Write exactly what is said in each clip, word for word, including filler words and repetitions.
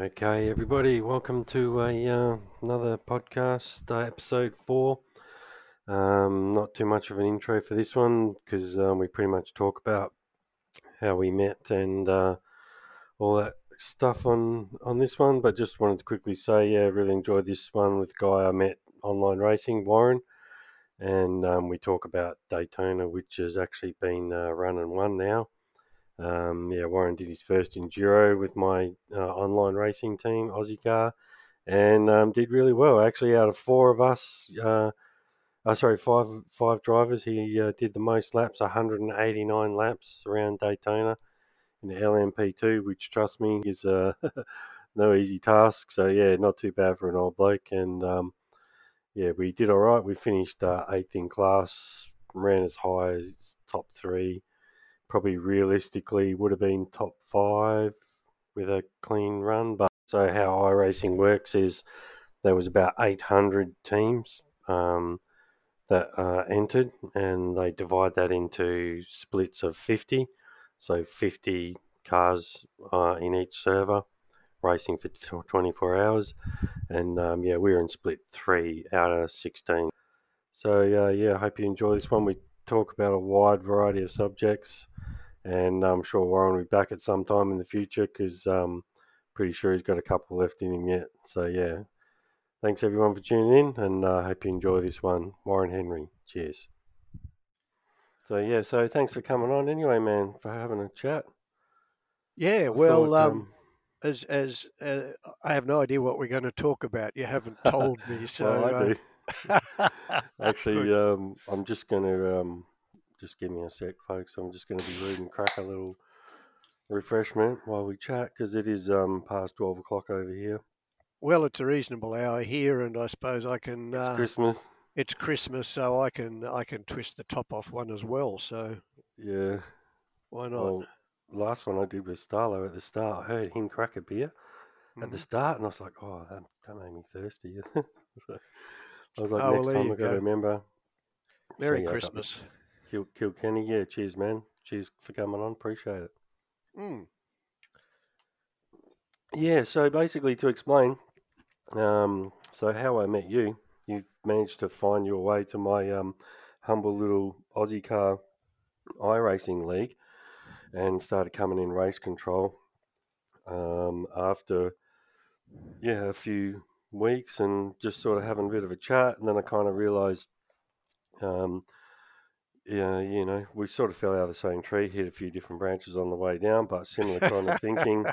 Okay, everybody, welcome to a uh, another podcast, uh, episode four. Um, not too much of an intro for this one because um, we pretty much talk about how we met and uh, all that stuff on on this one. But just wanted to quickly say, yeah, really enjoyed this one with a guy I met online racing, Warren, and um, we talk about Daytona, which has actually been uh, run and won now. Um, yeah, Warren did his first enduro with my uh, online racing team, Aussie Car, and um, did really well. Actually, out of four of us, uh, uh, sorry, five five drivers, he uh, did the most laps, one hundred eighty-nine laps around Daytona in the L M P two, which, trust me, is uh, no easy task. So, yeah, not too bad for an old bloke. And, um, yeah, we did all right. We finished uh, eighth in class, ran as high as top three. Probably realistically would have been top five with a clean run. But so how iRacing works is there was about eight hundred teams um, that uh, entered, and they divide that into splits of fifty. So fifty cars uh, in each server racing for twenty-four hours. And um, yeah, we were in split three out of sixteen. So uh, yeah, I hope you enjoy this one. We talk about a wide variety of subjects, and I'm sure Warren will be back at some time in the future because um pretty sure he's got a couple left in him yet. So yeah, thanks everyone for tuning in, and I uh, hope you enjoy this one. Warren Henry, cheers. So yeah, so thanks for coming on anyway, man, for having a chat. Yeah, I well thought, um, um as as uh, I have no idea what we're going to talk about. You haven't told me, so well, I do. Actually, um, I'm just going to, um, just give me a sec, folks. I'm just going to be rude and crack a little refreshment while we chat, because it is um, past twelve o'clock over here. Well, it's a reasonable hour here, and I suppose I can... It's uh, Christmas. It's Christmas, so I can I can twist the top off one as well, so... Yeah. Why not? Well, last one I did with Starlo at the start, I heard him crack a beer mm-hmm. at the start, and I was like, oh, that, that made me thirsty. So... I was like, oh, next well, time I've got to remember. Merry so, Christmas. Kill, Kill Kenny. Yeah, cheers, man. Cheers for coming on. Appreciate it. Mm. Yeah, so basically to explain, um, so how I met you, you managed to find your way to my um, humble little Aussie Car iRacing league and started coming in race control um, after, yeah, a few... weeks and just sort of having a bit of a chat, and then I kind of realized um yeah you know we sort of fell out of the same tree, hit a few different branches on the way down, but similar kind of thinking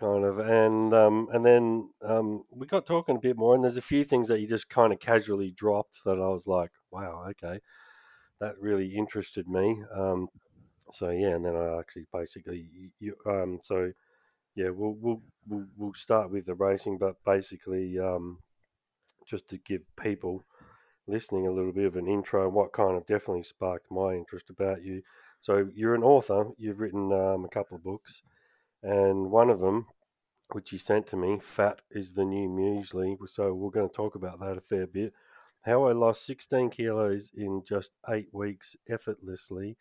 kind of and um and then um we got talking a bit more, and there's a few things that you just kind of casually dropped that I was like, wow, okay, that really interested me. Um so yeah, and then I actually basically you um so yeah, we'll, we'll we'll we'll start with the racing, but basically, um, just to give people listening a little bit of an intro, what kind of definitely sparked my interest about you. So you're an author. You've written um, a couple of books, and one of them, which you sent to me, "Fat is the New Muesli." So we're going to talk about that a fair bit. How I lost sixteen kilos in just eight weeks effortlessly,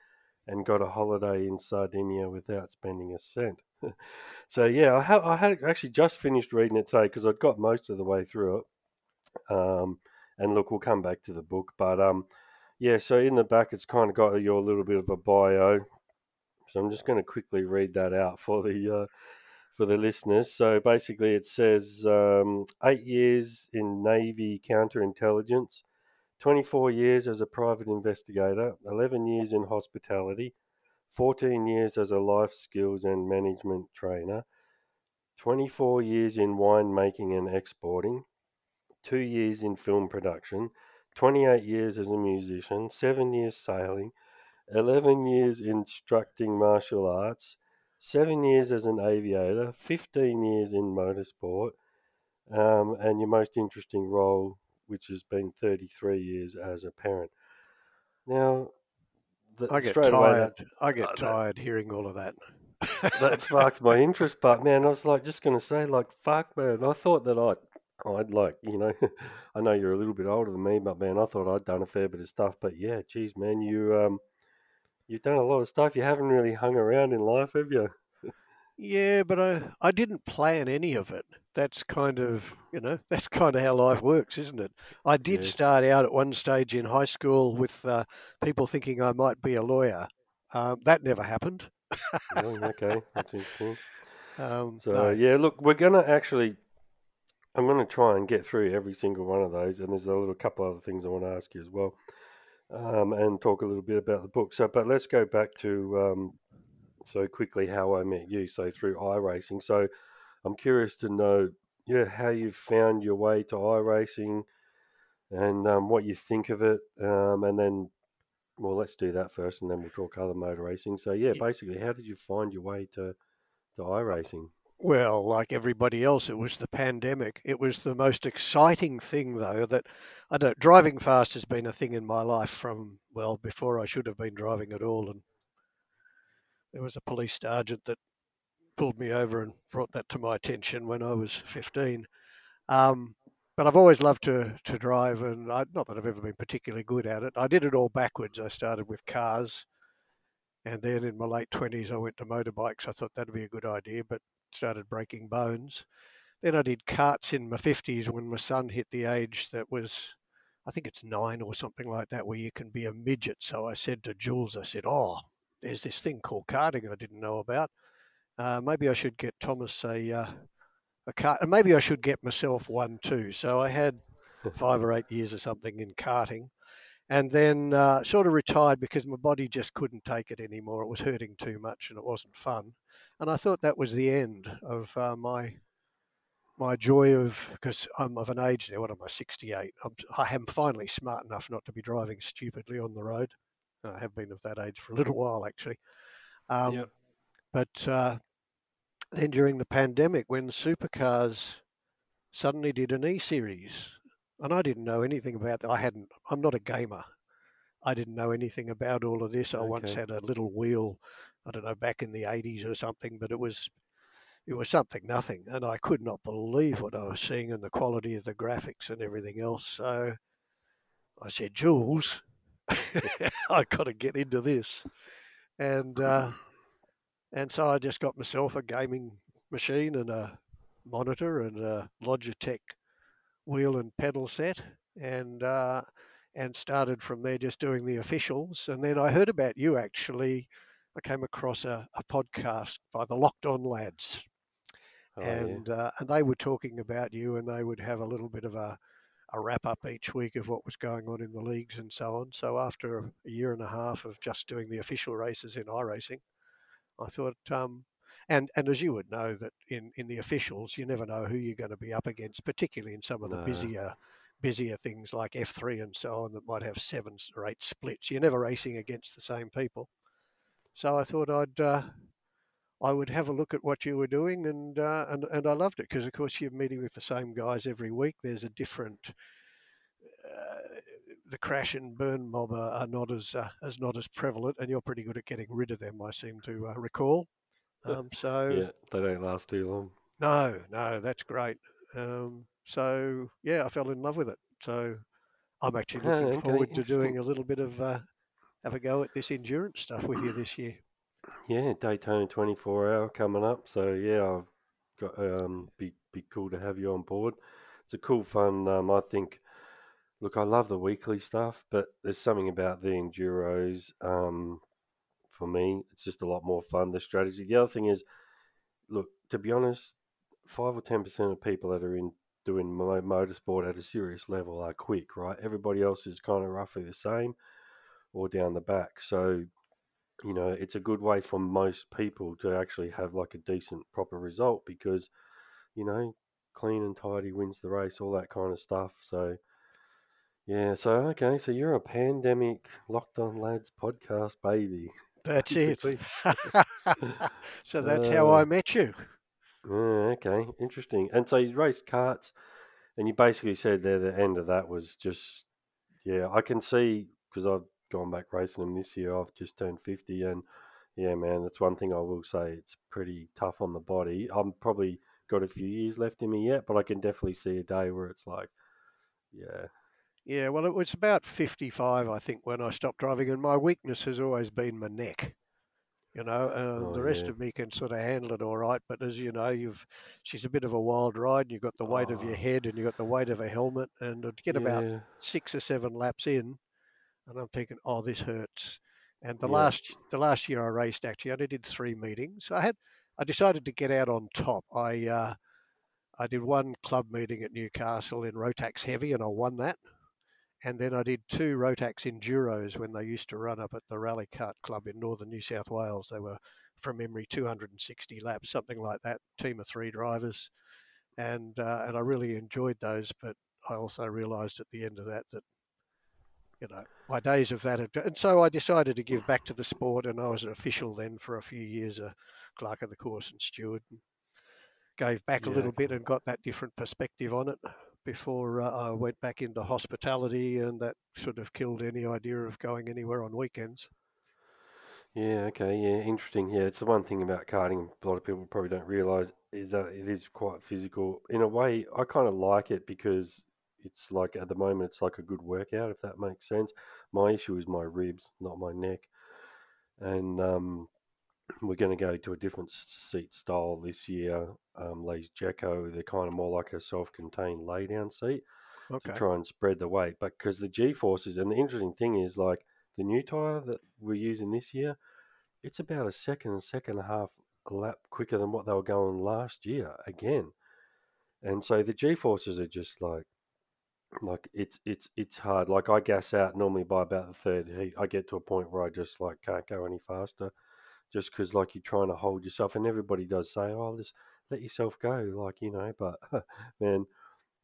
and got a holiday in Sardinia without spending a cent. So yeah, I, ha- I had actually just finished reading it today because I'd got most of the way through it. Um, and look, we'll come back to the book, but um, yeah. So in the back, it's kind of got your little bit of a bio. So I'm just going to quickly read that out for the uh, for the listeners. So basically, it says um, eight years in Navy counterintelligence, twenty-four years as a private investigator, eleven years in hospitality, fourteen years as a life skills and management trainer, twenty-four years in winemaking and exporting, two years in film production, twenty-eight years as a musician, seven years sailing, eleven years instructing martial arts, seven years as an aviator, fifteen years in motorsport, um, and your most interesting role, which has been thirty-three years as a parent. Now... That, I get tired. That, I get uh, tired that, hearing all of that. That sparked my interest, but man, I was like, just going to say, like, fuck, man. I thought that I'd, I'd like, you know, I know you're a little bit older than me, but man, I thought I'd done a fair bit of stuff. But yeah, geez, man, you, um, you've done a lot of stuff. You haven't really hung around in life, have you? Yeah, but I, I didn't plan any of it. That's kind of, you know, that's kind of how life works, isn't it? I did yeah. start out at one stage in high school with uh, people thinking I might be a lawyer. Um, that never happened. Oh, okay, that's interesting. Um, so, no. yeah, look, we're going to actually, I'm going to try and get through every single one of those. And there's a little couple other things I want to ask you as well, um, and talk a little bit about the book. So, but let's go back to, um, so quickly, how I met you. So through iRacing. So I'm curious to know, yeah, how you found your way to iRacing and um, what you think of it. Um, and then, well, let's do that first and then we'll talk other motor racing. So yeah, basically, how did you find your way to to iRacing? Well, like everybody else, it was the pandemic. It was the most exciting thing, though, that I don't. Driving fast has been a thing in my life from, well, before I should have been driving at all. And there was a police sergeant that pulled me over and brought that to my attention when I was fifteen. Um, but I've always loved to to drive, and I, not that I've ever been particularly good at it. I did it all backwards. I started with cars, and then in my late twenties, I went to motorbikes. I thought that'd be a good idea, but started breaking bones. Then I did karts in my fifties when my son hit the age that was, I think it's nine or something like that, where you can be a midget. So I said to Jules, I said, oh, there's this thing called karting I didn't know about. Uh, maybe I should get Thomas a, uh, a kart, and maybe I should get myself one too. So I had five or eight years or something in karting, and then uh, sort of retired because my body just couldn't take it anymore. It was hurting too much and it wasn't fun. And I thought that was the end of uh, my my joy of, because I'm of an age now, what am I, sixty-eight? I'm, I am finally smart enough not to be driving stupidly on the road. I have been of that age for a little while, actually. Um, yep. But uh, then during the pandemic, when supercars suddenly did an E-series, and I didn't know anything about that. I hadn't, I'm not a gamer. I didn't know anything about all of this. I okay. once had a little wheel, I don't know, back in the eighties or something, but it was it was something, nothing. And I could not believe what I was seeing and the quality of the graphics and everything else. So I said, Jules, I've got to get into this. And uh, and so I just got myself a gaming machine and a monitor and a Logitech wheel and pedal set, and uh, and started from there just doing the officials. And then I heard about you, actually. I came across a, a podcast by the Locked On Lads, oh, and yeah. uh, and they were talking about you, and they would have a little bit of a, a wrap-up each week of what was going on in the leagues and so on. So after a year and a half of just doing the official races in iRacing, I thought, um, and, and as you would know, that in, in the officials, you never know who you're going to be up against, particularly in some of the no. busier busier things like F three and so on that might have seven or eight splits. You're never racing against the same people. So I thought I'd uh, I would have a look at what you were doing, and uh, and and I loved it because of course you're meeting with the same guys every week. There's a different uh, the crash and burn mob are, are not as uh, as not as prevalent, and you're pretty good at getting rid of them. I seem to uh, recall. Um, so yeah, they don't last too long. No, no, that's great. Um, so yeah, I fell in love with it. So I'm actually looking oh, okay. forward to doing a little bit of. Uh, Have a go at this endurance stuff with you this year. Yeah, Daytona twenty-four hour coming up. So yeah, I've got um, be be cool to have you on board. It's a cool, fun. Um, I think. Look, I love the weekly stuff, but there's something about the enduros. Um, for me, it's just a lot more fun. The strategy. The other thing is, look, to be honest, five or ten percent of people that are in doing motorsport at a serious level are quick, right? Everybody else is kind of roughly the same. Or down the back. So, you know, it's a good way for most people to actually have like a decent proper result because, you know, clean and tidy wins the race, all that kind of stuff. So, yeah. So, okay. So you're a pandemic Locked On Lads podcast baby. That's it. So that's uh, how I met you. Yeah. Okay. Interesting. And so you raced karts and you basically said there the end of that was just, yeah, I can see because I've gone back racing them this year. I've just turned fifty, and yeah, man, that's one thing I will say. It's pretty tough on the body. I'm probably got a few years left in me yet, but I can definitely see a day where it's like, yeah, yeah. Well, it was about fifty-five, I think, when I stopped driving, and my weakness has always been my neck. you know, and oh, the rest yeah. of me can sort of handle it all right. But as you know, you've she's a bit of a wild ride, and you've got the weight oh. of your head, and you've got the weight of her helmet, and I'd get yeah. about six or seven laps in, and I'm thinking, oh, this hurts. And the yeah. last the last year I raced, actually, I only did three meetings. I had I decided to get out on top. I uh, I did one club meeting at Newcastle in Rotax Heavy, and I won that. And then I did two Rotax Enduros when they used to run up at the Rally Kart Club in northern New South Wales. They were, from memory, two hundred sixty laps, something like that, team of three drivers. And uh, and I really enjoyed those, but I also realised at the end of that that, you know, my days of that had... And so I decided to give back to the sport, and I was an official then for a few years, a clerk of the course and steward. And gave back a yeah. little bit and got that different perspective on it before uh, I went back into hospitality, and that sort of killed any idea of going anywhere on weekends. Yeah, okay, yeah, interesting. Yeah, it's the one thing about karting a lot of people probably don't realise is that it is quite physical. In a way, I kind of like it because it's like, at the moment, it's like a good workout, if that makes sense. My issue is my ribs, not my neck. And um, we're going to go to a different seat style this year. Um, Lays Jacko, they're kind of more like a self-contained lay-down seat okay. to try and spread the weight. But because the G-forces, and the interesting thing is, like, the new tyre that we're using this year, it's about a second, second and a half lap quicker than what they were going last year again. And so the G-forces are just like, like it's it's it's hard. Like, I gas out normally by about the third heat. I get to a point where I just like can't go any faster, just because like you're trying to hold yourself. And everybody does say, oh, just let yourself go, like, you know. But man,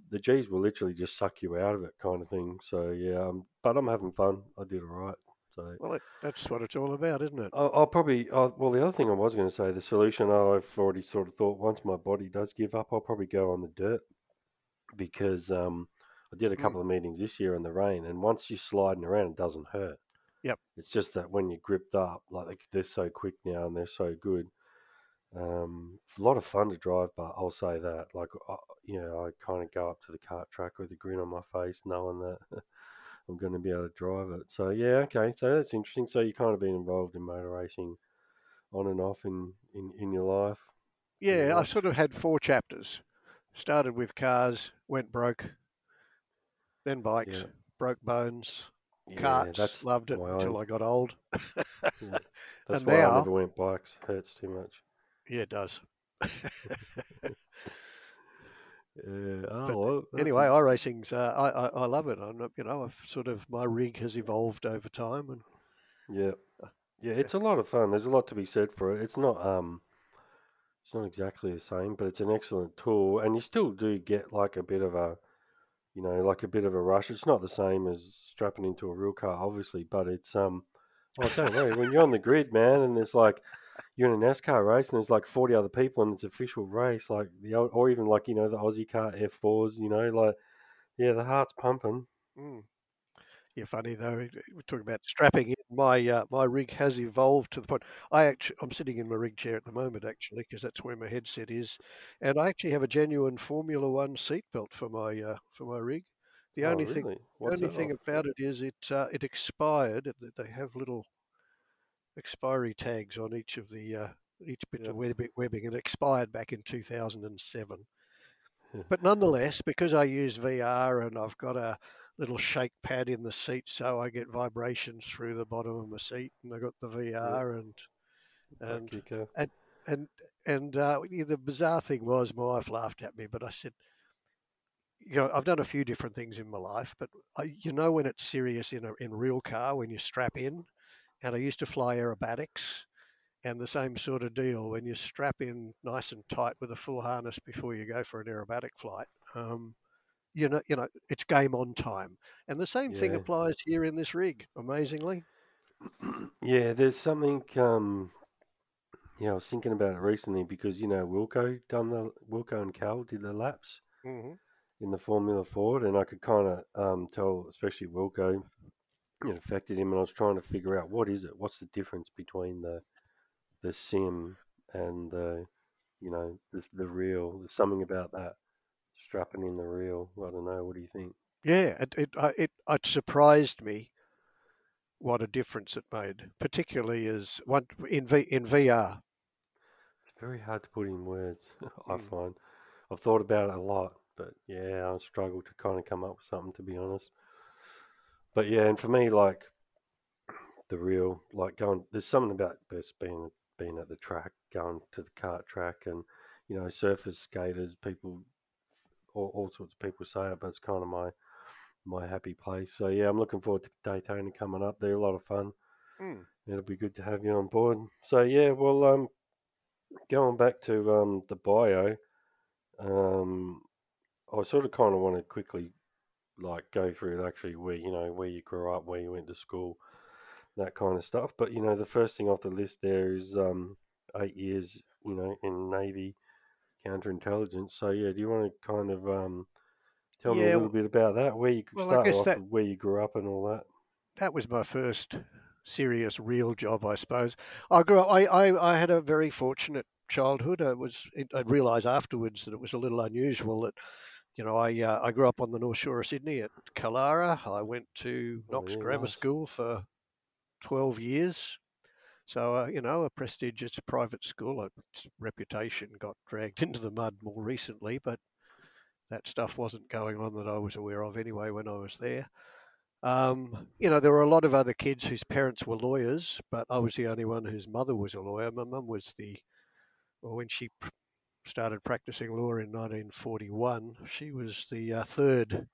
the G's will literally just suck you out of it, kind of thing. So yeah, um, but I'm having fun. I did all right. So well, it, that's what it's all about, isn't it? I'll, I'll probably I'll, well, the other thing I was going to say, the solution I've already sort of thought, once my body does give up, I'll probably go on the dirt, because um. I did a couple mm. of meetings this year in the rain, and once you're sliding around, it doesn't hurt. Yep. It's just that when you're gripped up, like they're so quick now and they're so good. Um, a lot of fun to drive, but I'll say that. Like, I, you know, I kind of go up to the kart track with a grin on my face, knowing that I'm going to be able to drive it. So, yeah, okay. So that's interesting. So you kind of been involved in motor racing on and off in, in, in your life? Yeah, yeah, I sort of had four chapters. Started with cars, went broke. Then bikes, yeah. broke bones, yeah, carts, loved it until I got old. yeah. That's why now, I never went bikes, hurts too much. Yeah, it does. yeah. oh, well, anyway, a... iRacing's, uh, I, I I love it. I'm, you know, I've sort of, my rig has evolved over time. and Yeah, yeah, it's a lot of fun. There's a lot to be said for it. It's not, um, it's not exactly the same, but it's an excellent tool. And you still do get like a bit of a, you know, like a bit of a rush. It's not the same as strapping into a real car, obviously, but it's, um, well, don't worry, when you're on the grid, man, and there's like, you're in a NASCAR race and there's like forty other people and it's an official race, like the old, or even like, you know, the Aussie car F fours, you know, like, yeah, the heart's pumping. Mm. Yeah, funny though, we're talking about strapping in. My, uh, my rig has evolved to the point, I actually, I'm sitting in my rig chair at the moment, actually, because that's where my headset is. And I actually have a genuine Formula One seatbelt for my uh, for my rig. The oh, only really? thing, What's the only thing off? about it is it uh, it expired. They have little expiry tags on each of the, uh, each bit yeah. of web, webbing. It expired back in two thousand seven. Yeah. But nonetheless, because I use V R and I've got a little shake pad in the seat, so I get vibrations through the bottom of my seat, and I got the V R, and and and and, and, and uh, the bizarre thing was, my wife laughed at me, but I said, you know, I've done a few different things in my life, but I, you know, when it's serious in a in real car, when you strap in, and I used to fly aerobatics, and the same sort of deal when you strap in nice and tight with a full harness before you go for an aerobatic flight. Um, You know, you know, it's game on time, and the same yeah. thing applies here in this rig. Amazingly, yeah. There's something. Um, yeah, I was thinking about it recently because you know Wilco done the Wilco and Cal did the laps mm-hmm. in the Formula Ford, and I could kind of um, tell, especially Wilco, it affected him. And I was trying to figure out what is it, what's the difference between the the sim and the you know the, the real. There's something about that. Strapping in the reel, I don't know. What do you think? Yeah, it it it, it surprised me what a difference it made, particularly as one in v, in V R. It's very hard to put in words, I mm. find. I've thought about it a lot, but yeah, I struggle to kind of come up with something, to be honest. But yeah, and for me, like the real, like going, there's something about just being being at the track, going to the kart track, and you know, surfers, skaters, people, all, all sorts of people say it, but it's kind of my my happy place. So yeah, I'm looking forward to Daytona coming up. They're a lot of fun. Mm. It'll be good to have you on board. So yeah, well, um, going back to um the bio, um, I sort of kind of want to quickly like go through actually where, you know, where you grew up, where you went to school, that kind of stuff. But you know, the first thing off the list there is um eight years, you know, in Navy counterintelligence. So yeah, do you want to kind of um tell yeah, me a little bit about that? Where you well, start off, that, where you grew up, and all that. That was my first serious, real job, I suppose. I grew up. I I, I had a very fortunate childhood. I was. I realised afterwards that it was a little unusual that, you know, I uh, I grew up on the North Shore of Sydney at Carlara. I went to Knox oh, yeah, Grammar nice. School for twelve years. So, uh, you know, a prestigious private school. Its reputation got dragged into the mud more recently, but that stuff wasn't going on that I was aware of anyway when I was there. Um, you know, there were a lot of other kids whose parents were lawyers, but I was the only one whose mother was a lawyer. My mum was the, well, when she pr- started practicing law in nineteen forty-one, she was the uh, third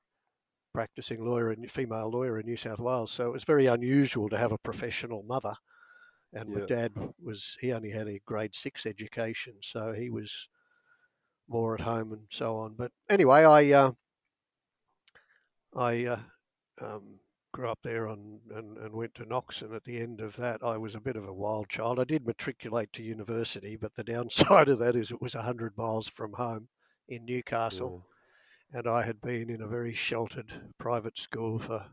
practicing lawyer, and female lawyer in New South Wales. So it was very unusual to have a professional mother. And yeah. my dad was, he only had a grade six education, so he was more at home and so on. But anyway, I uh, I uh, um, grew up there on, and, and went to Knox, and at the end of that, I was a bit of a wild child. I did matriculate to university, but the downside of that is it was one hundred miles from home in Newcastle, yeah. and I had been in a very sheltered private school for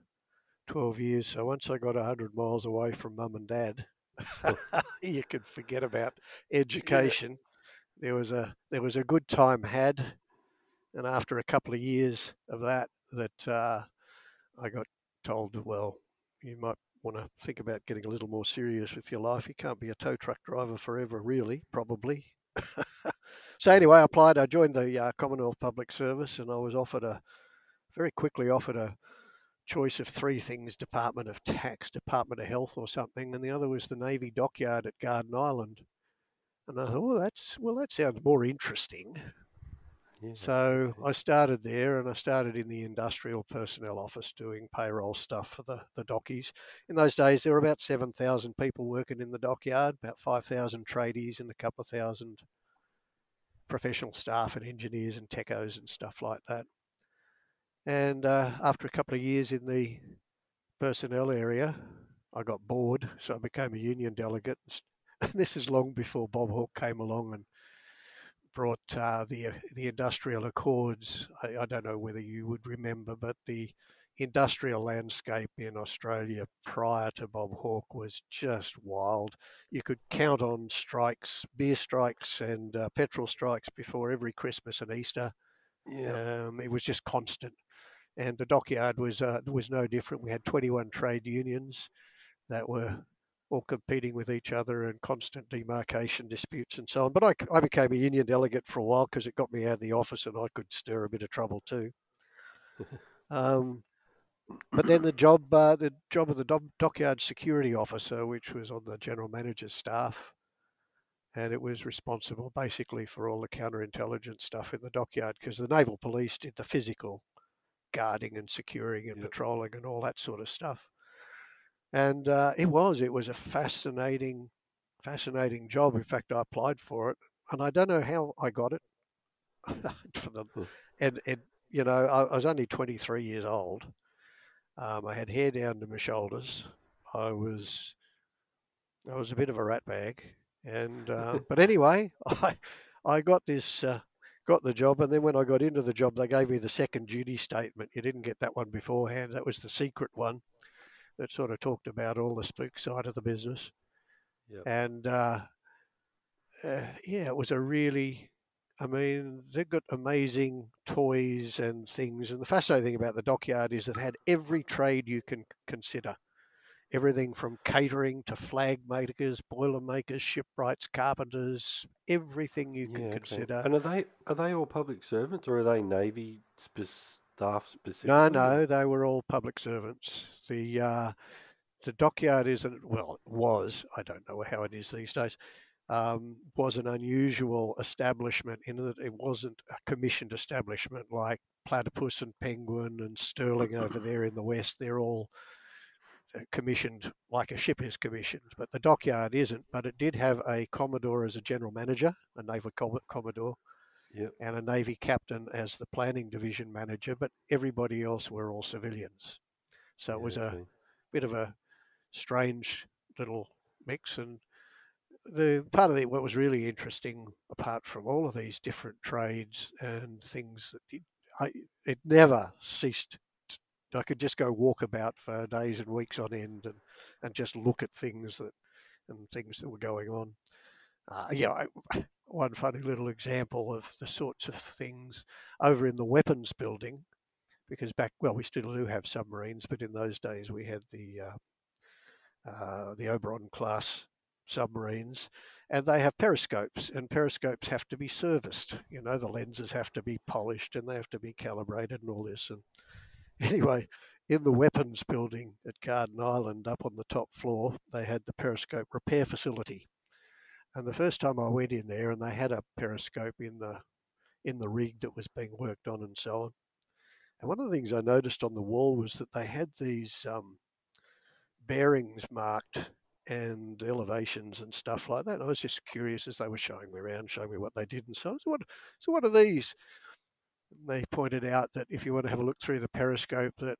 twelve years. So once I got one hundred miles away from mum and dad, you could forget about education. Yeah. There was a there was a good time had, and after a couple of years of that, that uh, I got told, well, you might want to think about getting a little more serious with your life. You can't be a tow truck driver forever, really, probably. So anyway, I applied. I joined the uh, Commonwealth Public Service, and I was offered a very quickly offered a. choice of three things: Department of Tax, Department of Health, or something, and the other was the Navy Dockyard at Garden Island. And I thought, oh, that's well, that sounds more interesting. Yeah, so yeah. I started there, and I started in the Industrial Personnel Office doing payroll stuff for the the dockies. In those days, there were about seven thousand people working in the dockyard, about five thousand tradies, and a couple of thousand professional staff and engineers and techos and stuff like that. And uh, after a couple of years in the personnel area, I got bored, so I became a union delegate. And this is long before Bob Hawke came along and brought uh, the the industrial accords. I, I don't know whether you would remember, but the industrial landscape in Australia prior to Bob Hawke was just wild. You could count on strikes, beer strikes and uh, petrol strikes before every Christmas and Easter. Yeah. Um, it was just constant. And the dockyard was uh, was no different. We had twenty-one trade unions that were all competing with each other and constant demarcation disputes and so on. But I, I became a union delegate for a while because it got me out of the office and I could stir a bit of trouble too. um, but then the job uh, the job of the do- dockyard security officer, which was on the general manager's staff, and it was responsible basically for all the counterintelligence stuff in the dockyard because the Naval Police did the physical guarding and securing and yep. patrolling and all that sort of stuff. And uh, it was, it was a fascinating, fascinating job. In fact, I applied for it and I don't know how I got it. for the, and, and, you know, I, I was only twenty-three years old. Um, I had hair down to my shoulders. I was, I was a bit of a rat bag. And uh, but anyway, I I got this uh, got the job, and then when I got into the job, they gave me the second duty statement. You didn't get that one beforehand. That was the secret one that sort of talked about all the spook side of the business. Yep. And uh, uh, yeah, it was a really, I mean, they've got amazing toys and things. And the fascinating thing about the dockyard is it had every trade you can consider. everything from catering to flag makers, boiler makers, shipwrights, carpenters, everything you can yeah, okay. consider. And are they are they all public servants, or are they Navy spe- staff specific? No, no, they were all public servants. The uh, the dockyard isn't well it was I don't know how it is these days. Um, was an unusual establishment in that it wasn't a commissioned establishment like Platypus and Penguin and Stirling over there in the West. They're all commissioned like a ship is commissioned, but the dockyard isn't. But it did have a Commodore as a general manager, a Naval Commodore, yep. and a Navy captain as the planning division manager, but everybody else were all civilians. So yeah, it was okay. a bit of a strange little mix. And the part of it, what was really interesting, apart from all of these different trades and things, that it, I, it never ceased. I could just go walk about for days and weeks on end, and, and just look at things that and things that were going on. Uh, you know, I, one funny little example of the sorts of things over in the weapons building, because back well, we still do have submarines, but in those days we had the uh, uh, the Oberon class submarines, and they have periscopes, and periscopes have to be serviced. You know, the lenses have to be polished and they have to be calibrated and all this. And anyway, in the weapons building at Garden Island up on the top floor, they had the periscope repair facility. And the first time I went in there, and they had a periscope in the in the rig that was being worked on and so on. And one of the things I noticed on the wall was that they had these um, bearings marked and elevations and stuff like that. And I was just curious as they were showing me around, showing me what they did and so on. So what, so what are these? And they pointed out that if you want to have a look through the periscope, that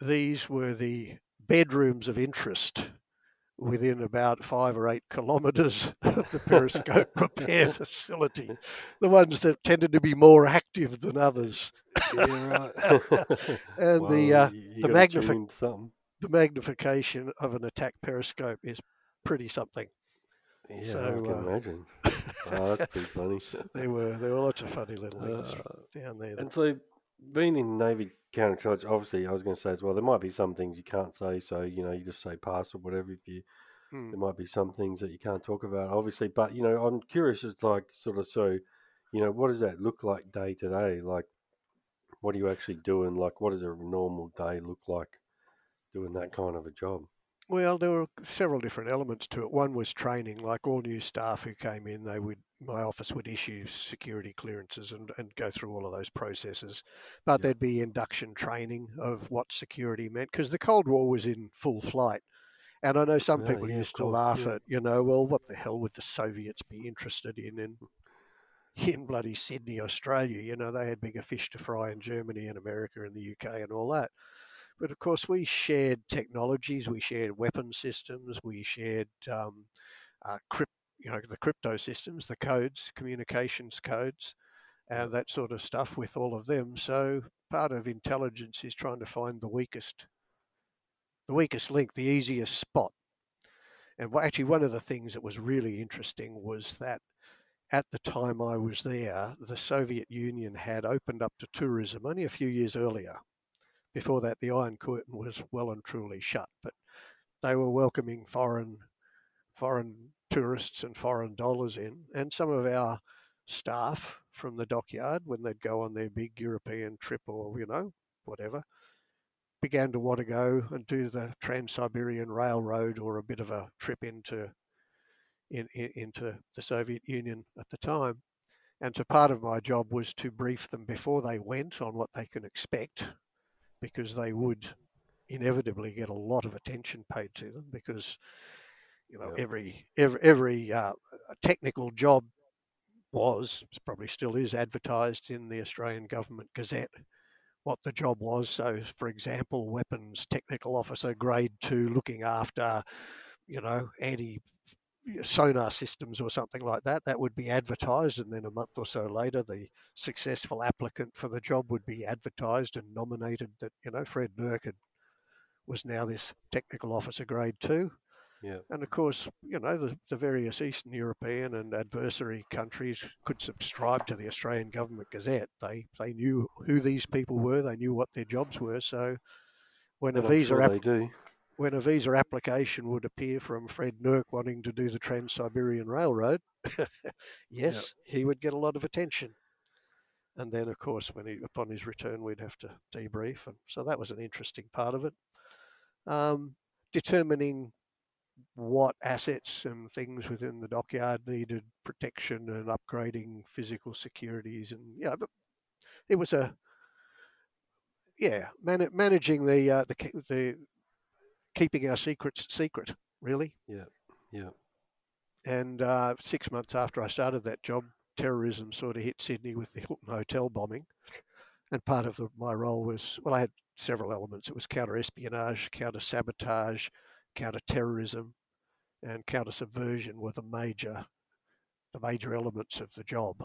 these were the bedrooms of interest within about five or eight kilometres of the periscope repair facility, the ones that tended to be more active than others. Yeah, right. And well, the uh, the magnification. The magnification of an attack periscope is pretty something. Yeah, so, I can uh, imagine. Oh, that's pretty funny. There were there were lots of funny little things uh, down there. And so, being in Navy Counter Charge, obviously, I was going to say as well, there might be some things you can't say. So you know, you just say pass or whatever. If you, hmm. there might be some things that you can't talk about, obviously. But you know, I'm curious. It's like sort of so, you know, what does that look like day to day? Like, what are you actually doing? Like, what does a normal day look like? Doing that kind of a job? Well, there were several different elements to it. One was training. Like all new staff who came in, they would my office would issue security clearances and, and go through all of those processes. But yeah. there'd be induction training of what security meant, because the Cold War was in full flight. And I know some oh, people yeah, used to laugh yeah. at, you know, well, what the hell would the Soviets be interested in in, in bloody Sydney, Australia? You know, they had bigger fish to fry in Germany and America and the U K and all that. But of course, we shared technologies, we shared weapon systems, we shared um, uh, crypt, you know, the crypto systems, the codes, communications codes, and that sort of stuff with all of them. So part of intelligence is trying to find the weakest, the weakest link, the easiest spot. And actually, one of the things that was really interesting was that at the time I was there, the Soviet Union had opened up to tourism only a few years earlier. Before that, the Iron Curtain was well and truly shut, but they were welcoming foreign foreign tourists and foreign dollars in. And some of our staff from the dockyard, when they'd go on their big European trip or, you know, whatever, began to want to go and do the Trans-Siberian Railroad or a bit of a trip into, in, in, into the Soviet Union at the time. And so part of my job was to brief them before they went on what they can expect, because they would inevitably get a lot of attention paid to them, because you know yeah. every every, every uh, technical job was, probably still is, advertised in the Australian Government Gazette what the job was. So, for example, weapons technical officer grade two, looking after, you know, anti sonar systems or something like that. That would be advertised, and then a month or so later the successful applicant for the job would be advertised and nominated, that, you know, Fred Nurk had, was now this technical officer grade two. Yeah. And of course, you know, the, the various Eastern European and adversary countries could subscribe to the Australian Government Gazette. They they knew who these people were, they knew what their jobs were. So when and a I'm visa sure app- they do. when a visa application would appear from Fred Nerk wanting to do the Trans-Siberian Railroad, yes, yeah. he would get a lot of attention. And then, of course, when he, upon his return, we'd have to debrief. And so that was an interesting part of it. Um, determining what assets and things within the dockyard needed protection and upgrading physical securities. And, yeah, you know, but it was a, yeah, man, managing the, uh, the, the, keeping our secrets secret, really. Yeah, yeah. And uh, six months after I started that job, terrorism sort of hit Sydney with the Hilton Hotel bombing. And part of the, my role was, well, I had several elements. It was counter-espionage, counter-sabotage, counter-terrorism, and counter-subversion were the major, the major elements of the job.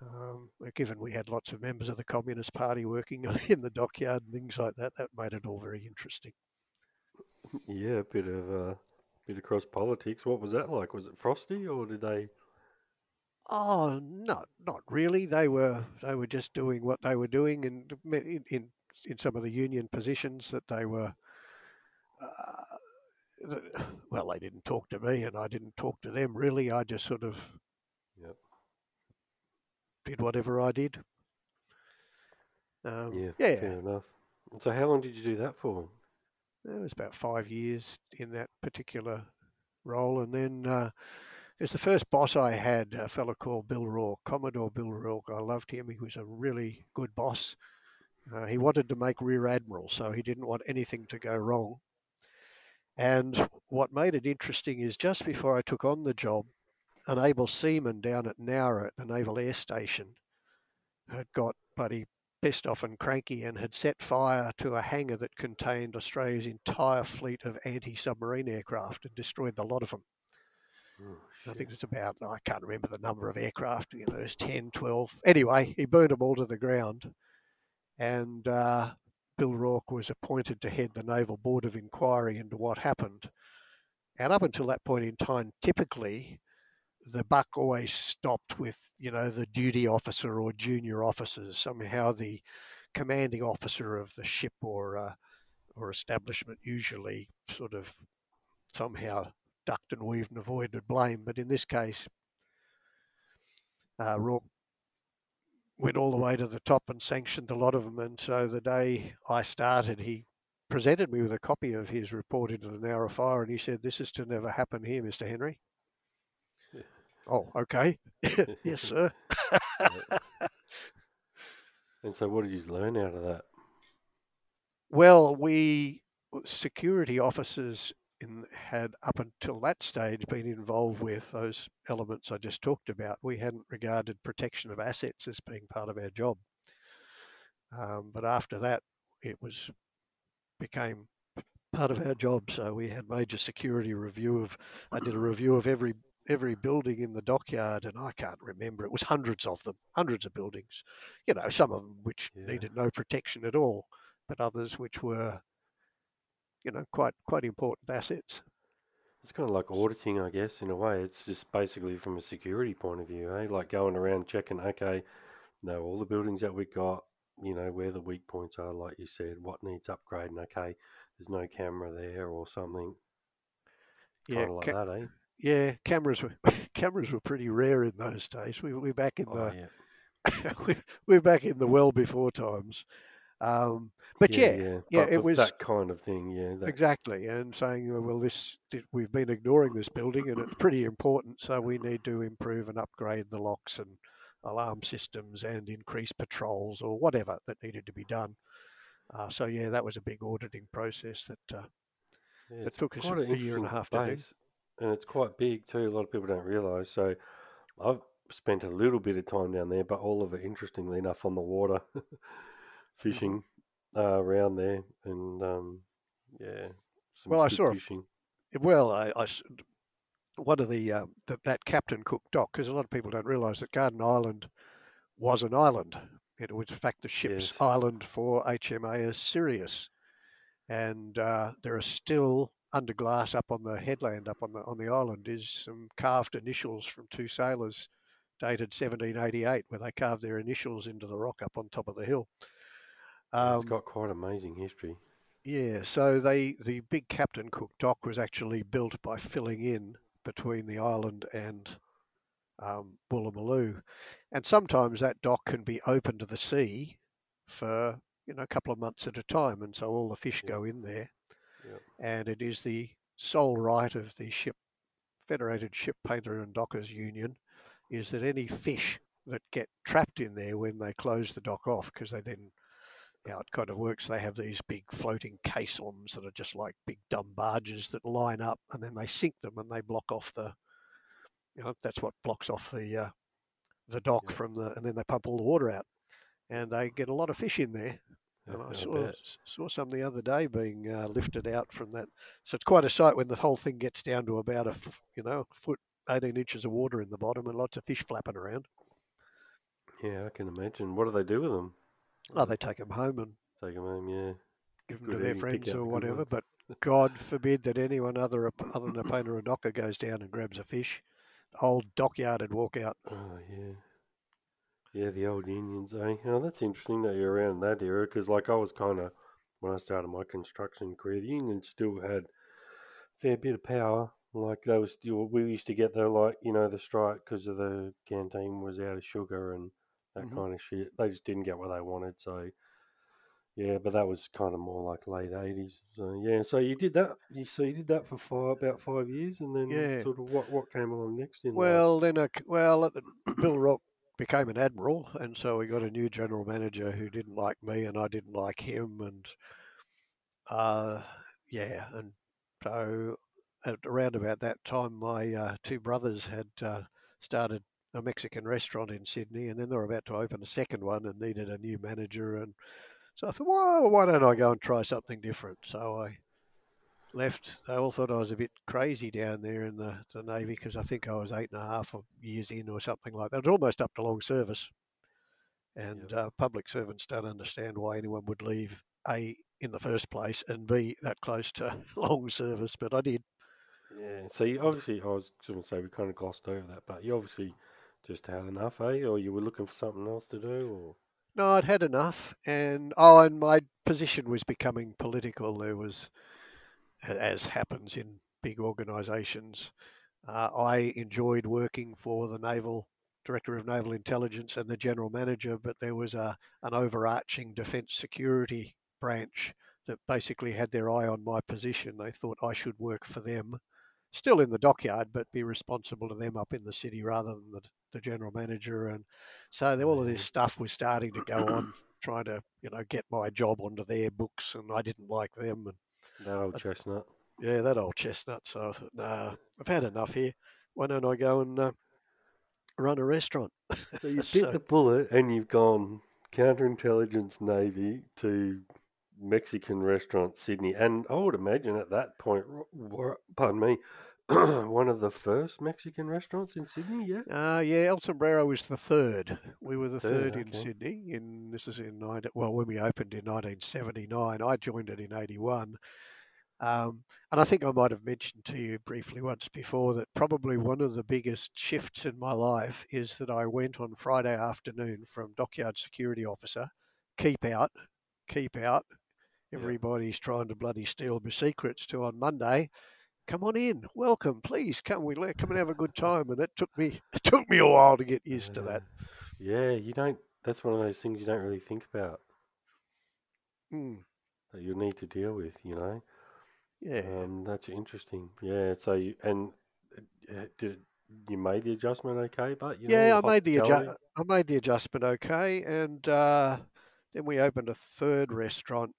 Um, given we had lots of members of the Communist Party working in the dockyard and things like that, that made it all very interesting. Yeah, a bit of a uh, bit of cross politics. What was that like? Was it frosty, or did they? Oh, not not really. They were they were just doing what they were doing, and in in, in some of the union positions that they were. Uh, well, they didn't talk to me, and I didn't talk to them. Really, I just sort of yep. did whatever I did. Um, yeah, yeah, fair enough. So, how long did you do that for? It was about five years in that particular role. And then uh, as the first boss I had, a fellow called Bill Rourke, Commodore Bill Rourke. I loved him. He was a really good boss. Uh, he wanted to make Rear Admiral, so he didn't want anything to go wrong. And what made it interesting is just before I took on the job, an able seaman down at Nowra at the Naval Air Station had got bloody pissed off and cranky and had set fire to a hangar that contained Australia's entire fleet of anti-submarine aircraft and destroyed a lot of them. Oh, I think it's about, I can't remember the number of aircraft, you know, there's ten, twelve. Anyway, he burned them all to the ground. And uh, Bill Rourke was appointed to head the Naval Board of Inquiry into what happened. And up until that point in time, typically, the buck always stopped with, you know, the duty officer or junior officers, somehow the commanding officer of the ship or uh, or establishment usually sort of somehow ducked and weaved and avoided blame. But in this case, uh, Rourke went all the way to the top and sanctioned a lot of them. And so the day I started, he presented me with a copy of his report into the Nowra fire and he said, "This is to never happen here, Mister Henry." Oh, okay. Yes, sir. And so what did you learn out of that? Well, we security officers in, had up until that stage been involved with those elements I just talked about. We hadn't regarded protection of assets as being part of our job. Um, but after that, it was became part of our job. So we had major security review of, I did a review of every every building in the dockyard, and I can't remember, it was hundreds of them, hundreds of buildings, you know, some of them which yeah. needed no protection at all, but others which were, you know, quite quite important assets. It's kind of like auditing, I guess, in a way. It's just basically from a security point of view, eh? Like going around checking, okay, no, all the buildings that we got, you know, where the weak points are, like you said, what needs upgrading, okay, there's no camera there or something. Kind yeah, of like ca- that, eh? Yeah, cameras were cameras were pretty rare in those days. We we're back in oh, the yeah. we, we're back in the well before times, um, but yeah, yeah, yeah, yeah but it was that kind of thing. Yeah, that... exactly. And saying, well, this we've been ignoring this building, and it's pretty important, so we need to improve and upgrade the locks and alarm systems and increase patrols or whatever that needed to be done. Uh, so yeah, that was a big auditing process that uh, yeah, that took us a year and a half to do. And it's quite big too, a lot of people don't realise. So I've spent a little bit of time down there, but all of it, interestingly enough, on the water, fishing uh, around there. And um, yeah, some well, I saw fishing. A, well, I, I, one of the, um, the, that Captain Cook dock, because a lot of people don't realise that Garden Island was an island. It was, in fact, the ship's yes. island for H M A S Sirius. And uh, there are still... under glass up on the headland, up on the on the island, is some carved initials from two sailors dated seventeen eighty-eight, where they carved their initials into the rock up on top of the hill. Um, it's got quite amazing history. Yeah, so they the big Captain Cook dock was actually built by filling in between the island and um, Woolloomooloo, and sometimes that dock can be open to the sea for you know a couple of months at a time, and so all the fish yeah. go in there, yeah. and it is the sole right of the ship Federated Ship Painter and Dockers Union is that any fish that get trapped in there when they close the dock off, because they then how it kind of works, they have these big floating caissons that are just like big dumb barges that line up, and then they sink them and they block off the, you know, that's what blocks off the uh, the dock yeah. from the, and then they pump all the water out, and they get a lot of fish in there. And I, I saw bet. saw some the other day being uh, lifted out from that. So it's quite a sight when the whole thing gets down to about a you know foot, eighteen inches of water in the bottom, and lots of fish flapping around. Yeah, I can imagine. What do they do with them? Oh, they take them home and take them home, yeah. Give them good to their friends or whatever. But God forbid that anyone other other than a painter or docker goes down and grabs a fish. The whole dockyard would walk out. Oh yeah, yeah, the old unions, eh? Oh, that's interesting that you're around that era, because like I was kind of when I started my construction career, the unions still had a fair bit of power. Like they were still, we used to get the like you know the strike because of the canteen was out of sugar and that mm-hmm. kind of shit. They just didn't get what they wanted, so yeah. But that was kind of more like late eighties. So yeah, so you did that. You so you did that for five, about five years, and then yeah. sort of what what came along next? In well, that? then a, well, Bill Rock became an admiral, and so we got a new general manager who didn't like me, and I didn't like him, and uh, yeah, and so at around about that time, my uh, two brothers had uh, started a Mexican restaurant in Sydney, and then they were about to open a second one and needed a new manager. And so I thought, well, why don't I go and try something different? So I left. They all thought I was a bit crazy down there in the, the Navy, because I think I was eight and a half years in or something like that. It was almost up to long service. And yeah. uh, public servants don't understand why anyone would leave, A, in the first place, and B, that close to long service. But I did. Yeah, so you obviously, I was going to say we kind of glossed over that, but you obviously just had enough, eh? Or you were looking for something else to do? Or no, I'd had enough, and oh, and my position was becoming political. There was, as happens in big organisations, uh, I enjoyed working for the Naval Director of Naval Intelligence and the General Manager, but there was a an overarching defence security branch that basically had their eye on my position. They thought I should work for them, still in the dockyard, but be responsible to them up in the city rather than the, the general manager. And so all of this stuff was starting to go on, trying to, you know, get my job onto their books, and I didn't like them. And that old I, chestnut. Yeah, that old chestnut. So I thought, no, nah, I've had enough here. Why don't I go and uh, run a restaurant? So you bit so, the bullet and you've gone counterintelligence Navy to Mexican restaurant Sydney, and I would imagine at that point, pardon me, one of the first Mexican restaurants in Sydney, yeah? Uh, yeah, El Sombrero was the third. We were the third, third in okay. Sydney. In this is in nine, well, when we opened in nineteen seventy-nine, I joined it in eighty-one. Um, and I think I might have mentioned to you briefly once before that probably one of the biggest shifts in my life is that I went on Friday afternoon from dockyard security officer, keep out, keep out, everybody's trying to bloody steal my secrets, to on Monday, come on in, welcome, please come, we come and have a good time. And it took me, it took me a while to get used yeah. to that. Yeah, you don't. That's one of those things you don't really think about mm. that you need to deal with, you know. Yeah, um, that's interesting. Yeah, so you, and uh, did you made the adjustment okay? But you yeah, know, I made the adju- I made the adjustment okay, and uh, then we opened a third restaurant,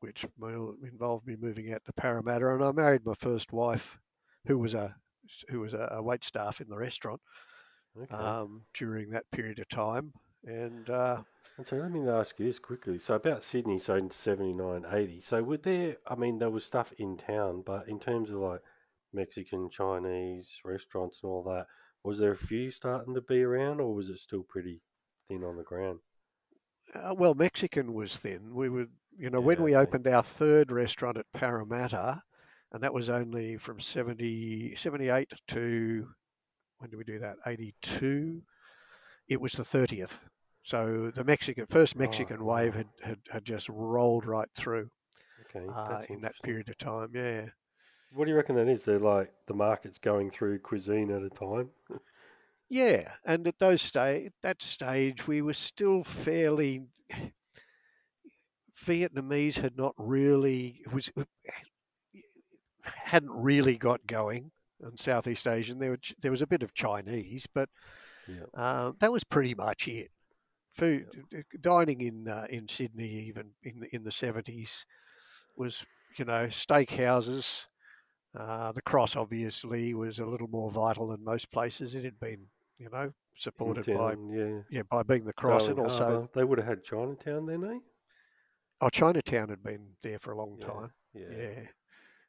which involved me moving out to Parramatta, and I married my first wife, who was a who was a waitstaff in the restaurant okay. um, during that period of time. And, uh, and so let me ask you this quickly. So about Sydney, so in seventy-nine, eighty, so were there, I mean, there was stuff in town, but in terms of like Mexican, Chinese restaurants and all that, was there a few starting to be around, or was it still pretty thin on the ground? Uh, well, Mexican was thin. We would, you know, yeah, when we okay. opened our third restaurant at Parramatta, and that was only from seventy, seventy-eight to, when did we do that? eighty-two. It was the thirtieth. So the Mexican, first Mexican oh, wave had, had, had just rolled right through. Okay, uh, in that period of time. Yeah. What do you reckon that is? They're like the market's going through cuisine at a time. Yeah, and at those sta- that stage, we were still fairly. Vietnamese had not really was hadn't really got going in Southeast Asia. There were, there was a bit of Chinese, but yeah. uh, that was pretty much it. Food yeah. dining in uh, in Sydney, even in in the seventies, was you know steak houses. Uh, the Cross obviously was a little more vital than most places. It had been you know supported Chinatown, by yeah. yeah by being the Cross, Darwin and also Harbour. They would have had Chinatown then, eh? Oh, Chinatown had been there for a long yeah, time. Yeah. yeah.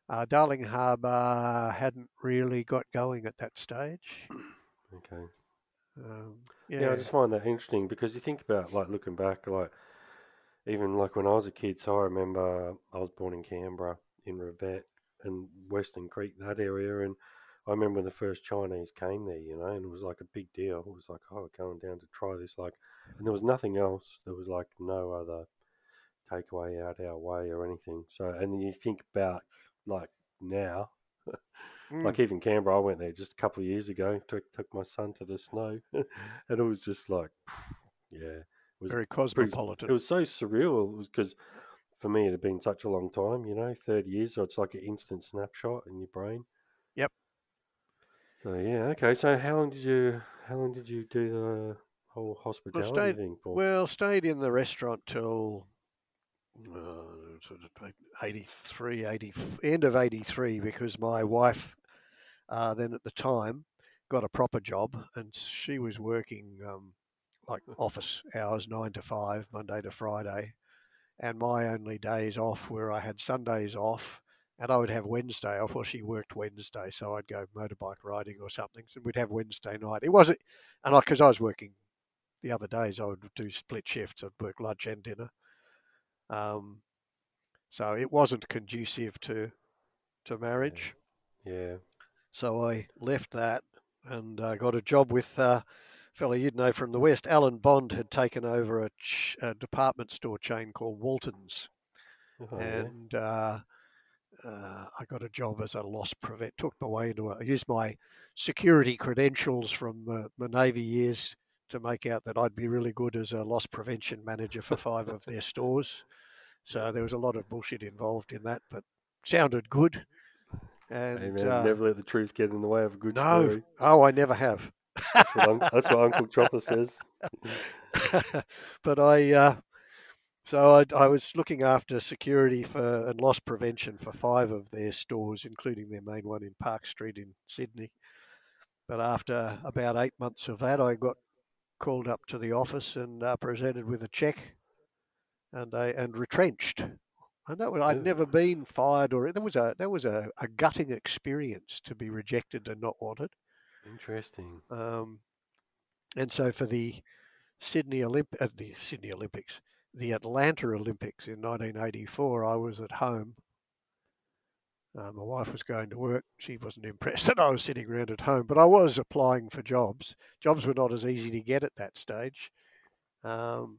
Uh, Darling Harbour hadn't really got going at that stage. Okay. Um, yeah. yeah, I just find that interesting because you think about, like, looking back, like, even, like, when I was a kid, so I remember I was born in Canberra, in Revet and Western Creek, that area, and I remember when the first Chinese came there, you know, and it was, like, a big deal. It was like, oh, we're going down to try this, like, and there was nothing else. There was, like, no other takeaway out our way or anything. So, and then you think about like now, mm. like even Canberra, I went there just a couple of years ago, took, took my son to the snow, and it was just like, yeah, it was very cosmopolitan. Pretty, it was so surreal. It was because for me, it had been such a long time, you know, thirty years. So it's like an instant snapshot in your brain. Yep. So yeah, okay. So how long did you, how long did you do the whole hospitality well, stayed, thing for? Well, stayed in the restaurant till. Uh, sort of eighty-three, eighty, end of eighty-three, because my wife uh, then at the time got a proper job and she was working um, like office hours, nine to five, Monday to Friday. And my only days off were I had Sundays off and I would have Wednesday off. Well, she worked Wednesday, so I'd go motorbike riding or something. So we'd have Wednesday night. It wasn't, and because I, I was working the other days, I would do split shifts. I'd work lunch and dinner. Um, so it wasn't conducive to, to marriage. Yeah. yeah. So I left that and uh, got a job with uh, a fellow you'd know from the West. Alan Bond had taken over a, ch- a department store chain called Walton's. Oh, and yeah. uh, uh, I got a job as a loss prevent. Took my way into it. I used my security credentials from the, my Navy years to make out that I'd be really good as a loss prevention manager for five of their stores. So there was a lot of bullshit involved in that, but sounded good. And hey man, uh, never let the truth get in the way of a good no. story. Oh, I never have. That's what, un- that's what Uncle Chopper says. But I, uh, so I, I was looking after security for and loss prevention for five of their stores, including their main one in Park Street in Sydney. But after about eight months of that, I got called up to the office and uh, presented with a check, and I and retrenched. I know I'd never been fired or that was a that was a, a gutting experience to be rejected and not wanted. Interesting. Um, and so for the Sydney Olymp uh, the Sydney Olympics, the Atlanta Olympics in nineteen eighty-four, I was at home. Uh, my wife was going to work. She wasn't impressed that I was sitting around at home, but I was applying for jobs. Jobs were not as easy to get at that stage. Because um,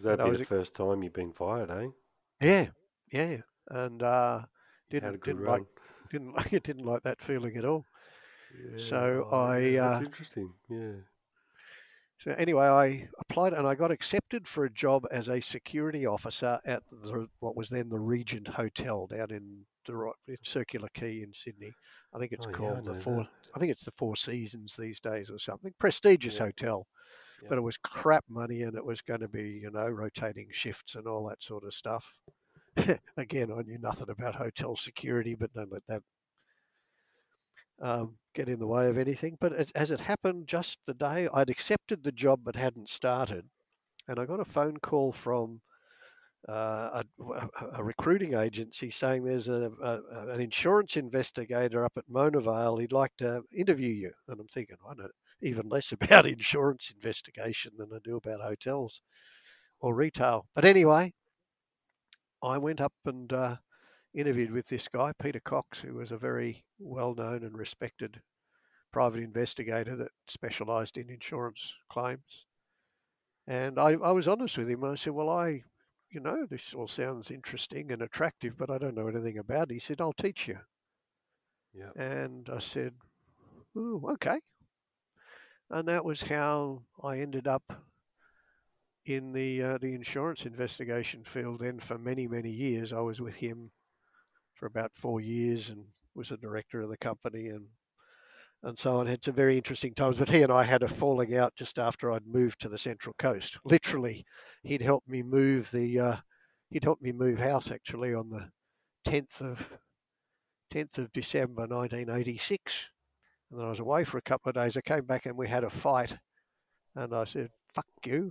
that'd be was, the first time you've been fired, eh? Yeah, yeah. And uh, didn't didn't run. like didn't like it. Didn't like that feeling at all. Yeah, so oh, I. That's uh, interesting. Yeah. So anyway, I applied and I got accepted for a job as a security officer at the, what was then the Regent Hotel down in. The Circular Quay in Sydney, I think it's oh, called yeah, the Four. That. I think it's the Four Seasons these days or something. Prestigious yeah. hotel, yeah. but it was crap money and it was going to be you know rotating shifts and all that sort of stuff. Again, I knew nothing about hotel security, but don't let that um, get in the way of anything. But as, as it happened, just the day I'd accepted the job but hadn't started, and I got a phone call from. Uh, a, a recruiting agency saying there's a, a an insurance investigator up at Mona Vale. He'd like to interview you. And I'm thinking, I know even less about insurance investigation than I do about hotels or retail. But anyway, I went up and uh, interviewed with this guy, Peter Cox, who was a very well-known and respected private investigator that specialised in insurance claims. And I, I was honest with him. I said, well, I... you know, this all sounds interesting and attractive, but I don't know anything about it. He said, I'll teach you. Yeah. And I said, oh, okay. And that was how I ended up in the uh, the insurance investigation field. Then for many, many years, I was with him for about four years and was a director of the company and and so on. Had some very interesting times. But he and I had a falling out just after I'd moved to the Central Coast. Literally, he'd helped me move the uh, he'd helped me move house actually on the tenth of tenth of December nineteen eighty-six. And then I was away for a couple of days. I came back and we had a fight. And I said, fuck you.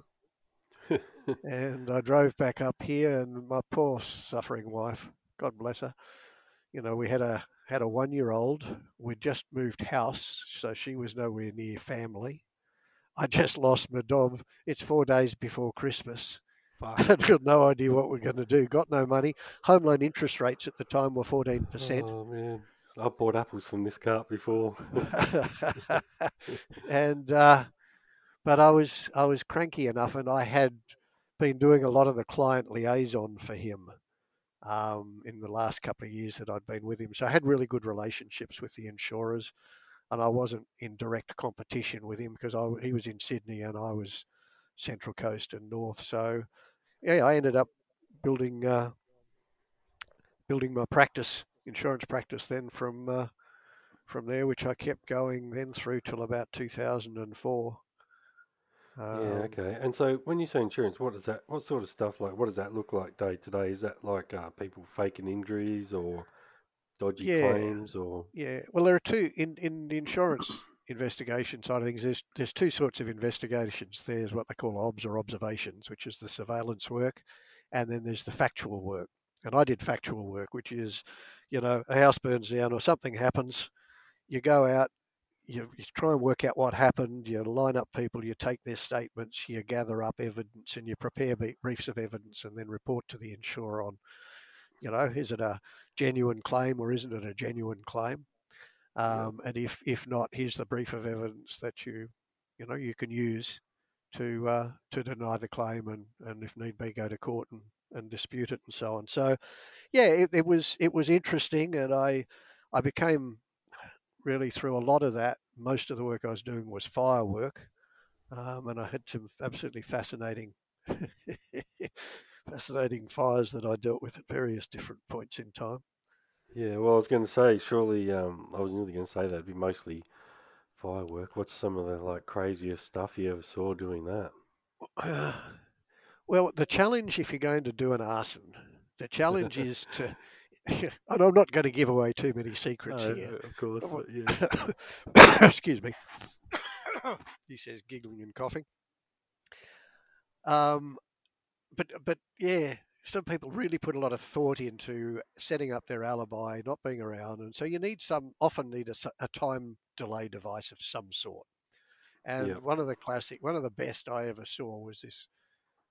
And I drove back up here and my poor suffering wife, God bless her, you know, we had a had a one-year-old. We'd just moved house, so she was nowhere near family. I just lost my dog. It's four days before Christmas. I've got no idea what we're going to do. Got no money. Home loan interest rates at the time were fourteen percent. Oh, man. I've bought apples from this cart before. and uh, but I was I was cranky enough, and I had been doing a lot of the client liaison for him um, in the last couple of years that I'd been with him. So I had really good relationships with the insurers, and I wasn't in direct competition with him because I, he was in Sydney and I was Central Coast and North. So yeah, I ended up building uh, building my practice. Insurance practice then from uh, from there, which I kept going then through till about two thousand four. Um, yeah, okay. And so when you say insurance, what is that? What sort of stuff like? What does that look like day to day? Is that like uh, people faking injuries or dodgy yeah, claims or? Yeah. Well, there are two in in the insurance investigation side of things. There's there's two sorts of investigations. There's what they call obs or observations, which is the surveillance work, and then there's the factual work. And I did factual work, which is, you know, a house burns down or something happens. You go out, you, you try and work out what happened. You line up people, you take their statements, you gather up evidence, and you prepare briefs of evidence, and then report to the insurer on, you know, is it a genuine claim or isn't it a genuine claim? Um, yeah. And if if not, here's the brief of evidence that you, you know, you can use to uh, to deny the claim, and and if need be, go to court and. and dispute it and so on. So yeah, it, it was it was interesting, and I I became really through a lot of that. Most of the work I was doing was fire work, um, and I had some absolutely fascinating fascinating fires that I dealt with at various different points in time. Yeah, well, I was going to say surely um, I was nearly going to say that'd be mostly fire work. What's some of the like craziest stuff you ever saw doing that? Uh, Well, the challenge, if you're going to do an arson, the challenge is to, and I'm not going to give away too many secrets no, here. Of course, but yeah. Excuse me. He says, giggling and coughing. Um, but but yeah, some people really put a lot of thought into setting up their alibi, not being around, and so you need some, often need a, a time delay device of some sort. And yeah. one of the classic, one of the best I ever saw was this.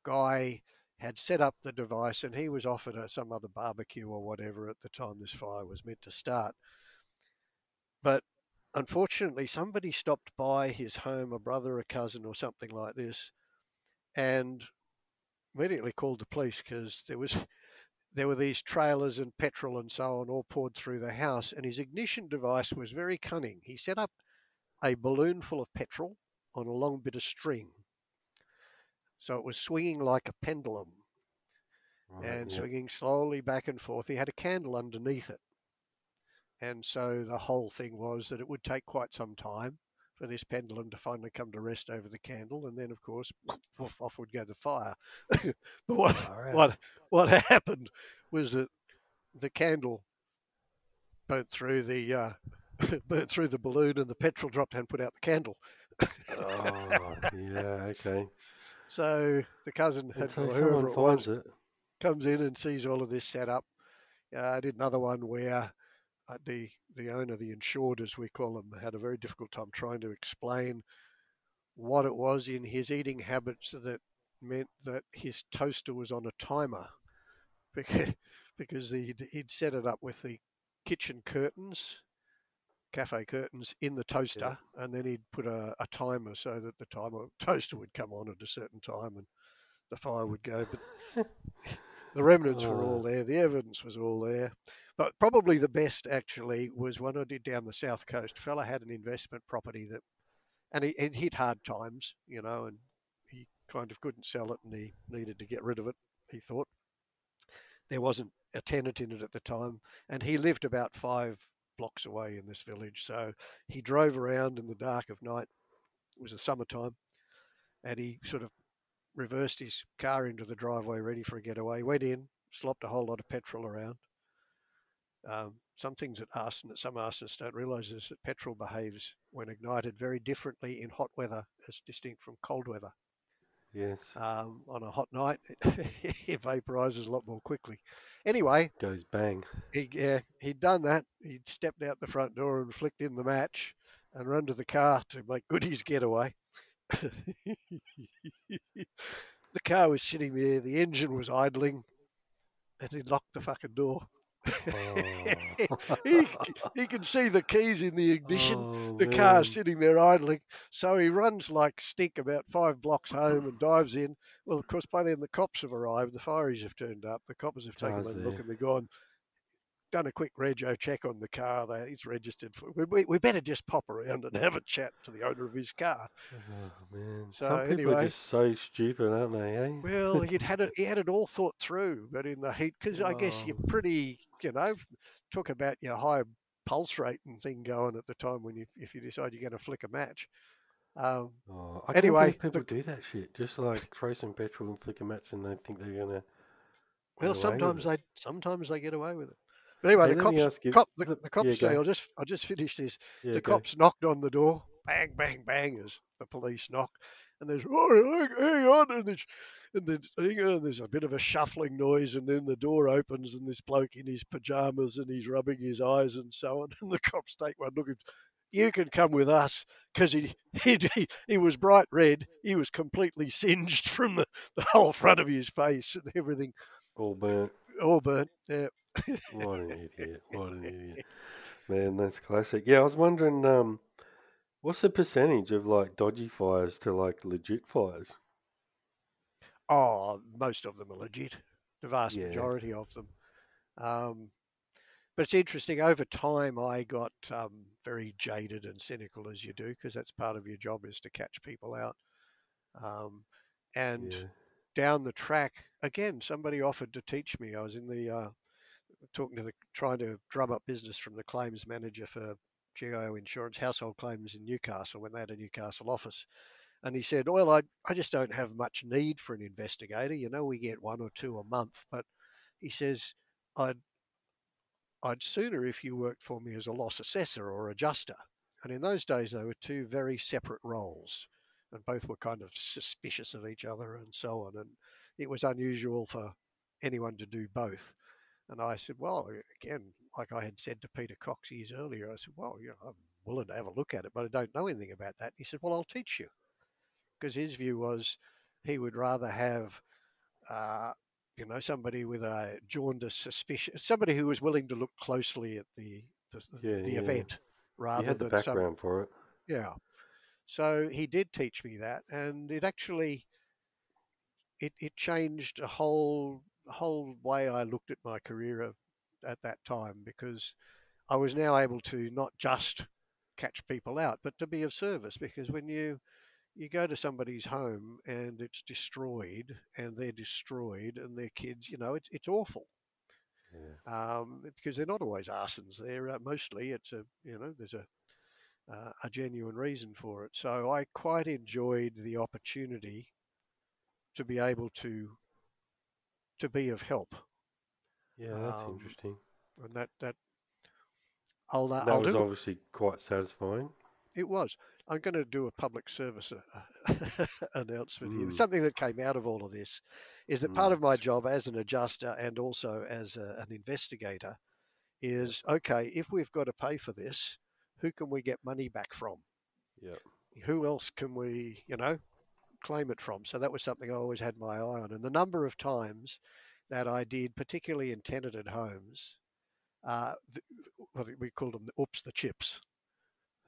Guy had set up the device, and he was offered a, some other barbecue or whatever at the time this fire was meant to start. But unfortunately, somebody stopped by his home, a brother, a cousin or something like this, and immediately called the police because there was there were these trailers and petrol and so on all poured through the house, and his ignition device was very cunning. He set up a balloon full of petrol on a long bit of string. So it was swinging like a pendulum right, and yeah. swinging slowly back and forth. He had a candle underneath it. And so the whole thing was that it would take quite some time for this pendulum to finally come to rest over the candle. And then, of course, off, off would go the fire. But what, right. what, what happened was that the candle burnt through the, uh, burnt through the balloon, and the petrol dropped and put out the candle. Oh, yeah, okay. So the cousin, had, so whoever it was, it. comes in and sees all of this set up. Uh, I did another one where uh, the, the owner, the insured as we call him, had a very difficult time trying to explain what it was in his eating habits that meant that his toaster was on a timer, because, because he'd, he'd set it up with the kitchen curtains. Cafe curtains in the toaster, yeah. and then he'd put a, a timer so that the timer toaster would come on at a certain time, and the fire would go. But the remnants oh. were all there. The evidence was all there. But probably the best, actually, was one I did down the south coast. A fella had an investment property that, and he it hit hard times, you know, and he kind of couldn't sell it and he needed to get rid of it, he thought. There wasn't a tenant in it at the time. And he lived about five blocks away in this village. So he drove around in the dark of night. It was the summertime. And he sort of reversed his car into the driveway ready for a getaway, went in, slopped a whole lot of petrol around. Um, some things that arson, some arsonists don't realise is that petrol behaves when ignited very differently in hot weather as distinct from cold weather. Yes. Um, on a hot night, it, it vaporises a lot more quickly. Anyway. Goes bang. He, yeah, he'd done that. He'd stepped out the front door and flicked in the match and run to the car to make good his getaway. The car was sitting there. The engine was idling. And he locked the fucking door. Oh. he, he can see the keys in the ignition, oh, the man. car sitting there idling. So he runs like stick about five blocks home and dives in. Well, of course, by then the cops have arrived, the fireys have turned up, the coppers have taken oh, a look yeah. and they've gone, done a quick rego check on the car. They, it's registered. For, we, we better just pop around and have a chat to the owner of his car. Oh, man. So Some people anyway, are just so stupid, aren't they? Eh? Well, he'd had it, he had it all thought through, but in the heat, because oh. I guess you're pretty, you know, talk about your high pulse rate and thing going at the time when you, if you decide you're going to flick a match. Um, oh, I anyway, can't believe people the, do that shit. Just like throw some petrol and flick a match, and they think they're going to. Well, sometimes they sometimes they get away with it. But anyway, the cops, you, cop, the, the cops yeah, say, I'll just, I'll just finish this. Yeah, the cops go. knocked on the door, bang, bang, bang, as the police knock. And there's, oh, hang on. And there's, and there's, and there's a bit of a shuffling noise. And then the door opens and this bloke in his pajamas and he's rubbing his eyes and so on. And the cops take one look at him. You can come with us, because he, he he was bright red. He was completely singed from the, the whole front of his face and everything. All burnt. All burnt, yeah. What an idiot! What an idiot! Man, that's classic. Yeah, I was wondering, um, what's the percentage of like dodgy fires to like legit fires? Oh, most of them are legit. The vast yeah. majority of them. Um, but it's interesting. Over time, I got um, very jaded and cynical, as you do, because that's part of your job is to catch people out. Um, and yeah. down the track, again, somebody offered to teach me. I was in the uh, talking to the trying to drum up business from the claims manager for G I O Insurance Household Claims in Newcastle when they had a Newcastle office, and he said, well, I I just don't have much need for an investigator, you know, we get one or two a month, but he says I'd I'd sooner if you worked for me as a loss assessor or adjuster. And in those days they were two very separate roles and both were kind of suspicious of each other and so on, and it was unusual for anyone to do both. And I said, well, again, like I had said to Peter Cox years earlier, I said, well, you know, I'm willing to have a look at it, but I don't know anything about that. He said, well, I'll teach you. Because his view was he would rather have, uh, you know, somebody with a jaundiced suspicion, somebody who was willing to look closely at the the, yeah, the yeah. event rather you had than the background some, for it. Yeah. So he did teach me that. And it actually, it, it changed a whole... whole way I looked at my career of, at that time, because I was now able to not just catch people out, but to be of service. Because when you you go to somebody's home and it's destroyed and they're destroyed and their kids, you know, it's it's awful. Yeah. Um, because they're not always arsons. They're uh, mostly it's a you know there's a uh, a genuine reason for it. So I quite enjoyed the opportunity to be able to. to be of help. Yeah, that's um, interesting. And that, that, I'll, uh, that I'll was do obviously it. quite satisfying. It was. I'm going to do a public service uh, announcement mm. here. Something that came out of all of this is that mm. part of my job as an adjuster and also as a, an investigator is, okay, if we've got to pay for this, who can we get money back from? Yeah. Who else can we, you know, claim it from? So that was something I always had my eye on. And the number of times that I did, particularly in tenanted homes, uh, the, well, we called them the oops, the chips.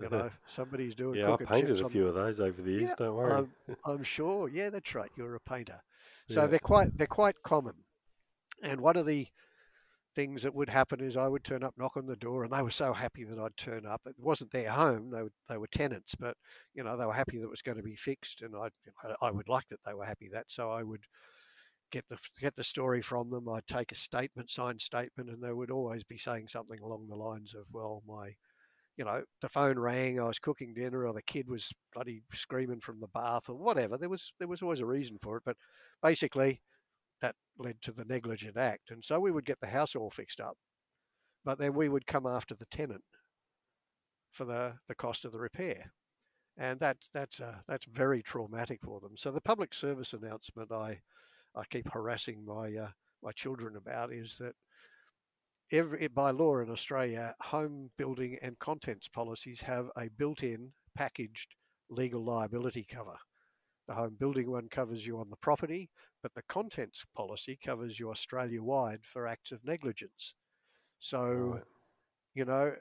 You know, somebody's doing yeah, cooking chips. Yeah, I painted a few of those over the years, yeah, don't worry. I'm, I'm sure. Yeah, that's right. You're a painter. So yeah. they're quite they're quite common. And one of the things that would happen is I would turn up, knock on the door, and they were so happy that I'd turn up. It wasn't their home; they were, they were tenants, but you know they were happy that it was going to be fixed, and I I would like that they were happy that. So I would get the get the story from them. I'd take a statement, signed statement, and they would always be saying something along the lines of, "Well, my, you know, the phone rang. I was cooking dinner, or the kid was bloody screaming from the bath, or whatever." There was there was always a reason for it, but basically that led to the negligent act. And so we would get the house all fixed up, but then we would come after the tenant for the, the cost of the repair. And that's, that's, uh, that's very traumatic for them. So the public service announcement I, I keep harassing my, uh, my children about is that every, by law in Australia, home building and contents policies have a built-in packaged legal liability cover. The home building one covers you on the property, but the contents policy covers you Australia-wide for acts of negligence. So, you know,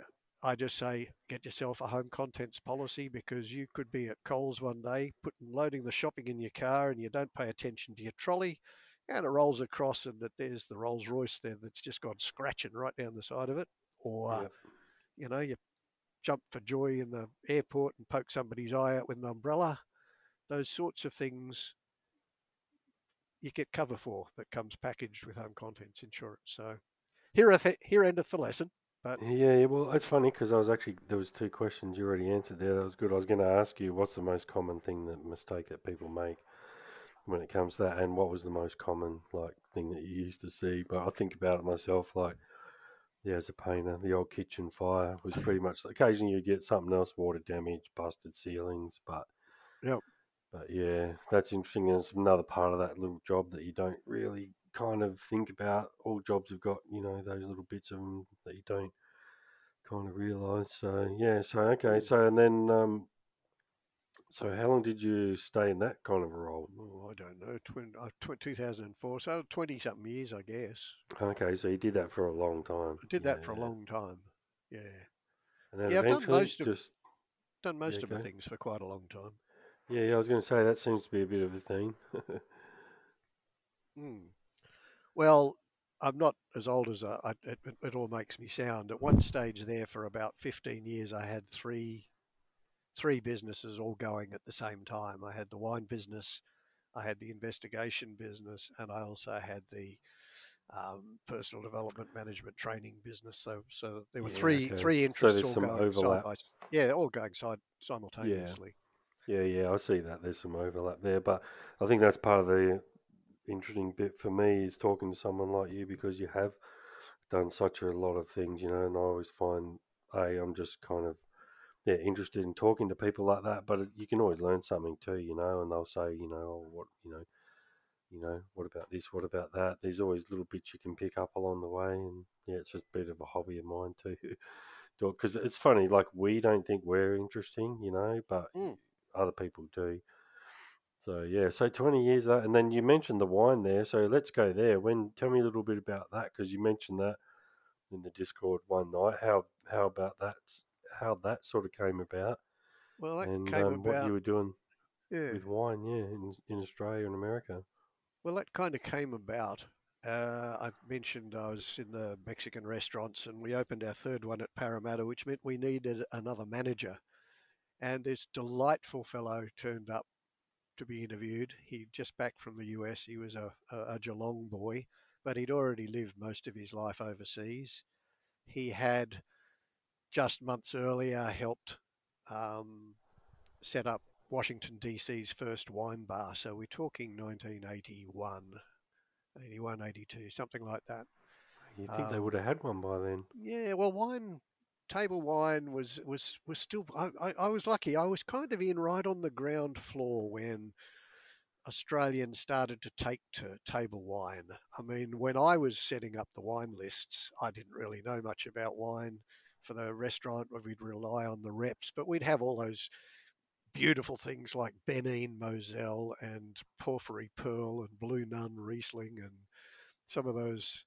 I just say, get yourself a home contents policy, because you could be at Coles one day, putting loading the shopping in your car, and you don't pay attention to your trolley, and it rolls across, and there's the Rolls-Royce there that's just gone scratching right down the side of it. Or, yeah. you know, you jump for joy in the airport and poke somebody's eye out with an umbrella. Those sorts of things you get cover for that comes packaged with home contents insurance. So here, th- here endeth the lesson. But yeah, well, it's funny because I was actually, there was two questions you already answered there. That was good. I was going to ask you, what's the most common thing, that mistake that people make when it comes to that? And what was the most common like thing that you used to see? But I think about it myself, like, yeah, as a painter, the old kitchen fire was pretty much, occasionally you get something else, water damage, busted ceilings, but yep. But yeah, that's interesting. And it's another part of that little job that you don't really kind of think about. All jobs have got, you know, those little bits of them that you don't kind of realise. So yeah, so okay. So and then, um, so how long did you stay in that kind of a role? Oh, I don't know, twenty, uh, twenty, two thousand four, so twenty-something years, I guess. Okay, so you did that for a long time. I did that yeah. for a long time, yeah. And then yeah, eventually I've done most of, just, done most yeah, of okay. my things for quite a long time. Yeah, yeah, I was going to say that seems to be a bit of a thing. mm. Well, I'm not as old as I, I, it, it all makes me sound. At one stage there for about fifteen years, I had three, three businesses all going at the same time. I had the wine business, I had the investigation business, and I also had the um, personal development management training business. So, so there were yeah, three, okay. three interests so all going overlap. side by yeah, all going side simultaneously. Yeah. Yeah, yeah, I see that. There's some overlap there, but I think that's part of the interesting bit for me is talking to someone like you, because you have done such a lot of things, you know, and I always find, A, I'm just kind of yeah, interested in talking to people like that, but you can always learn something too, you know, and they'll say, you know, oh, what, you know, you know, what about this, what about that? There's always little bits you can pick up along the way, and yeah, it's just a bit of a hobby of mine too. Because it's funny, like, we don't think we're interesting, you know, but... Mm. Other people do. So yeah, so twenty years that, and then you mentioned the wine there, so let's go there. When tell me a little bit about that, because you mentioned that in the Discord one night. How how about that? How that sort of came about? Well, that and, came um, about what you were doing yeah. with wine, yeah, in, in Australia and America. Well, that kind of came about. Uh, I mentioned I was in the Mexican restaurants, and we opened our third one at Parramatta, which meant we needed another manager. And this delightful fellow turned up to be interviewed. He just back from the U S. He was a, a, a Geelong boy, but he'd already lived most of his life overseas. He had just months earlier helped um, set up Washington, D C's first wine bar. So we're talking nineteen eighty-one, eighty-one, eighty-two, something like that. You'd think um, they would have had one by then. Yeah, well, wine... table wine was was was still I, I, I was lucky. I was kind of in right on the ground floor when Australians started to take to table wine. I mean, when I was setting up the wine lists, I didn't really know much about wine. For the restaurant, we'd rely on the reps, but we'd have all those beautiful things like Benin Moselle and Porphyry Pearl and Blue Nun Riesling and some of those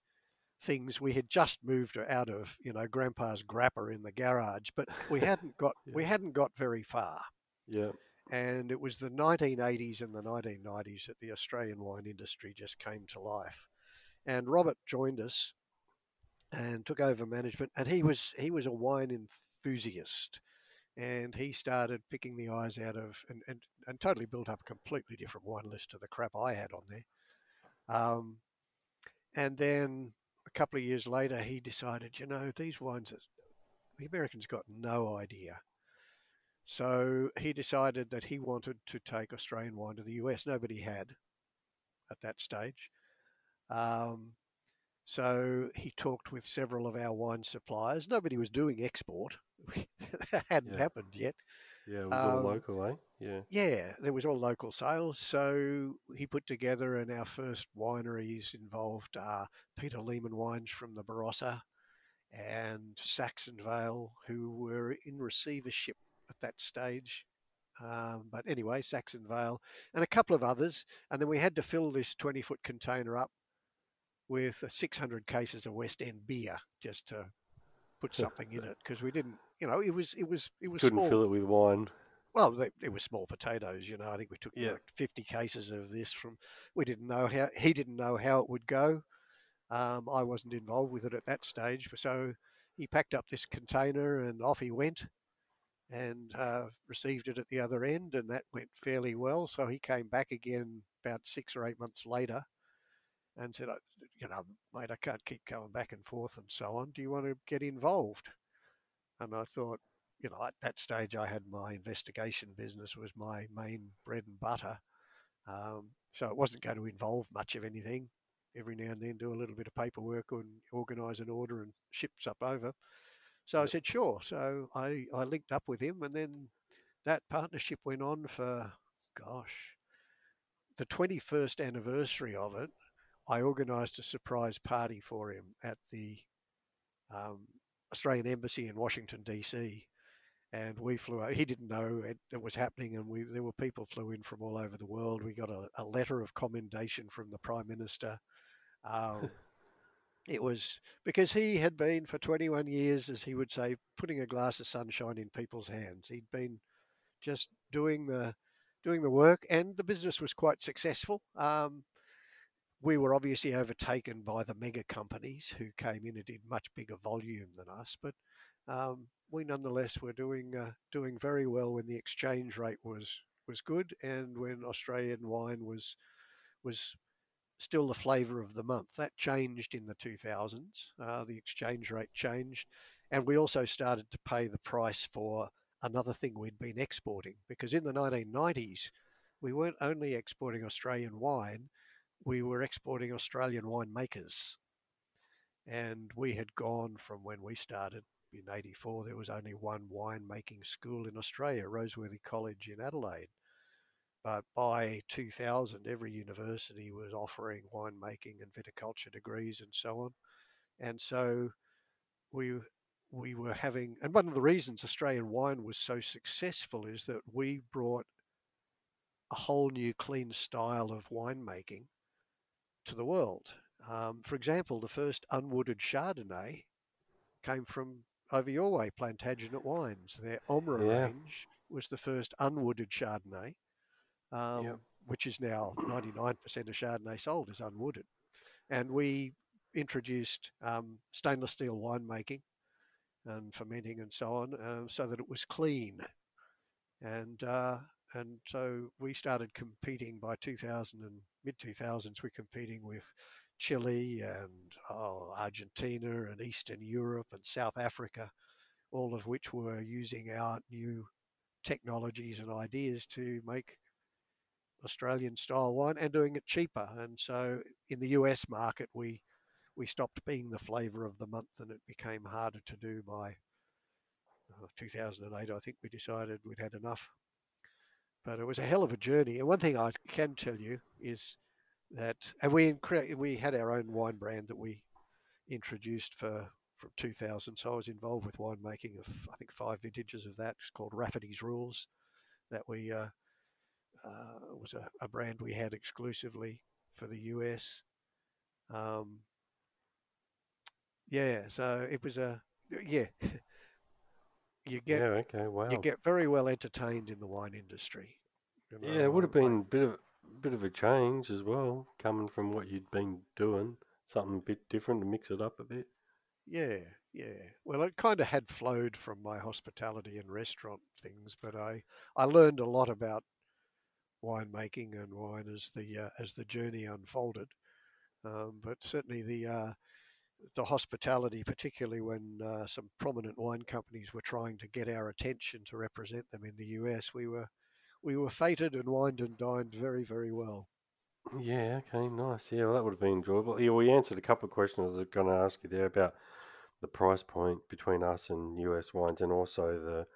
things. We had just moved out of, you know, Grandpa's grapper in the garage, but we hadn't got yeah. we hadn't got very far. Yeah. And it was the nineteen eighties and the nineteen nineties that the Australian wine industry just came to life. And Robert joined us and took over management. And he was he was a wine enthusiast. And he started picking the eyes out of, and, and, and totally built up a completely different wine list to the crap I had on there. Um, and then a couple of years later, he decided, you know, these wines, the Americans got no idea. So he decided that he wanted to take Australian wine to the U S. Nobody had at that stage. Um, so he talked with several of our wine suppliers. Nobody was doing export. That hadn't yeah. happened yet. Yeah, it was um, all local, eh? Yeah. Yeah, there was all local sales. So he put together, and our first wineries involved are Peter Lehman Wines from the Barossa and Saxon Vale, who were in receivership at that stage. Um, but anyway, Saxon Vale and a couple of others. And then we had to fill this twenty-foot container up with six hundred cases of West End beer just to put something in it, because we didn't, you know, it was, it was, it was Couldn't small. Fill it with wine. Well, they, it was small potatoes, you know. I think we took yeah. like fifty cases of this from, we didn't know how, he didn't know how it would go. Um, I wasn't involved with it at that stage. So he packed up this container and off he went, and uh, received it at the other end, and that went fairly well. So he came back again about six or eight months later and said, you know, mate, I can't keep going back and forth and so on. Do you want to get involved? And I thought, you know, at that stage I had my investigation business was my main bread and butter. Um, so it wasn't going to involve much of anything. Every now and then do a little bit of paperwork and organise an order and ships up over. So I said, sure. So I, I linked up with him, and then that partnership went on for, gosh, the twenty-first anniversary of it. I organised a surprise party for him at the um, Australian Embassy in Washington, D C, and we flew out. He didn't know it, it was happening, and we there were people flew in from all over the world. We got a, a letter of commendation from the Prime Minister. Um, it was because he had been for twenty-one years, as he would say, putting a glass of sunshine in people's hands. He'd been just doing the doing the work, and the business was quite successful. Um, We were obviously overtaken by the mega companies who came in and did much bigger volume than us, but um, we nonetheless were doing uh, doing very well when the exchange rate was was good, and when Australian wine was was still the flavour of the month. That changed in the two thousands. Uh, the exchange rate changed, and we also started to pay the price for another thing we'd been exporting, because in the nineteen nineties we weren't only exporting Australian wine. We were exporting Australian winemakers, and we had gone from when we started in eighty-four, there was only one winemaking school in Australia, Roseworthy College in Adelaide. But by two thousand, every university was offering winemaking and viticulture degrees and so on. And so we, we were having, and one of the reasons Australian wine was so successful is that we brought a whole new clean style of winemaking to the world. Um, for example, the first unwooded Chardonnay came from over your way, Plantagenet Wines. Their Omra yeah. range was the first unwooded Chardonnay, um, yeah. which is now ninety-nine percent of Chardonnay sold is unwooded. And we introduced um, stainless steel winemaking and fermenting and so on, uh, so that it was clean. And uh, And so we started competing by two thousand and mid two thousands. We're competing with Chile and oh, Argentina and Eastern Europe and South Africa, all of which were using our new technologies and ideas to make Australian style wine and doing it cheaper. And so in the U S market, we we stopped being the flavour of the month, and it became harder to do by two thousand eight. I think we decided we'd had enough. But it was a hell of a journey. And one thing I can tell you is that, and we we had our own wine brand that we introduced for from two thousand. So I was involved with winemaking of, I think, five vintages of that. It's called Rafferty's Rules. That we uh, uh, was a, a brand we had exclusively for the U S. Um, Yeah, so it was a yeah. You get yeah, okay, wow. You get very well entertained in the wine industry. Yeah, it would have been a bit of bit of a change as well, coming from what you'd been doing, something a bit different to mix it up a bit. Yeah, yeah. Well, it kind of had flowed from my hospitality and restaurant things, but I I learned a lot about winemaking and wine as the uh, as the journey unfolded. Um, but certainly the uh, the hospitality, particularly when uh, some prominent wine companies were trying to get our attention to represent them in the U S, we were we were feted and wined and dined very, very well. Yeah, okay, nice. Yeah, well, that would have been enjoyable. Yeah, we answered a couple of questions I was going to ask you there about the price point between us and U S wines, and also the,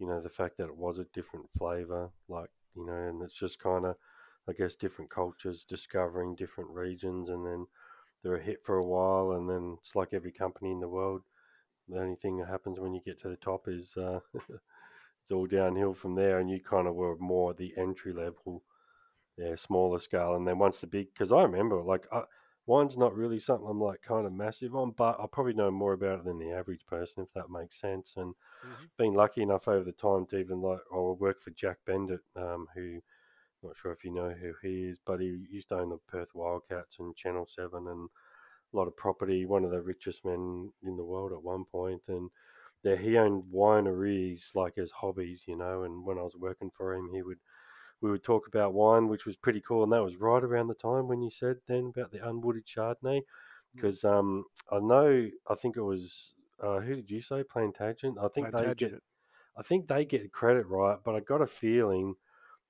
you know, the fact that it was a different flavour, like, you know, and it's just kind of, I guess, different cultures, discovering different regions, and then they're a hit for a while, and then it's like every company in the world. The only thing that happens when you get to the top is uh, it's all downhill from there, and you kind of were more at the entry level, yeah, smaller scale, and then once the big, because I remember, like, I, wine's not really something I'm like kind of massive on, but I probably know more about it than the average person, if that makes sense. And mm-hmm. been lucky enough over the time to even like, I worked for Jack Bendit, um, who, not sure if you know who he is, but he used to own the Perth Wildcats and Channel seven and a lot of property, one of the richest men in the world at one point. And there he owned wineries like as hobbies, you know, and when I was working for him, he would, we would talk about wine, which was pretty cool. And that was right around the time when you said then about the unwooded Chardonnay, because mm. um, I know, I think it was, uh, who did you say? Plantagenet? I think Plantagenet. they get, I think they get credit right, but I got a feeling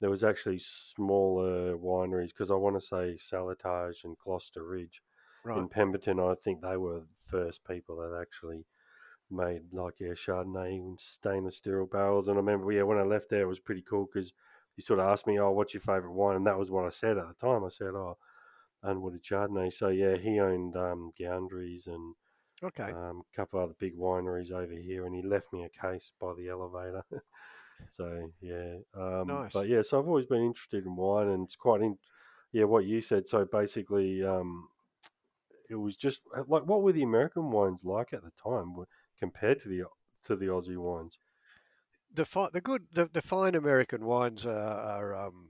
there was actually smaller wineries, because I want to say Salitage and Gloucester Ridge right. in Pemberton. I think they were the first people that actually made like yeah, Chardonnay and stainless steel barrels. And I remember yeah, when I left there, it was pretty cool because you sort of asked me, oh, what's your favourite wine? And that was what I said at the time. I said, oh, unwooded Chardonnay. So, yeah, he owned um, Goundries and okay. um, a couple of other big wineries over here. And he left me a case by the elevator. So, yeah. Um, nice. But, yeah, so I've always been interested in wine. And it's quite, in, yeah, what you said. So, basically, um, it was just, like, what were the American wines like at the time compared to the to the Aussie wines? The fine, the good, the, the fine American wines are, are um,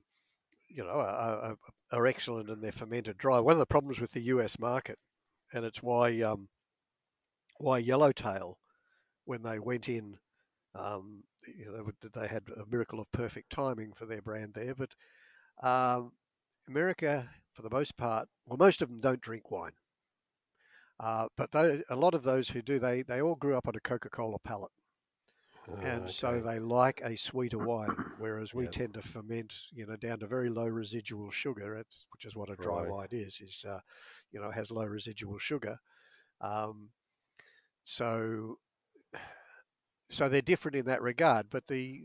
you know, are, are, are excellent, and they're fermented dry. One of the problems with the U S market, and it's why, um, why Yellowtail, when they went in, um, you know, they had a miracle of perfect timing for their brand there. But um, America, for the most part, well, most of them don't drink wine, uh, but they, a lot of those who do, they they all grew up on a Coca-Cola palate. And oh, okay. so they like a sweeter wine, whereas we yeah. tend to ferment, you know, down to very low residual sugar, it's, which is what a dry right. wine is, is, uh, you know, has low residual sugar. Um, so, so they're different in that regard. But the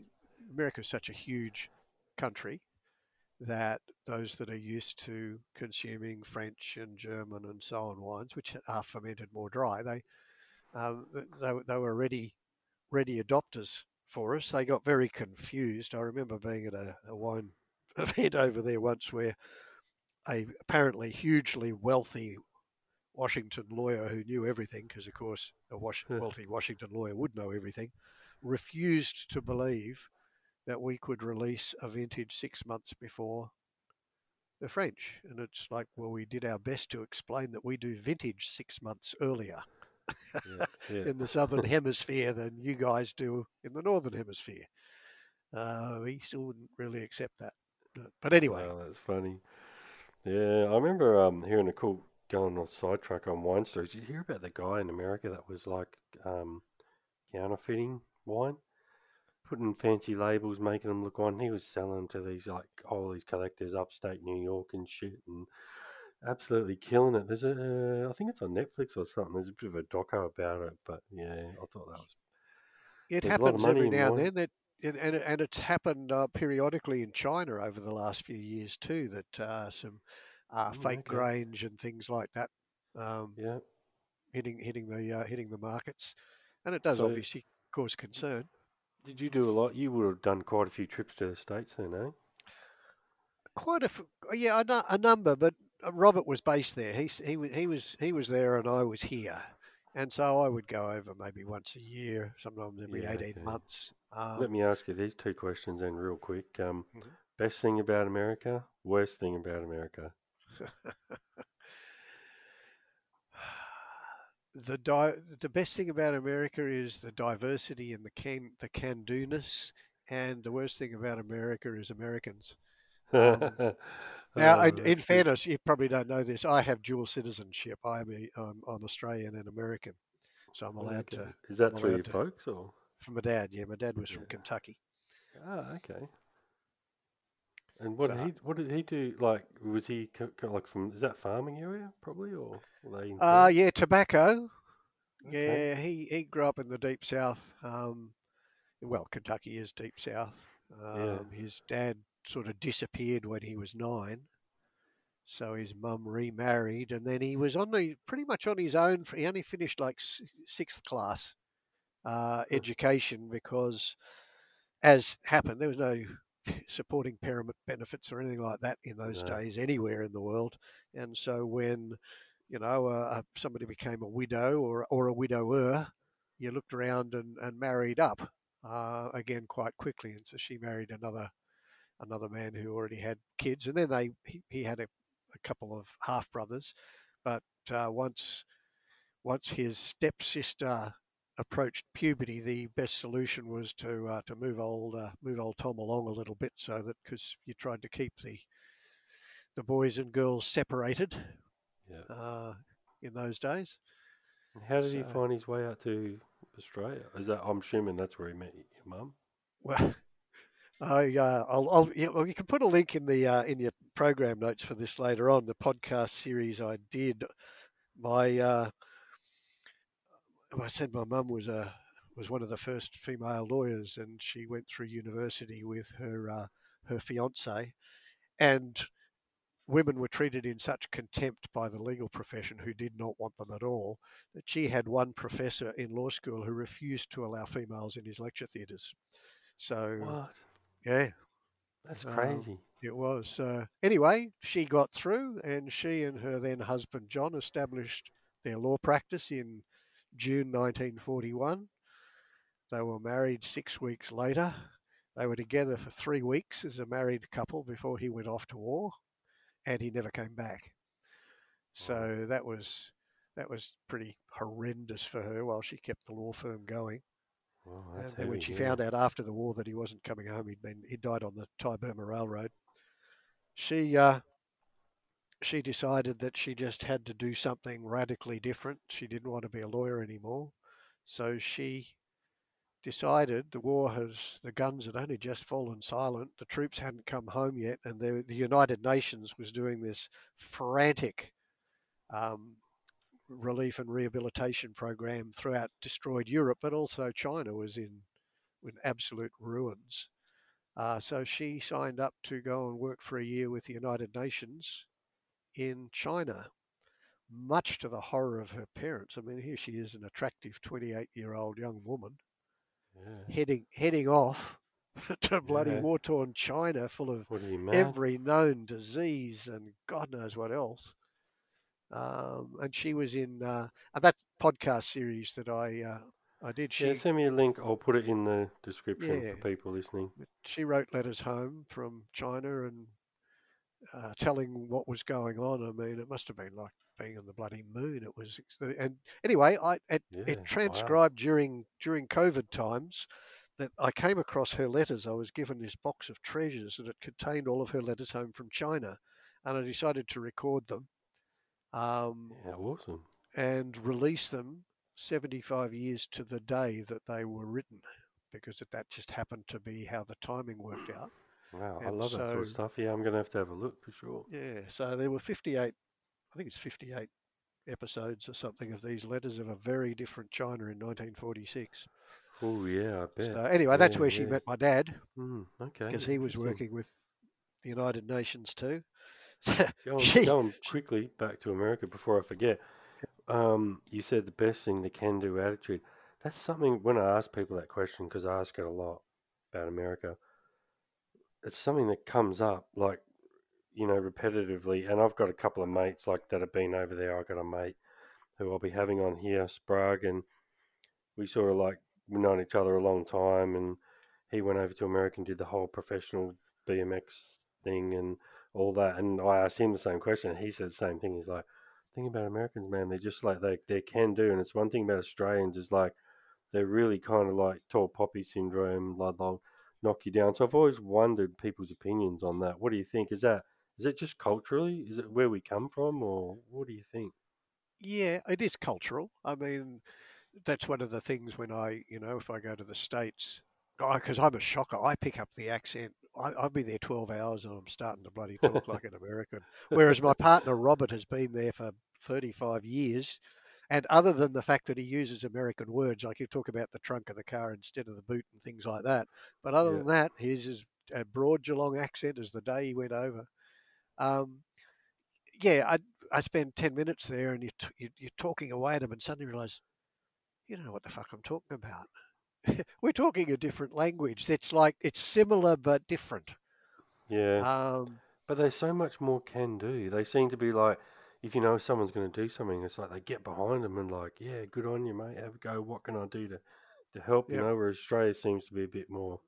America is such a huge country that those that are used to consuming French and German and so on wines, which are fermented more dry, they um, they, they were already. ready adopters for us. They got very confused. I remember being at a, a wine event over there once where a apparently hugely wealthy Washington lawyer who knew everything, because of course a Was- wealthy Washington lawyer would know everything, refused to believe that we could release a vintage six months before the French. And it's like, well, we did our best to explain that we do vintage six months earlier. yeah, yeah. in the southern hemisphere than you guys do in the northern hemisphere. Uh, he still wouldn't really accept that. But anyway. Oh, that's funny. Yeah, I remember um, hearing a cool going on sidetrack on wine stories. Did you hear about the guy in America that was like um, counterfeiting wine? Putting fancy labels, making them look on. He was selling them to these, like, all these collectors upstate New York and shit, and absolutely killing it. There's a, uh, I think it's on Netflix or something. There's a bit of a doco about it, but yeah, I thought that was. It happens every now and then. That it, and and it's happened uh, periodically in China over the last few years too. That uh, some uh, oh, fake okay. Grange and things like that. Um, yeah. Hitting hitting the uh, hitting the markets, and it does so obviously cause concern. Did you do a lot? You would have done quite a few trips to the States then, eh? Quite a yeah, a, a number, but. Robert was based there. He he he was he was there, and I was here, And so I would go over maybe once a year, sometimes every yeah, eighteen okay. months. Um, Let me ask you these two questions then real quick. Um, mm-hmm. Best thing about America, worst thing about America? The di the best thing about America is the diversity and the can the can-do-ness, and the worst thing about America is Americans. Um, now, oh, in, in fairness, you probably don't know this. I have dual citizenship. I'm a, um, I'm Australian and American, so I'm allowed okay. to. Is that I'm through your to, folks or? From my dad, yeah. My dad was yeah. from Kentucky. Ah, oh, okay. And what so, did he what did he do? Like, was he like from is that farming area probably or? Ah, uh, yeah, tobacco. Okay. Yeah, he he grew up in the deep south. Um, well, Kentucky is deep south. Um, yeah. His dad sort of disappeared when he was nine, so his mum remarried, and then he was on the pretty much on his own. He only finished like sixth class uh, education because, as happened, there was no supporting parent benefits or anything like that in those no. days anywhere in the world. And so when, you know, uh, somebody became a widow or or a widower, you looked around and, and married up uh, again quite quickly. And so she married another another man who already had kids. And then they he, he had a, a couple of half-brothers. But uh, once once his stepsister approached puberty, the best solution was to uh, to move old uh, move old Tom along a little bit, so that because you tried to keep the the boys and girls separated yeah. uh, in those days. And how did so, he find his way out to Australia? Is that I'm assuming that's where he met your mum. Well, I uh, I'll, I'll yeah, well, you can put a link in the uh, in your program notes for this later on. The podcast series I did, my. Uh, I said my mum was a was one of the first female lawyers, and she went through university with her uh, her fiance, and women were treated in such contempt by the legal profession, who did not want them at all, that she had one professor in law school who refused to allow females in his lecture theatres. So what? Yeah, that's crazy. Um, it was. Uh, anyway, she got through, and she and her then husband John established their law practice in June nineteen forty-one. They were married six weeks later. They were together for three weeks as a married couple before he went off to war, and he never came back. So that was that was pretty horrendous for her while she kept the law firm going. Well, and then when she yeah. found out after the war that he wasn't coming home, he'd been he died on the Thai-Burma Railroad. She uh, She decided that she just had to do something radically different. She didn't want to be a lawyer anymore. So she decided the war has, the guns had only just fallen silent. The troops hadn't come home yet. And the, the United Nations was doing this frantic um, relief and rehabilitation program throughout destroyed Europe, but also China was in, in absolute ruins. Uh, so she signed up to go and work for a year with the United Nations in China, much to the horror of her parents. I mean, here she is, an attractive twenty-eight-year-old young woman, yeah. heading heading off to bloody yeah. war-torn China, full of every known disease and God knows what else. Um, and she was in uh, that podcast series that I uh, I did. She, yeah, send me a link. I'll put it in the description yeah. for people listening. She wrote letters home from China and Uh, telling what was going on. I mean, it must have been like being on the bloody moon. It was, and anyway, I it, yeah, it transcribed wow. during during COVID times that I came across her letters. I was given this box of treasures, and it contained all of her letters home from China, and I decided to record them. Um, yeah, awesome. And release them seventy-five years to the day that they were written, because that just happened to be how the timing worked out. Wow, and I love so, that sort of stuff. Yeah, I'm going to have to have a look for sure. Yeah, so there were fifty-eight, I think it's fifty-eight episodes or something of these letters of a very different China in nineteen forty-six. Oh, yeah, I bet. So anyway, yeah, that's where yeah. she met my dad. Mm, okay. Because he was working with the United Nations too. Going go quickly back to America before I forget. Um, you said the best thing, the can-do attitude. That's something, when I ask people that question, because I ask it a lot about America, it's something that comes up, like, you know, repetitively. And I've got a couple of mates like that have been over there. I've got a mate who I'll be having on here, Sprague, and we sort of like, we've known each other a long time, and he went over to America and did the whole professional B M X thing and all that, and I asked him the same question, and he said the same thing. He's like, the thing about Americans, man, they're just like, they, they can do, and it's one thing about Australians is like, they're really kind of like tall poppy syndrome, they'll knock you down. So I've always wondered people's opinions on that. What do you think? Is that, is it just culturally? Is it where we come from, or what do you think? Yeah, it is cultural. I mean, that's one of the things when I, you know, if I go to the States, because I'm a shocker, I pick up the accent. I, I've been there twelve hours and I'm starting to bloody talk like an American. Whereas my partner, Robert, has been there for thirty-five years. And other than the fact that he uses American words, like you talk about the trunk of the car instead of the boot and things like that. But other yeah. than that, he's as a broad Geelong accent as the day he went over. Um, yeah, I I spent ten minutes there and you're, t- you're talking away at him and suddenly realise, you know what the fuck I'm talking about. We're talking a different language. It's like, it's similar but different. Yeah. Um, but there's so much more can do. They seem to be like, if you know someone's going to do something, it's like they get behind them and like, yeah, good on you, mate. Have a go. What can I do to, to help? Yep. You know, where Australia seems to be a bit more.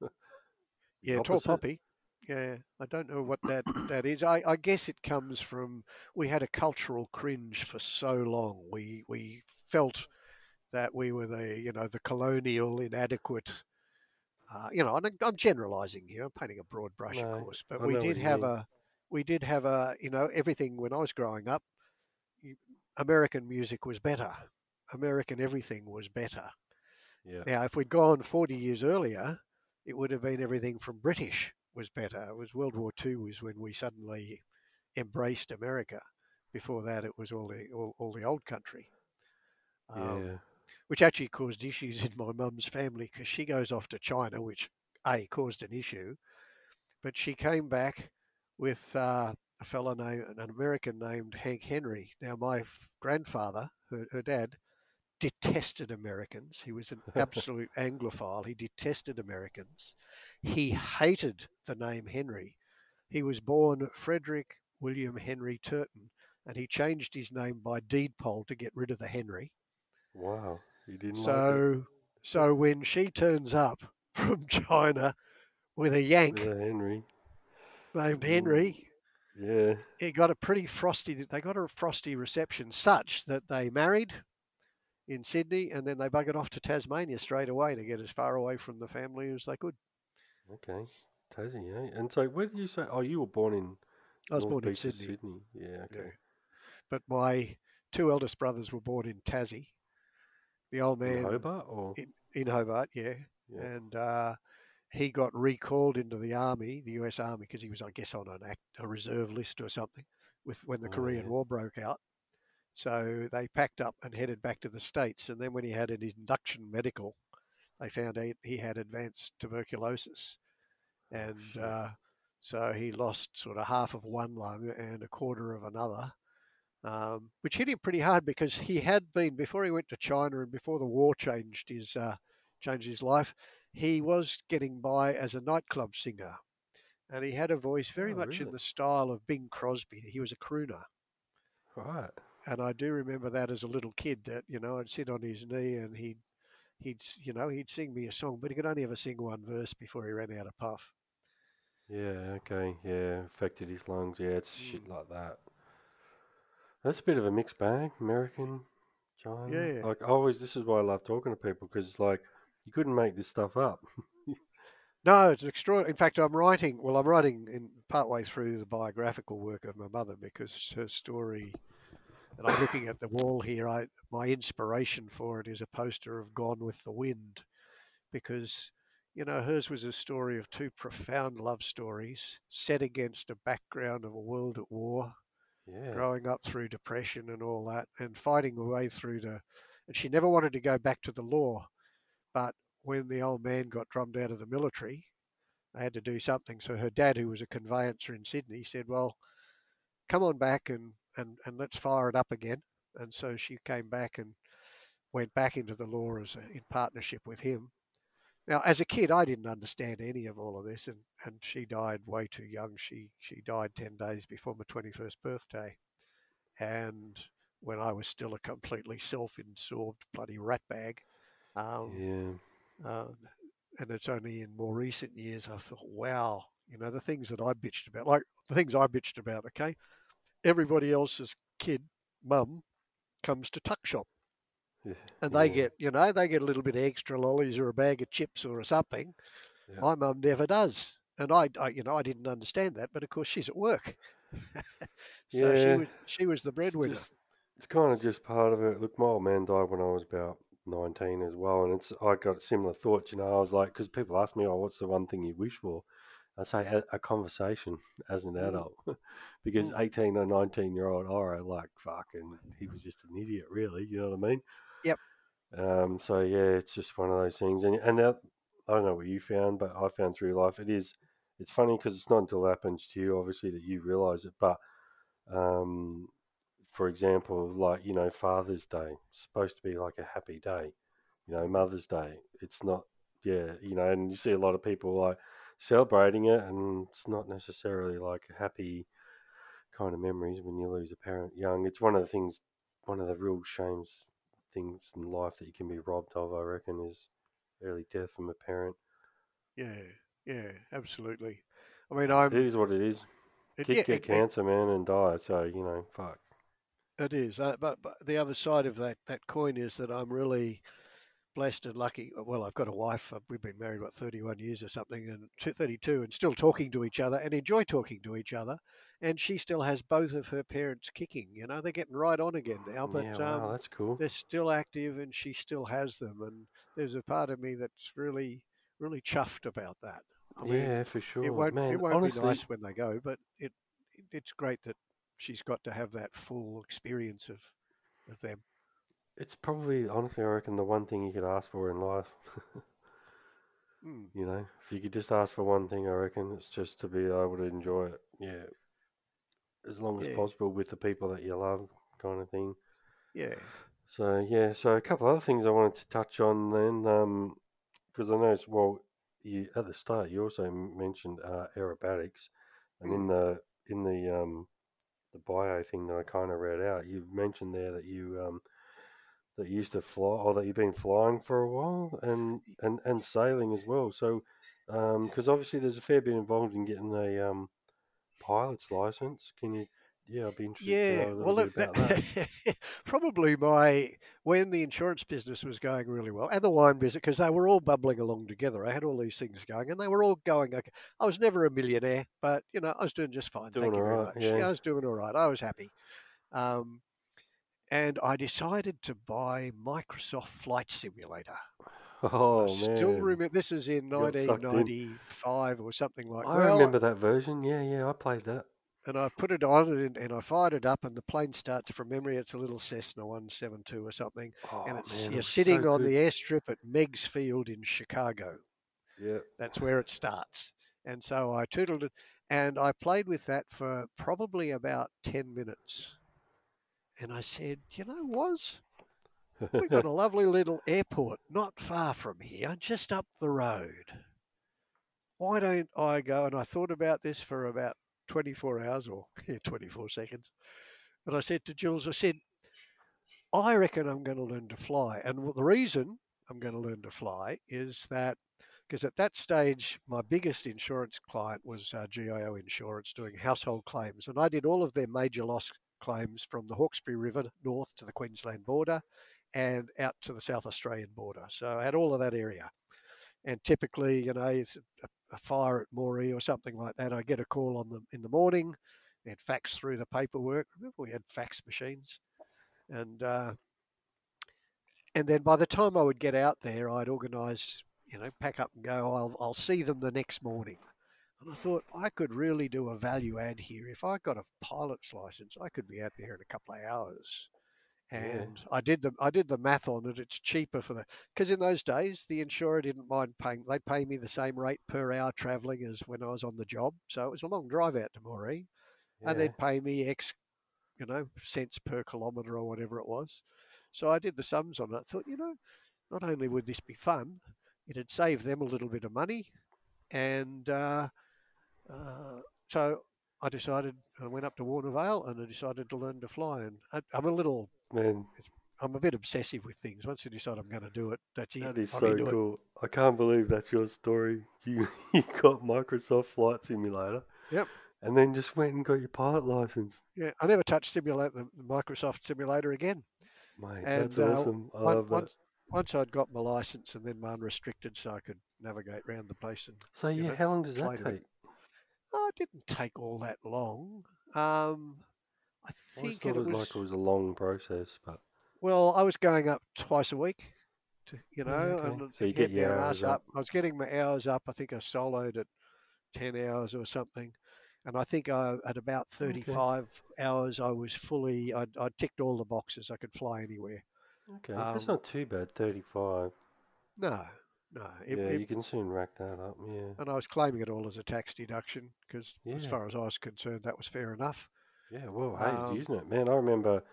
yeah, opposite. Tall poppy. Yeah, I don't know what that, that is. I, I guess it comes from, we had a cultural cringe for so long. We we felt that we were the, you know, the colonial, inadequate, uh, you know, and I'm generalising here. I'm painting a broad brush, no, of course, but we did have mean. a, we did have a, you know, everything when I was growing up, American music was better. American everything was better. Yeah. Now, if we'd gone forty years earlier, it would have been everything from British was better. It was World War Two was when we suddenly embraced America. Before that, it was all the all, all the old country. Um, yeah. Which actually caused issues in my mum's family because she goes off to China, which, A, caused an issue. But she came back with uh, a fellow named, an American named Hank Henry. Now, my grandfather, her, her dad, detested Americans. He was an absolute Anglophile. He detested Americans. He hated the name Henry. He was born Frederick William Henry Turton, and he changed his name by deed poll to get rid of the Henry. Wow, he didn't so, like so when she turns up from China with a Yank yeah, Henry. named Henry, yeah, it got a pretty frosty. They got a frosty reception, such that they married in Sydney and then they buggered off to Tasmania straight away to get as far away from the family as they could. Okay, Tassie, eh? And so, where did you say? Oh, you were born in. I was North born Beach in Sydney. Sydney. Yeah, okay. Yeah. But my two eldest brothers were born in Tassie. The old man in Hobart, or? In, in Hobart, yeah. yeah. And uh, he got recalled into the army, the U S Army, because he was, I guess, on an act, a reserve list or something, with when the oh, Korean yeah. War broke out. So they packed up and headed back to the States. And then when he had an induction medical, they found out he had advanced tuberculosis, and oh, uh, so he lost sort of half of one lung and a quarter of another. Um, which hit him pretty hard because he had been, before he went to China and before the war changed his uh, changed his life, he was getting by as a nightclub singer. And he had a voice very oh, much really? in the style of Bing Crosby. He was a crooner. Right. And I do remember that as a little kid that, you know, I'd sit on his knee and he'd, he'd you know, he'd sing me a song, but he could only ever sing one verse before he ran out of puff. Yeah, okay, yeah, affected his lungs. Yeah, it's mm. shit like that. That's a bit of a mixed bag, American, China. Yeah. Like I always, this is why I love talking to people because it's like you couldn't make this stuff up. No, it's extraordinary. In fact, I'm writing. Well, I'm writing in partway through the biographical work of my mother because her story. And I'm looking at the wall here. I my inspiration for it is a poster of Gone with the Wind, because you know hers was a story of two profound love stories set against a background of a world at war. Yeah. Growing up through depression and all that and fighting her way through to, and she never wanted to go back to the law. But when the old man got drummed out of the military, they had to do something. So her dad, who was a conveyancer in Sydney, said, well, come on back and, and, and let's fire it up again. And so she came back and went back into the law as a, in partnership with him. Now, as a kid, I didn't understand any of all of this, and, and she died way too young. She she died ten days before my twenty-first birthday. And when I was still a completely self-absorbed bloody ratbag. Um, yeah. Uh, and it's only in more recent years I thought, wow, you know, the things that I bitched about, like the things I bitched about, okay, everybody else's kid, mum, comes to tuck shop. Yeah. And they yeah. get, you know, they get a little bit of extra lollies or a bag of chips or something. Yeah. My mum never does. And I, I, you know, I didn't understand that, but of course she's at work. so yeah. she, was, she was the breadwinner. Just, it's kind of just part of it. Look, my old man died when I was about nineteen as well. And it's I got similar thoughts, you know, I was like, because people ask me, oh, what's the one thing you wish for? I'd say a, a conversation as an adult. because mm. eighteen or nineteen-year-old Iro, like, fucking, he was just an idiot, really. You know what I mean? Yep. Um, so, yeah, it's just one of those things. And, and that, I don't know what you found, but I found through life, it is, it's funny because it's not until it happens to you, obviously, that you realise it. But, um, for example, like, you know, Father's Day, it's supposed to be like a happy day. You know, Mother's Day, it's not, yeah, you know, and you see a lot of people like celebrating it, and it's not necessarily like a happy kind of memories when you lose a parent young. It's one of the things, one of the real shames things in life that you can be robbed of, I reckon, is early death from a parent. Yeah, yeah, absolutely. I mean, I'm... It is what it is. It, Kick, yeah, get it, cancer, it, man, and die, so, you know, fuck. It is, uh, but, but the other side of that, that coin is that I'm really blessed and lucky. Well, I've got a wife. We've been married, what, thirty-one years or something, and thirty-two, and still talking to each other and enjoy talking to each other. And she still has both of her parents kicking. You know, they're getting right on again now, but yeah, wow, um, that's cool. They're still active, and she still has them. And there's a part of me that's really, really chuffed about that. I mean, yeah, for sure. It won't, Man, it won't honestly... be nice when they go, but it, it it's great that she's got to have that full experience of, of them. It's probably, honestly, I reckon the one thing you could ask for in life. mm. You know, if you could just ask for one thing, I reckon, it's just to be able to enjoy it. Yeah. As long as yeah. possible with the people that you love, kind of thing. Yeah. So, yeah. So, a couple other things I wanted to touch on then, because um, I noticed, well, you, at the start, you also mentioned uh, aerobatics. And mm. in the in the, um, the bio thing that I kind of read out, you mentioned there that you... Um, that you used to fly, or that you've been flying for a while, and and, and sailing as well. So, because um, obviously there's a fair bit involved in getting a um, pilot's license. Can you? Yeah, I'd be interested. Yeah, to know a well, bit about that. Probably my when the insurance business was going really well, and the wine business, because they were all bubbling along together. I had all these things going, and they were all going. Okay, I was never a millionaire, but you know, I was doing just fine. Doing Thank you very right, much. Yeah. Yeah, I was doing all right. I was happy. Um, And I decided to buy Microsoft Flight Simulator. Oh, I still man. remember, this is in nineteen ninety-five in. or something like that. I well, remember that version. Yeah, yeah, I played that. And I put it on and, and I fired it up and the plane starts from memory. It's a little Cessna one seventy-two or something. Oh, and it's man, you're it sitting so on good. the airstrip at Meigs Field in Chicago. Yeah. That's where it starts. And so I tootled it and I played with that for probably about ten minutes. And I said, you know, Woz, we've got a lovely little airport not far from here, just up the road. Why don't I go? And I thought about this for about twenty-four hours or yeah, twenty-four seconds. And I said to Jules, I said, I reckon I'm going to learn to fly. And the reason I'm going to learn to fly is that, because at that stage, my biggest insurance client was uh, G I O Insurance doing household claims. And I did all of their major loss claims from the Hawkesbury River north to the Queensland border and out to the South Australian border. So I had all of that area. And typically, you know, it's a fire at Moree or something like that. I get a call on them in the morning and fax through the paperwork. Remember, we had fax machines. And uh, and then by the time I would get out there, I'd organise, you know, pack up and go, I'll, I'll see them the next morning. And I thought, I could really do a value add here. If I got a pilot's license, I could be out there in a couple of hours. And yeah. I did the I did the math on it. It's cheaper for the because in those days the insurer didn't mind paying. They'd pay me the same rate per hour travelling as when I was on the job. So it was a long drive out to Moree, yeah. and they'd pay me X, you know, cents per kilometre or whatever it was. So I did the sums on it. I thought, you know, not only would this be fun, it'd save them a little bit of money, and uh, Uh, so I decided, I went up to Warner Vale and I decided to learn to fly. And I, I'm a little, man, it's, I'm a bit obsessive with things. Once you decide I'm going to do it, that's it. That is I'm so cool. It. I can't believe that's your story. You, you got Microsoft Flight Simulator. Yep. And then just went and got your pilot license. Yeah, I never touched simulate the Microsoft Simulator again. Mate, and, that's uh, awesome. I one, love that. Once, once I'd got my license and then my unrestricted, so I could navigate around the place. And so yeah, you know, how long does that take? Oh, it didn't take all that long. Um, I think I it, it was like it was a long process, but well, I was going up twice a week, to, you know, okay. and so you get your hours up. up. I was getting my hours up. I think I soloed at ten hours or something. And I think I, at about thirty-five okay. hours, I was fully, I I ticked all the boxes. I could fly anywhere. Okay, um, that's not too bad, thirty-five. No, no. It, yeah, it, you can soon rack that up, yeah. And I was claiming it all as a tax deduction because yeah. as far as I was concerned, that was fair enough. Yeah, well, hey, um, it's using it. Man, I remember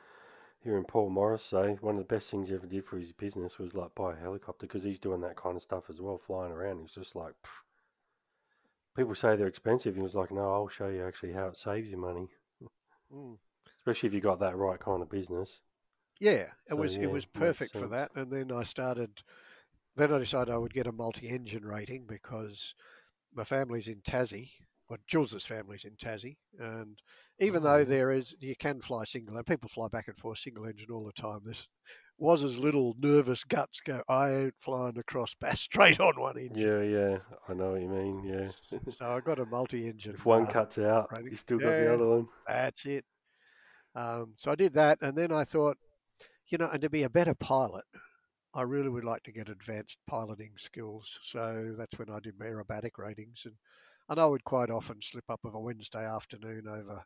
hearing Paul Morris say one of the best things he ever did for his business was like buy a helicopter because he's doing that kind of stuff as well, flying around. He's just like... Pff, people say they're expensive. He was like, no, I'll show you actually how it saves you money. Mm. Especially if you got that right kind of business. Yeah, it so, was yeah, it was perfect for that. And then I started, then I decided I would get a multi-engine rating because my family's in Tassie. Well, Jules's family's in Tassie. And even mm-hmm. though there is, you can fly single, and people fly back and forth single engine all the time. This was as little nervous guts go, I ain't flying across Bass Strait on one engine. Yeah, yeah, I know what you mean, yeah. So I got a multi-engine. If one uh, cuts out, rating. You still got yeah, the other one. That's it. Um, so I did that, and then I thought, you know, and to be a better pilot, I really would like to get advanced piloting skills. So that's when I did my aerobatic ratings, and, and I would quite often slip up of a Wednesday afternoon over...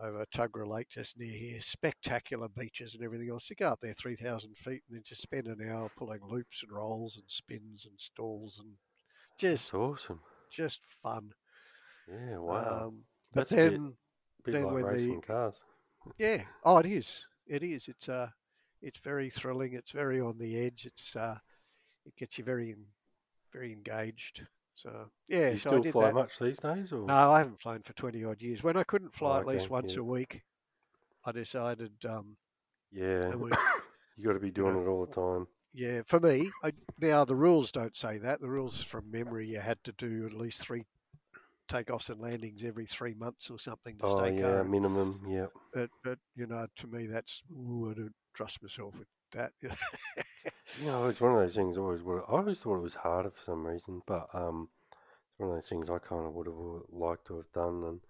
over Tugra Lake, just near here, spectacular beaches and everything else. You go up there three thousand feet and then just spend an hour pulling loops and rolls and spins and stalls and just... That's awesome. Just fun. Yeah, wow. Um, but That's then... A bit, bit then like racing the, cars. Yeah. Oh, it is. It is. It's uh, it's very thrilling. It's very on the edge. It's uh, It gets you very in, very engaged. So yeah, you so still I did fly that. Much these days? Or? No, I haven't flown for twenty odd years. When I couldn't fly oh, at okay, least once yeah. a week, I decided. Um, yeah, we, you got to be doing you know, it all the time. Yeah, for me, I, now the rules don't say that. The rules from memory, you had to do at least three takeoffs and landings every three months or something to oh, stay yeah, going. Oh yeah, minimum. Yeah. But but you know, to me, that's ooh, I don't trust myself with that. You know, it's one of those things. I always, I always thought it was harder for some reason, but um, it's one of those things I kind of would have liked to have done. And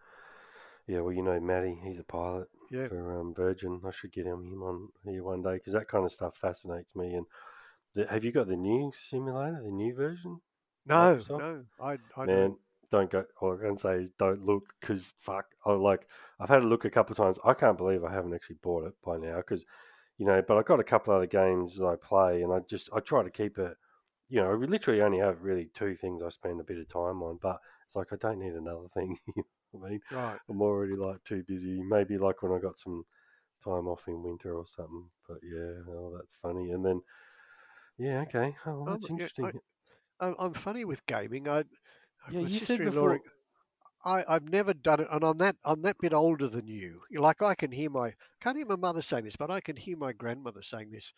yeah, well, you know, Matty, he's a pilot yeah. for um, Virgin. I should get him, him on here one day because that kind of stuff fascinates me. And the, have you got the new simulator, the new version? No, no, I, I Man, don't. Don't go. All I can say is don't look because fuck. I like. I've had a look a couple of times. I can't believe I haven't actually bought it by now because. You know, but I've got a couple other games that I play and I just, I try to keep it, you know, I literally only have really two things I spend a bit of time on, but it's like, I don't need another thing, you know what I mean? Right. I'm already like too busy, maybe like when I got some time off in winter or something, but yeah, oh, that's funny. And then, yeah, okay, oh, that's I'm, interesting. I, I'm funny with gaming. I, yeah, you said before. I, I've never done it, and I'm that I'm that bit older than you. You're like I can hear my can't hear my mother saying this, but I can hear my grandmother saying this.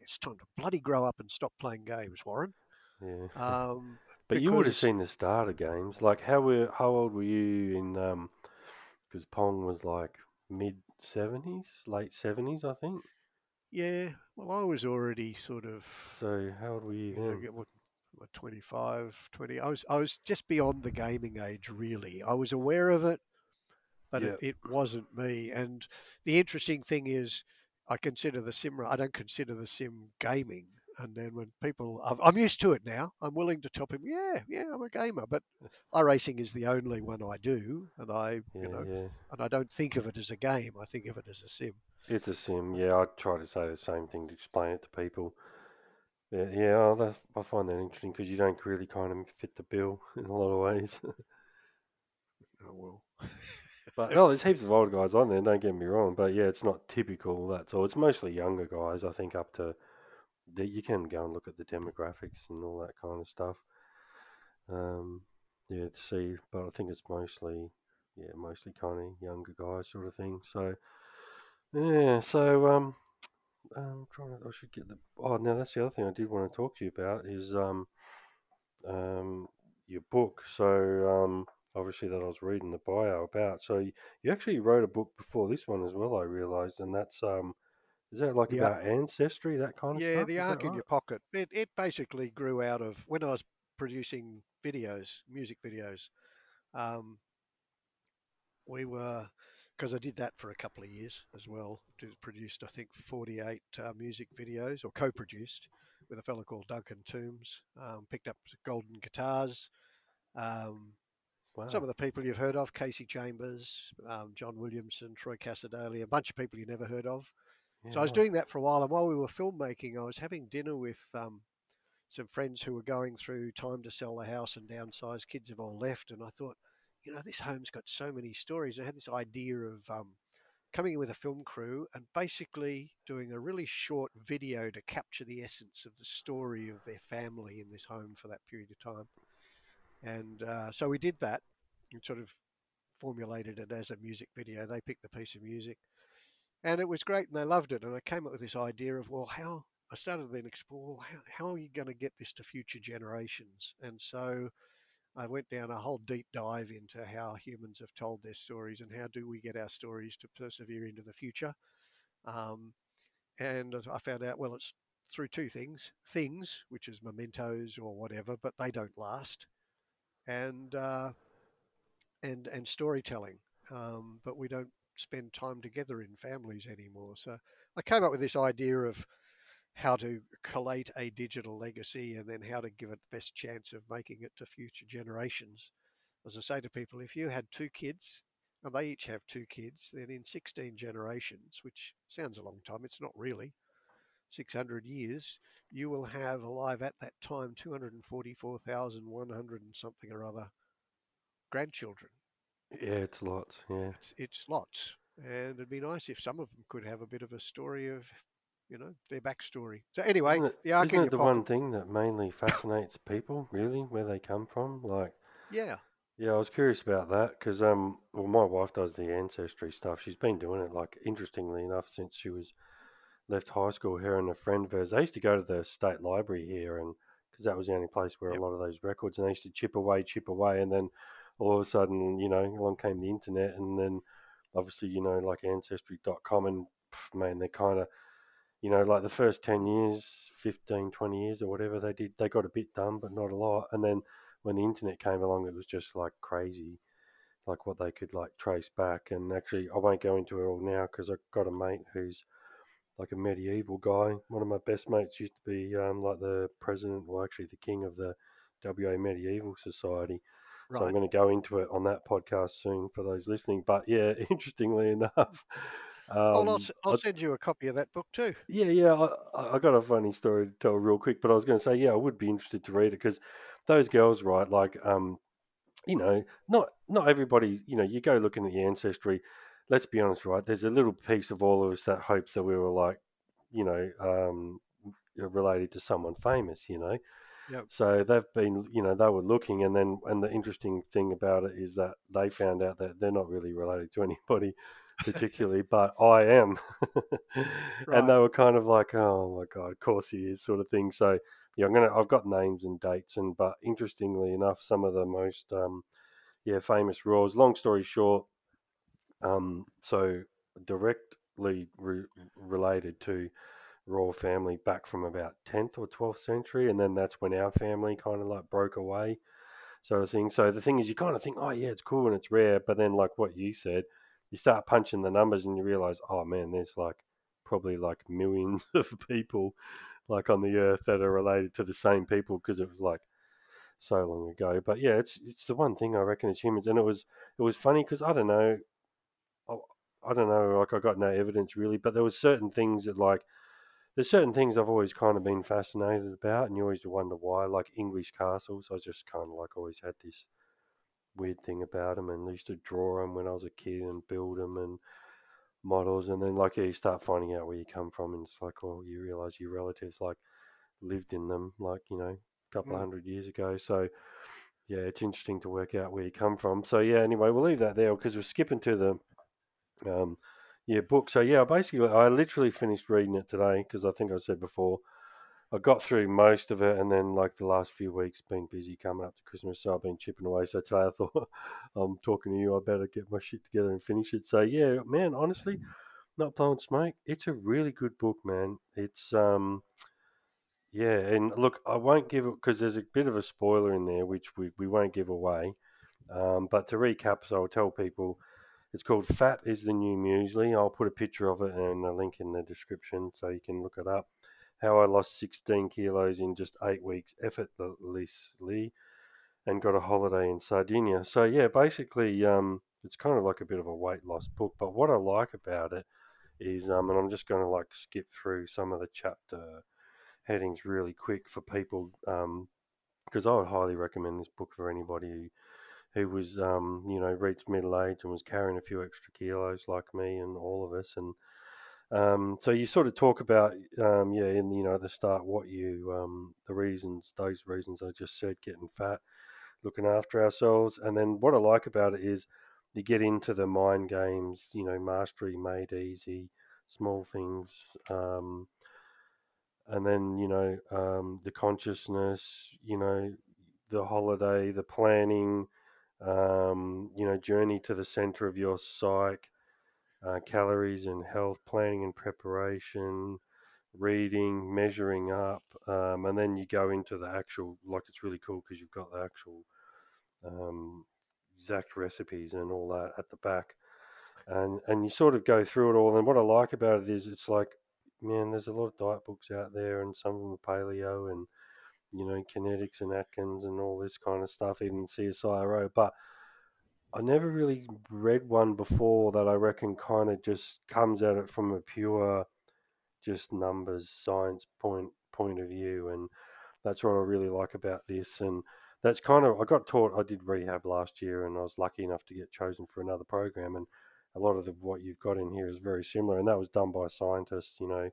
It's time to bloody grow up and stop playing games, Warren. Yeah. Um, but because... you would have seen the start of games. Like how were how old were you in? Um, because Pong was like mid seventies, late seventies, I think. Yeah. Well, I was already sort of. So how old were you then? You know, twenty-five, twenty. I was I was just beyond the gaming age, really. I was aware of it, but yeah. it, it wasn't me. And the interesting thing is, I consider the sim. I don't consider the sim gaming. And then when people, I've, I'm used to it now. I'm willing to tell people, yeah, yeah, I'm a gamer. But iRacing is the only one I do, and I, yeah, you know, yeah. and I don't think of it as a game. I think of it as a sim. It's a sim. Yeah, I try to say the same thing to explain it to people. Yeah, yeah, that, I find that interesting because you don't really kind of fit the bill in a lot of ways. Oh, well. But no, there's heaps of old guys on there, don't get me wrong. But yeah, it's not typical, that's all. It's mostly younger guys, I think, up to... The, you can go and look at the demographics and all that kind of stuff. Um, yeah, to see, but I think it's mostly yeah, mostly kind of younger guys sort of thing. So yeah, so um, I'm trying to, I should get the, oh, now that's the other thing I did want to talk to you about is um, um, your book. So um, obviously that I was reading the bio about. So you, you actually wrote a book before this one as well, I realised, and that's um, is that like about ar- ancestry, that kind of yeah, stuff? Yeah, the Ark in right? Your Pocket. It it basically grew out of when I was producing videos, music videos. Um, we were, because I did that for a couple of years as well, produced I think forty-eight uh, music videos, or co-produced with a fellow called Duncan Toombs, um, picked up Golden Guitars, um, wow. Some of the people you've heard of, Casey Chambers, um, John Williamson, Troy Casadalia, a bunch of people you never heard of. Yeah, so I was doing that for a while, and while we were filmmaking, I was having dinner with um, some friends who were going through time to sell the house and downsize, kids have all left, and I thought, you know, this home's got so many stories. I had this idea of um, coming in with a film crew and basically doing a really short video to capture the essence of the story of their family in this home for that period of time. And uh, so we did that and sort of formulated it as a music video. They picked the piece of music and it was great and they loved it. And I came up with this idea of, well, how I started to then explore, well, how, how are you going to get this to future generations? And so I went down a whole deep dive into how humans have told their stories and how do we get our stories to persevere into the future. Um, and I found out, well, it's through two things, things, which is mementos or whatever, but they don't last, and uh, and and storytelling. Um, but we don't spend time together in families anymore. So I came up with this idea of how to collate a digital legacy and then how to give it the best chance of making it to future generations. As I say to people, if you had two kids and they each have two kids, then in sixteen generations, which sounds a long time, it's not really, six hundred years, you will have alive at that time two hundred forty-four thousand one hundred and something or other grandchildren. Yeah, it's lots. Yeah, It's, it's lots. And it'd be nice if some of them could have a bit of a story of, you know, their backstory. So anyway, isn't it, the Ark in Your Pocket. Isn't it the one thing that mainly fascinates people, really, where they come from? Like, yeah, yeah, I was curious about that because, um, well, my wife does the ancestry stuff. She's been doing it, like, interestingly enough, since she was left high school. Her and a friend of hers, they used to go to the state library here, and because that was the only place where yep. a lot of those records, and they used to chip away, chip away, and then all of a sudden, you know, along came the internet, and then obviously, you know, like ancestry dot com, and man, they're kind of, you know, like the first ten years, fifteen, twenty years or whatever they did, they got a bit done, but not a lot. And then when the internet came along, it was just like crazy, like what they could like trace back. And actually, I won't go into it all now because I've got a mate who's like a medieval guy. One of my best mates used to be um, like the president, or actually the king of the W A Medieval Society. Right. So I'm going to go into it on that podcast soon for those listening. But yeah, interestingly enough... Um, oh, I'll, I'll send you a copy of that book too. Yeah, yeah, I, I got a funny story to tell real quick, but I was going to say, yeah, I would be interested to read it because those girls, right, like, um, you know, not not everybody, you know, you go looking at the ancestry, let's be honest, right, there's a little piece of all of us that hopes that we were like, you know, um, related to someone famous, you know. Yep. So they've been, you know, they were looking, and then, and the interesting thing about it is that they found out that they're not really related to anybody particularly, but I am. Right. And they were kind of like, oh my god, of course he is, sort of thing. So yeah, I'm gonna, I've got names and dates, and but interestingly enough, some of the most um yeah famous royals, long story short, um so directly re- related to royal family back from about tenth or twelfth century, and then that's when our family kind of like broke away, sort of thing. So the thing is, you kind of think, oh yeah, it's cool and it's rare, but then like what you said, you start punching the numbers and you realize, oh man, there's like probably like millions of people like on the earth that are related to the same people because it was like so long ago. But yeah, it's it's the one thing I reckon as humans, and it was it was funny because I don't know, I, I don't know, like I got no evidence really, but there was certain things that like there's certain things I've always kind of been fascinated about, and you always wonder why, like English castles. I just kind of like always had this weird thing about them, and I used to draw them when I was a kid and build them and models, and then like yeah, you start finding out where you come from, and it's like, well, you realize your relatives like lived in them, like, you know, a couple of mm. hundred years ago. So yeah, it's interesting to work out where you come from. So yeah, anyway, we'll leave that there because we're skipping to the um, yeah book. So yeah, basically, I literally finished reading it today because I think I said before I got through most of it, and then like the last few weeks been busy coming up to Christmas, so I've been chipping away. So today I thought I'm talking to you, I better get my shit together and finish it. So yeah, man, honestly, not blowing smoke, it's a really good book, man. It's um. Yeah, and look, I won't give it because there's a bit of a spoiler in there, which we, we won't give away. Um, but to recap, so I'll tell people, it's called Fat is the New Muesli. I'll put a picture of it and a link in the description so you can look it up. How I lost sixteen kilos in just eight weeks effortlessly and got a holiday in Sardinia. So, yeah, basically um, it's kind of like a bit of a weight loss book. But what I like about it is, um, and I'm just going to like skip through some of the chapter headings really quick for people, um because I would highly recommend this book for anybody who who was um you know reached middle age and was carrying a few extra kilos like me and all of us. And um so you sort of talk about um yeah in you know the start what you um the reasons those reasons I just said, getting fat, looking after ourselves. And then what I like about it is you get into the mind games, you know mastery made easy, small things, um and then, you know, um, the consciousness, you know, the holiday, the planning, um, you know, journey to the center of your psyche, uh, calories and health, planning and preparation, reading, measuring up. Um, and then you go into the actual, like, it's really cool because you've got the actual um, exact recipes and all that at the back. And, and you sort of go through it all. And what I like about it is it's like, man, there's a lot of diet books out there, and some of them are paleo and, you know, kinetics and Atkins and all this kind of stuff, even C S I R O. But I never really read one before that I reckon kind of just comes at it from a pure just numbers, science point point of view. And that's what I really like about this. And that's kind of, I got taught, I did rehab last year and I was lucky enough to get chosen for another program. And a lot of the, what you've got in here is very similar, and that was done by scientists, you know,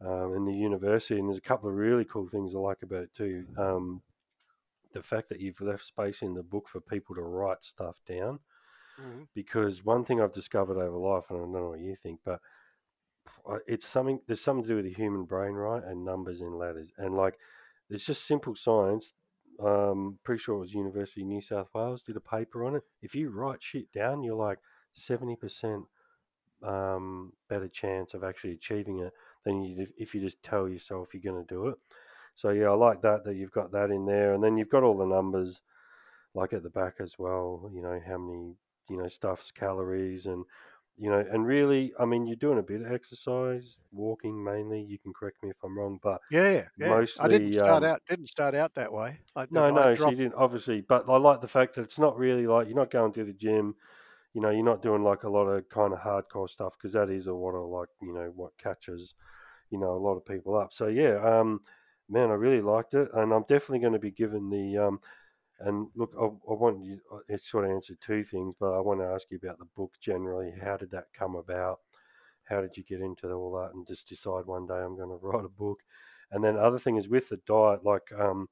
um, in the university. And there's a couple of really cool things I like about it too. Um, the fact that you've left space in the book for people to write stuff down, mm-hmm. because one thing I've discovered over life, and I don't know what you think, but it's something, there's something to do with the human brain, right, and numbers and letters. And like, it's just simple science. Um, pretty sure it was University of New South Wales did a paper on it. If you write shit down, you're like, seventy percent um, better chance of actually achieving it than you, if you just tell yourself you're going to do it. So, yeah, I like that, that you've got that in there. And then you've got all the numbers, like, at the back as well, you know, how many, you know, stuffs, calories and, you know, and really, I mean, you're doing a bit of exercise, walking mainly. You can correct me if I'm wrong, but yeah, yeah. Mostly, I didn't start um, out didn't start out that way. I, no, I no, so you didn't, obviously. But I like the fact that it's not really like you're not going to the gym. You know, you're not doing like a lot of kind of hardcore stuff, because that is a lot of like, you know, what catches, you know, a lot of people up. So, yeah, um, man, I really liked it. And I'm definitely going to be given the, um, and look, I, I want you, it sort of answered two things, but I want to ask you about the book generally. How did that come about? How did you get into all that and just decide one day I'm going to write a book? And then the other thing is with the diet, like um,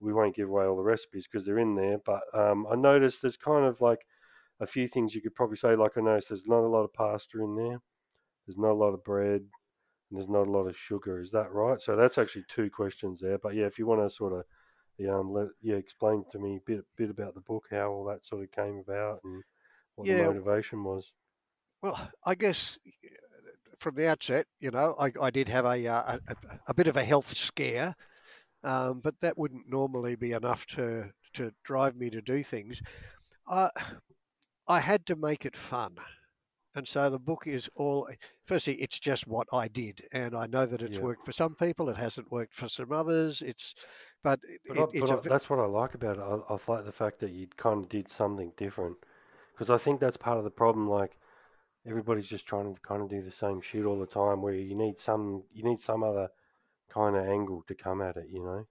we won't give away all the recipes because they're in there, but um, I noticed there's kind of like, a few things you could probably say, like I noticed there's not a lot of pasta in there, there's not a lot of bread, and there's not a lot of sugar. Is that right? So that's actually two questions there. But yeah, if you want to sort of yeah, um, let, yeah explain to me a bit, bit about the book, how all that sort of came about and what yeah. the motivation was. Well, I guess from the outset, you know, I, I did have a, a, a bit of a health scare, um, but that wouldn't normally be enough to, to drive me to do things. I... I had to make it fun. And so the book is all, firstly, it's just what I did. And I know that it's yeah. worked for some people. It hasn't worked for some others. It's, but, but, it, I, it's but a, I, that's what I like about it. I, I like the fact that you kind of did something different, because I think that's part of the problem. Like everybody's just trying to kind of do the same shit all the time, where you need some, you need some other kind of angle to come at it, you know?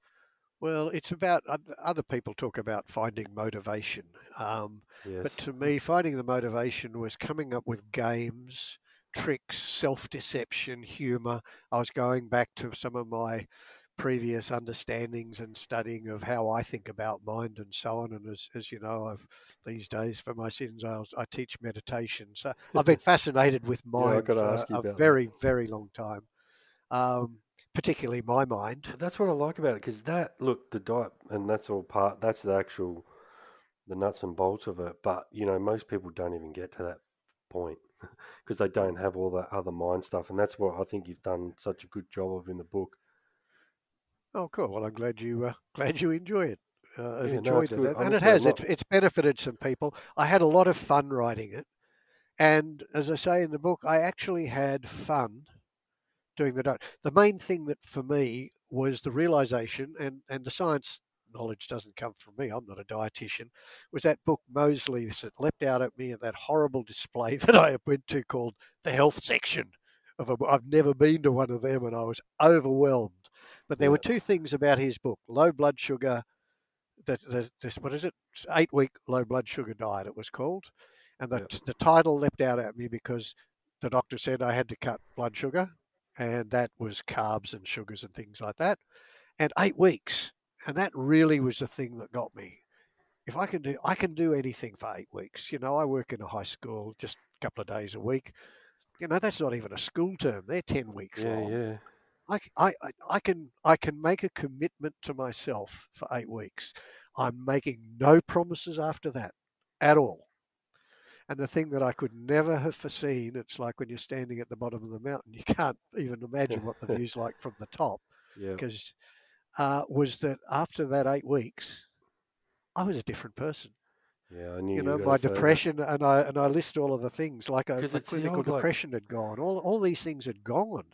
Well, it's about, other people talk about finding motivation, um, yes. but to me, finding the motivation was coming up with games, tricks, self-deception, humour. I was going back to some of my previous understandings and studying of how I think about mind and so on. And as, as you know, I've these days for my sins, I, I teach meditation. So I've been fascinated with mind yeah, for a very, that. very long time, um, particularly my mind. That's what I like about it, because that, look, the diet, and that's all part, that's the actual, the nuts and bolts of it. But, you know, most people don't even get to that point, because they don't have all that other mind stuff. And that's what I think you've done such a good job of in the book. Oh, cool. Well, I'm glad you uh, glad you enjoy it. Uh, yeah, enjoyed no, it. And it has. It's, it's benefited some people. I had a lot of fun writing it. And as I say in the book, I actually had fun doing the diet. The main thing that for me was the realization, and, and the science knowledge doesn't come from me, I'm not a dietitian, was that book Moseley's that leapt out at me at that horrible display that I went to called The Health Section. Of a, I've never been to one of them, and I was overwhelmed. But there yeah. were two things about his book: low blood sugar, the, the, this what is it? Eight week low blood sugar diet it was called, and the yeah. the title leapt out at me because the doctor said I had to cut blood sugar, and that was carbs and sugars and things like that, and eight weeks, and that really was the thing that got me. If I can do, I can do anything for eight weeks. You know, I work in a high school, just a couple of days a week. You know, that's not even a school term; they're ten weeks yeah, long. Yeah. I, I, I can I can make a commitment to myself for eight weeks. I'm making no promises after that at all. And the thing that I could never have foreseen, it's like when you're standing at the bottom of the mountain, you can't even imagine what the view's like from the top. Because yeah. uh, was that after that eight weeks, I was a different person. Yeah, I knew you know you my depression, and I and I list all of the things like a, a clinical old, depression like... had gone. All all these things had gone.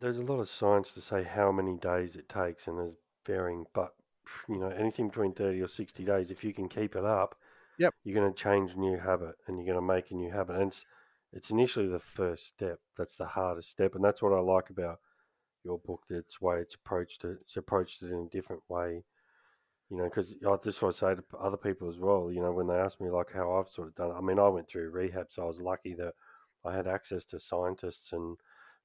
There's a lot of science to say how many days it takes, and there's varying, but, you know, anything between thirty or sixty days, if you can keep it up, yep. you're going to change a new habit, and you're going to make a new habit. And it's, it's initially the first step. That's the hardest step. And that's what I like about your book, that's why it's approached it. It's approached it in a different way, you know, because I just want to say to other people as well, you know, when they ask me, like, how I've sort of done it. I mean, I went through rehab, so I was lucky that I had access to scientists and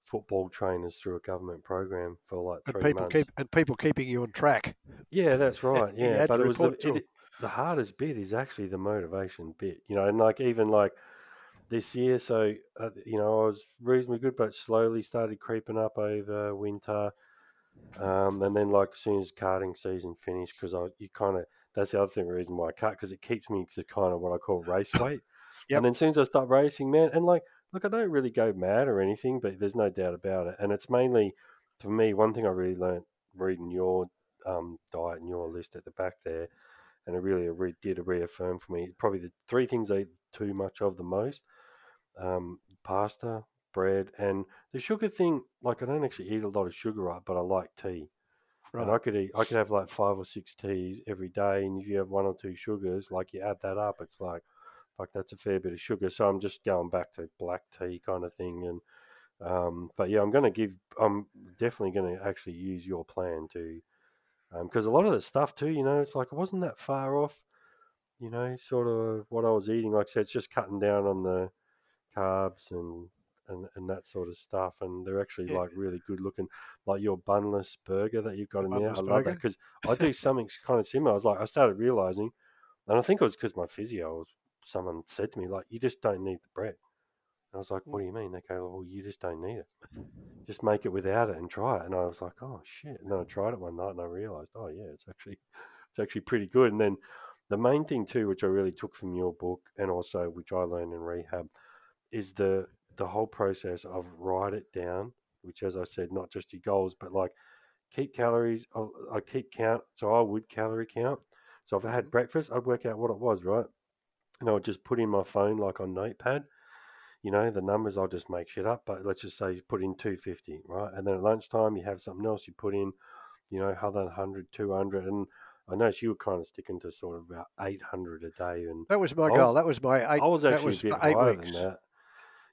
football trainers through a government program for like three and people months. Keep, and people keeping you on track. Yeah, that's right. Yeah, but it was the, it, the hardest bit is actually the motivation bit, you know, and like even like this year. So, uh, you know, I was reasonably good, but slowly started creeping up over winter. Um, and then like as soon as karting season finished, because I, you kind of, that's the other thing, reason why I cut, because it keeps me to kind of what I call race weight. Yep. And then as soon as I start racing, man, and like, Look, I don't really go mad or anything, but there's no doubt about it. And it's mainly, for me, one thing I really learned reading your um, diet and your list at the back there, and it really did reaffirm for me, probably the three things I eat too much of the most, um, pasta, bread, and the sugar thing. Like, I don't actually eat a lot of sugar, right, but I like tea. Right. And I could eat, I could have like five or six teas every day, and if you have one or two sugars, like you add that up, it's like, Like that's a fair bit of sugar. So I'm just going back to black tea kind of thing. And um, but yeah, I'm going to give, I'm definitely going to actually use your plan to, because um, a lot of the stuff too, you know, it's like, it wasn't that far off, you know, sort of what I was eating. Like I said, it's just cutting down on the carbs and, and, and that sort of stuff. And they're actually yeah. like really good looking, like your bunless burger that you've got the in there. I burger. love that, because I do something kind of similar. I was like, I started realizing, and I think it was because my physio was, someone said to me, like, you just don't need the bread. And I was like, what do you mean? They go, well, you just don't need it. Just make it without it and try it. And I was like, oh, shit. And then I tried it one night and I realized, oh, yeah, it's actually it's actually pretty good. And then the main thing, too, which I really took from your book and also which I learned in rehab is the the whole process of write it down, which, as I said, not just your goals, but, like, keep calories. I, I keep count. So I would calorie count. So if I had breakfast, I'd work out what it was, right? And I would just put in my phone, like on Notepad, you know, the numbers, I'll just make shit up. But let's just say you put in two fifty, right? And then at lunchtime, you have something else you put in, you know, other one hundred, two hundred. And I noticed you were kind of sticking to sort of about eight hundred a day. And that was my was, goal. That was my eight. I was actually that was a bit higher weeks. than that.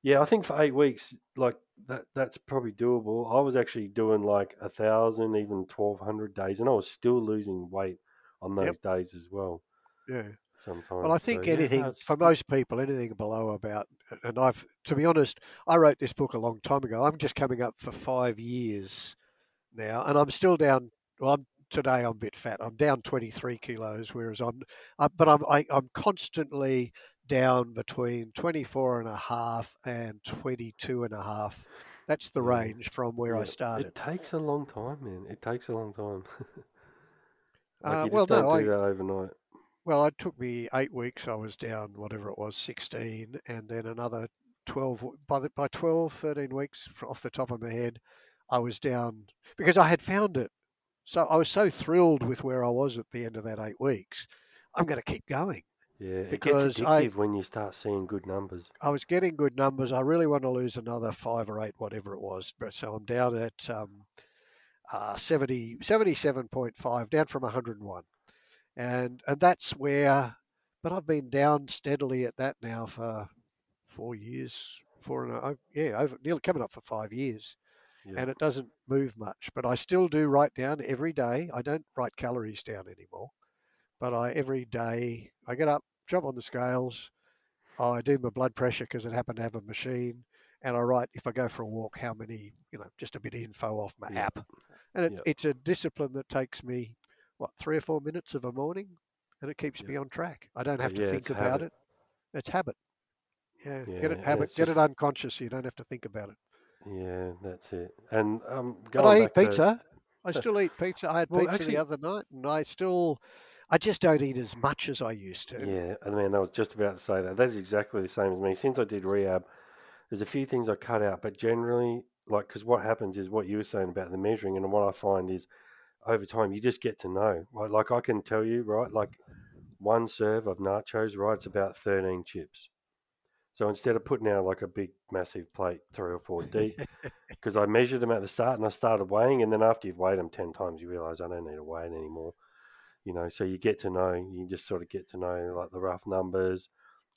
Yeah, I think for eight weeks, like that, that's probably doable. I was actually doing like a thousand, even twelve hundred days. And I was still losing weight on those yep. days as well. Yeah. Sometimes. Well, I think so, anything, yeah, for most people, anything below about, and I've, to be honest, I wrote this book a long time ago. I'm just coming up for five years now, and I'm still down well, I'm, today I'm a bit fat. I'm down twenty-three kilos, whereas I'm, uh, but I'm I, I'm constantly down between twenty-four and a half and twenty-two and a half. That's the range from where yeah, I started. It takes a long time, man. It takes a long time. like uh, you just well, don't no, do I, that overnight. Well, it took me eight weeks. I was down whatever it was, sixteen, and then another twelve. By the, by twelve, thirteen weeks, off the top of my head, I was down because I had found it. So I was so thrilled with where I was at the end of that eight weeks. I'm going to keep going. Yeah, it because gets addictive I, when you start seeing good numbers. I was getting good numbers. I really want to lose another five or eight, whatever it was. So I'm down at um, uh, seventy, seventy-seven point five, down from one hundred and one. And and that's where, but I've been down steadily at that now for four years, four and a, yeah, over, nearly coming up for five years. Yeah. And it doesn't move much, but I still do write down every day. I don't write calories down anymore, but I every day I get up, jump on the scales, I do my blood pressure because it happened to have a machine, and I write if I go for a walk how many, you know, just a bit of info off my yeah. app, and it, yeah. it's a discipline that takes me what three or four minutes of a morning, and it keeps yeah. me on track. I don't have yeah, to think about habit. it. It's habit. Yeah, yeah get it yeah, habit, get just... it unconscious. So you don't have to think about it. Yeah, that's it. And um, but I eat pizza. To... I still eat pizza. I had well, pizza actually... the other night, and I still, I just don't eat as much as I used to. Yeah, and man, I was just about to say that. That is exactly the same as me. Since I did rehab, there's a few things I cut out, but generally, like, because what happens is what you were saying about the measuring, and what I find is over time you just get to know. Right? Like I can tell you, right, like one serve of nachos, right, it's about thirteen chips. So instead of putting out like a big, massive plate, three or four deep, because I measured them at the start and I started weighing. And then after you've weighed them ten times, you realize I don't need to weigh it anymore. You know, so you get to know, you just sort of get to know like the rough numbers.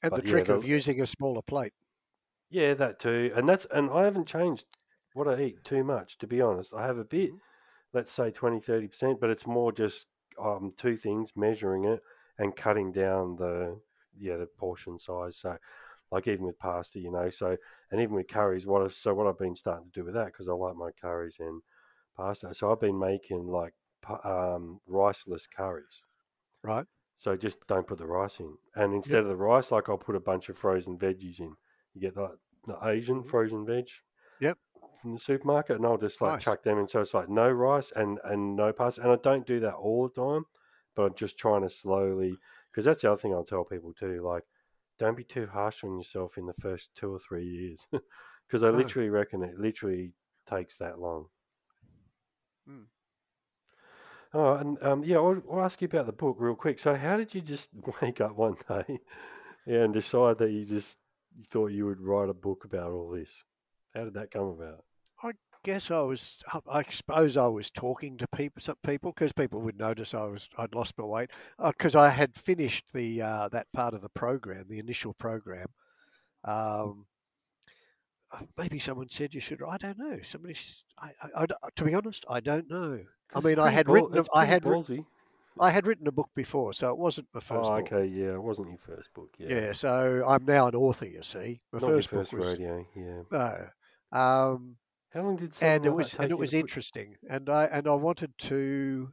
And but the trick yeah, the, of using a smaller plate. Yeah, that too. And that's, and I haven't changed what I eat too much, to be honest. I have a bit, let's say twenty, thirty percent, but it's more just um, two things, measuring it and cutting down the, yeah, the portion size. So like even with pasta, you know, so, and even with curries, what I've, so what I've been starting to do with that, because I like my curries and pasta, so I've been making like um, riceless curries. Right. So just don't put the rice in. And instead yep. of the rice, like I'll put a bunch of frozen veggies in. You get the, the Asian frozen veg Yep. from the supermarket, and I'll just like nice. chuck them in. So it's like no rice and, and no pasta. And I don't do that all the time, but I'm just trying to slowly, because that's the other thing I'll tell people too, like, don't be too harsh on yourself in the first two or three years because I literally oh. reckon it literally takes that long. Hmm. Oh, and um, yeah, I'll, I'll ask you about the book real quick. So how did you just wake up one day and decide that you just thought you would write a book about all this? How did that come about? I guess I was, I suppose I was talking to people, some people, because people would notice I was, I'd lost my weight, because uh, I had finished the uh, that part of the program, the initial program. Um, maybe someone said you should. I don't know. Somebody, I, I, I, to be honest, I don't know. I mean, I had ball, written, I had, ballsy. I had written a book before, so it wasn't my first. Oh, book. okay, yeah, it wasn't your first book. Yeah, yeah. So I'm now an author. You see, my Not first, your first book was radio. Yeah. No. Um, How long did and it was and it was interesting, and I and I wanted to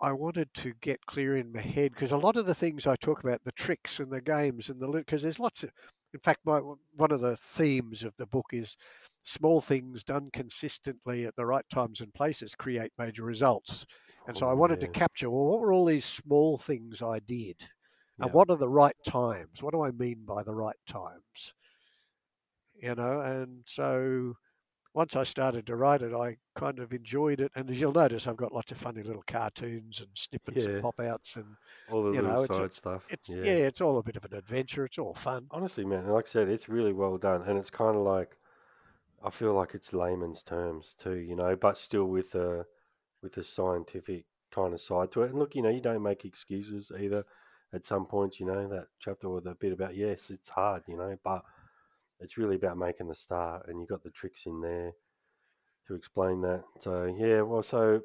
I wanted to get clear in my head because a lot of the things I talk about, the tricks and the games and the because there's lots of in fact my one of the themes of the book is small things done consistently at the right times and places create major results, and so oh, I wanted yeah. to capture well what were all these small things I did yeah. and what are the right times? What do I mean by the right times? You know, and so once I started to write it, I kind of enjoyed it. And as you'll notice, I've got lots of funny little cartoons and snippets yeah. and pop-outs and, all the you little know, it's, side stuff. It's, yeah. yeah, it's all a bit of an adventure. It's all fun. Honestly, man, like I said, it's really well done. And it's kind of like, I feel like it's layman's terms too, you know, but still with a, with a scientific kind of side to it. And look, you know, you don't make excuses either at some points, you know, that chapter or the bit about, yes, it's hard, you know, but it's really about making the start, and you've got the tricks in there to explain that. So, yeah, well, so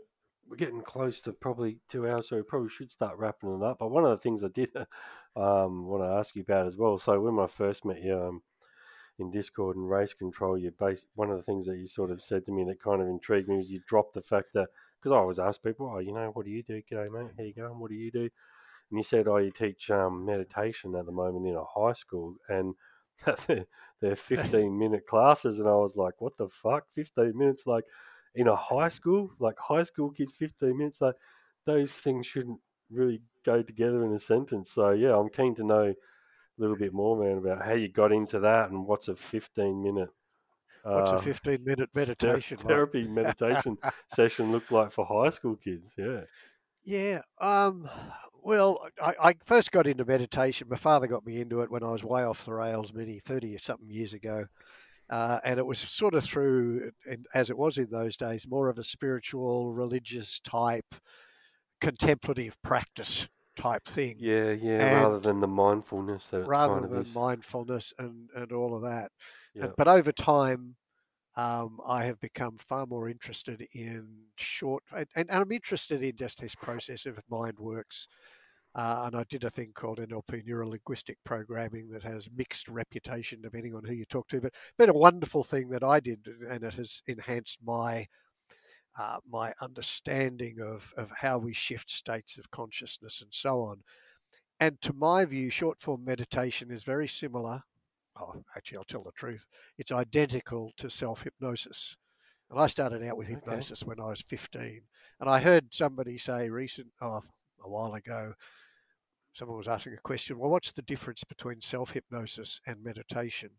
we're getting close to probably two hours, so we probably should start wrapping it up. But one of the things I did um, want to ask you about as well, so when I first met you um, in Discord and Race Control, you based, one of the things that you sort of said to me that kind of intrigued me was you dropped the fact that because I always ask people, oh, you know, what do you do? G'day, mate. How you going? What do you do? And he said, oh, you teach um, meditation at the moment in a high school, and they're, they're fifteen-minute classes. And I was like, what the fuck? fifteen minutes, like, in a high school? Like, high school kids, fifteen minutes? Like, those things shouldn't really go together in a sentence. So, yeah, I'm keen to know a little bit more, man, about how you got into that and what's a fifteen-minute What's uh, a fifteen-minute meditation? Ther- therapy like? meditation session look like for high school kids, yeah. Yeah. Um, well, I, I first got into meditation. My father got me into it when I was way off the rails many thirty-something years ago. Uh, and it was sort of through, as it was in those days, more of a spiritual, religious type, contemplative practice type thing. Yeah, yeah, and rather than the mindfulness. That rather kind of than is. mindfulness and, and all of that. Yeah. But over time, um, I have become far more interested in short, and, and I'm interested in just this process of mind works. Uh, and I did a thing called N L P, Neuro-Linguistic Programming, that has mixed reputation depending on who you talk to. But been a wonderful thing that I did, and it has enhanced my uh, my understanding of, of how we shift states of consciousness and so on. And to my view, short-form meditation is very similar. Oh, actually, I'll tell the truth. It's identical to self-hypnosis. And I started out with hypnosis okay. when I was fifteen. And I heard somebody say recent, oh, a while ago, someone was asking a question, well, what's the difference between self-hypnosis and meditation?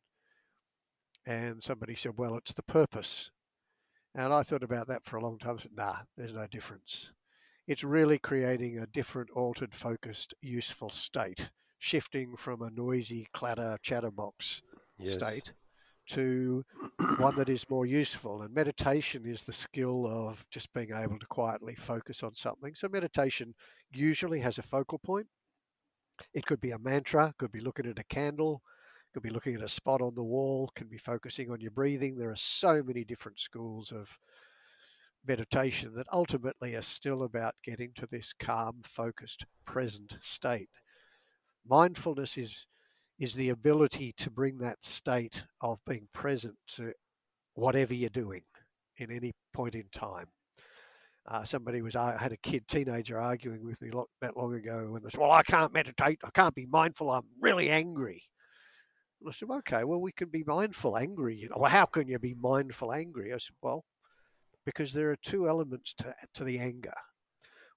And somebody said, well, it's the purpose. And I thought about that for a long time. I said, nah, there's no difference. It's really creating a different, altered, focused, useful state. Shifting from a noisy clatter chatterbox yes. state to one that is more useful. And meditation is the skill of just being able to quietly focus on something. So meditation usually has a focal point. It could be a mantra, could be looking at a candle, could be looking at a spot on the wall, can be focusing on your breathing. There are so many different schools of meditation that ultimately are still about getting to this calm, focused, present state. Mindfulness is is the ability to bring that state of being present to whatever you're doing in any point in time. Uh, somebody was I had a kid, teenager, arguing with me not that long ago when they said, "Well, I can't meditate. I can't be mindful. I'm really angry." And I said, "Okay, well, we can be mindful angry. You know, well, how can you be mindful angry?" I said, "Well, because there are two elements to to the anger."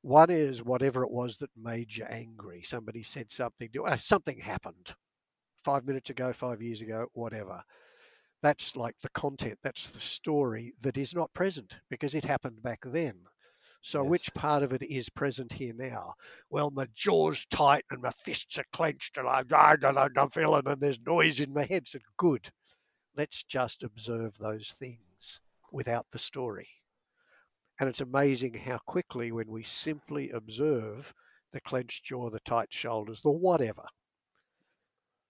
One is whatever it was that made you angry. Somebody said something, something happened five minutes ago, five years ago, whatever. That's like the content, that's the story that is not present because it happened back then. So yes. Which part of it is present here now? Well, my jaw's tight and my fists are clenched and I, I, I, I'm feeling and there's noise in my head. So good, let's just observe those things without the story. And it's amazing how quickly when we simply observe the clenched jaw, the tight shoulders, the whatever,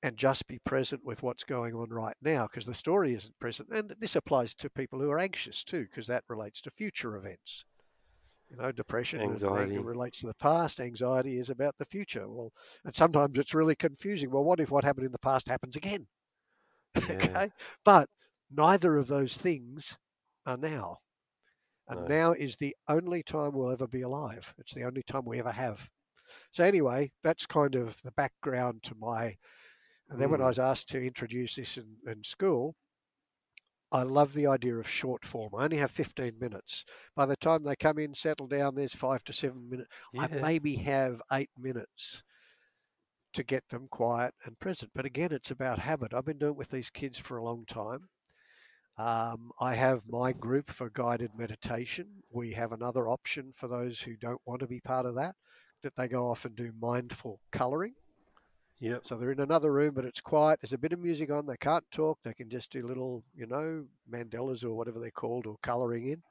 and just be present with what's going on right now, because the story isn't present. And this applies to people who are anxious too, because that relates to future events. You know, depression anxiety. Anger relates to the past. Anxiety is about the future. Well, and sometimes it's really confusing. Well, what if what happened in the past happens again? Yeah. Okay. But neither of those things are now. And no. Now is the only time we'll ever be alive. It's the only time we ever have. So anyway, that's kind of the background to my... And then mm. when I was asked to introduce this in, in school, I love the idea of short form. I only have fifteen minutes. By the time they come in, settle down, there's five to seven minutes. Yeah. I maybe have eight minutes to get them quiet and present. But again, it's about habit. I've been doing it with these kids for a long time. Um, I have my group for guided meditation. We have another option for those who don't want to be part of that, that they go off and do mindful colouring. Yeah. So they're in another room, but it's quiet. There's a bit of music on. They can't talk. They can just do little, you know, mandalas or whatever they're called, or colouring in.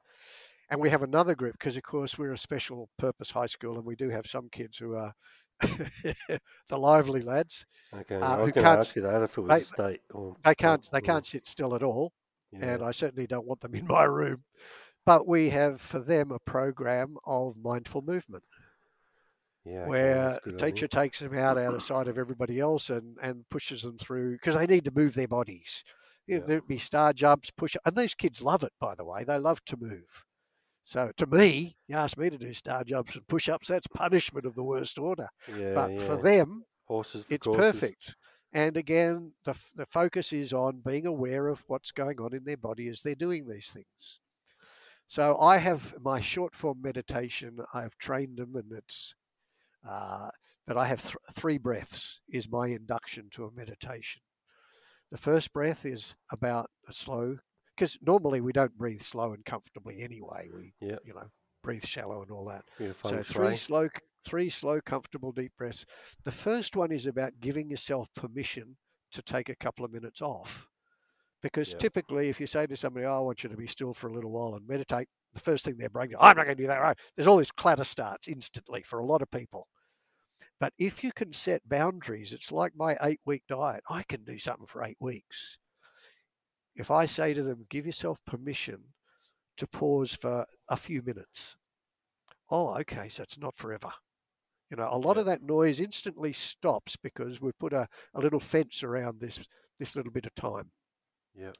And we have another group because, of course, we're a special purpose high school, and we do have some kids who are the lively lads. Okay. Uh, I was going to ask you that if it was they, a state. Or, they can't. They can't sit still at all. Yeah. And I certainly don't want them in my room. But we have for them a program of mindful movement yeah, where the teacher idea. takes them out, out of sight of everybody else and, and pushes them through because they need to move their bodies. Yeah. There'd be star jumps, push. And those kids love it, by the way. They love to move. So to me, you ask me to do star jumps and push-ups, that's punishment of the worst order. Yeah, but yeah. for them, Horses, it's courses. perfect. And again, the, the focus is on being aware of what's going on in their body as they're doing these things. So I have my short form meditation. I've trained them, and it's uh, that I have th three breaths is my induction to a meditation. The first breath is about a slow, because normally we don't breathe slow and comfortably anyway. We yep. you know breathe shallow and all that. Beautiful. So three slow. Three slow, comfortable, deep breaths. The first one is about giving yourself permission to take a couple of minutes off. Because yeah. typically, if you say to somebody, oh, I want you to be still for a little while and meditate, the first thing their brain goes, oh, I'm not going to do that. Right. There's all this clatter starts instantly for a lot of people. But if you can set boundaries, it's like my eight-week diet. I can do something for eight weeks. If I say to them, give yourself permission to pause for a few minutes. Oh, okay, so it's not forever. You know, a lot yeah. of that noise instantly stops because we've put a, a little fence around this this little bit of time. Yeah.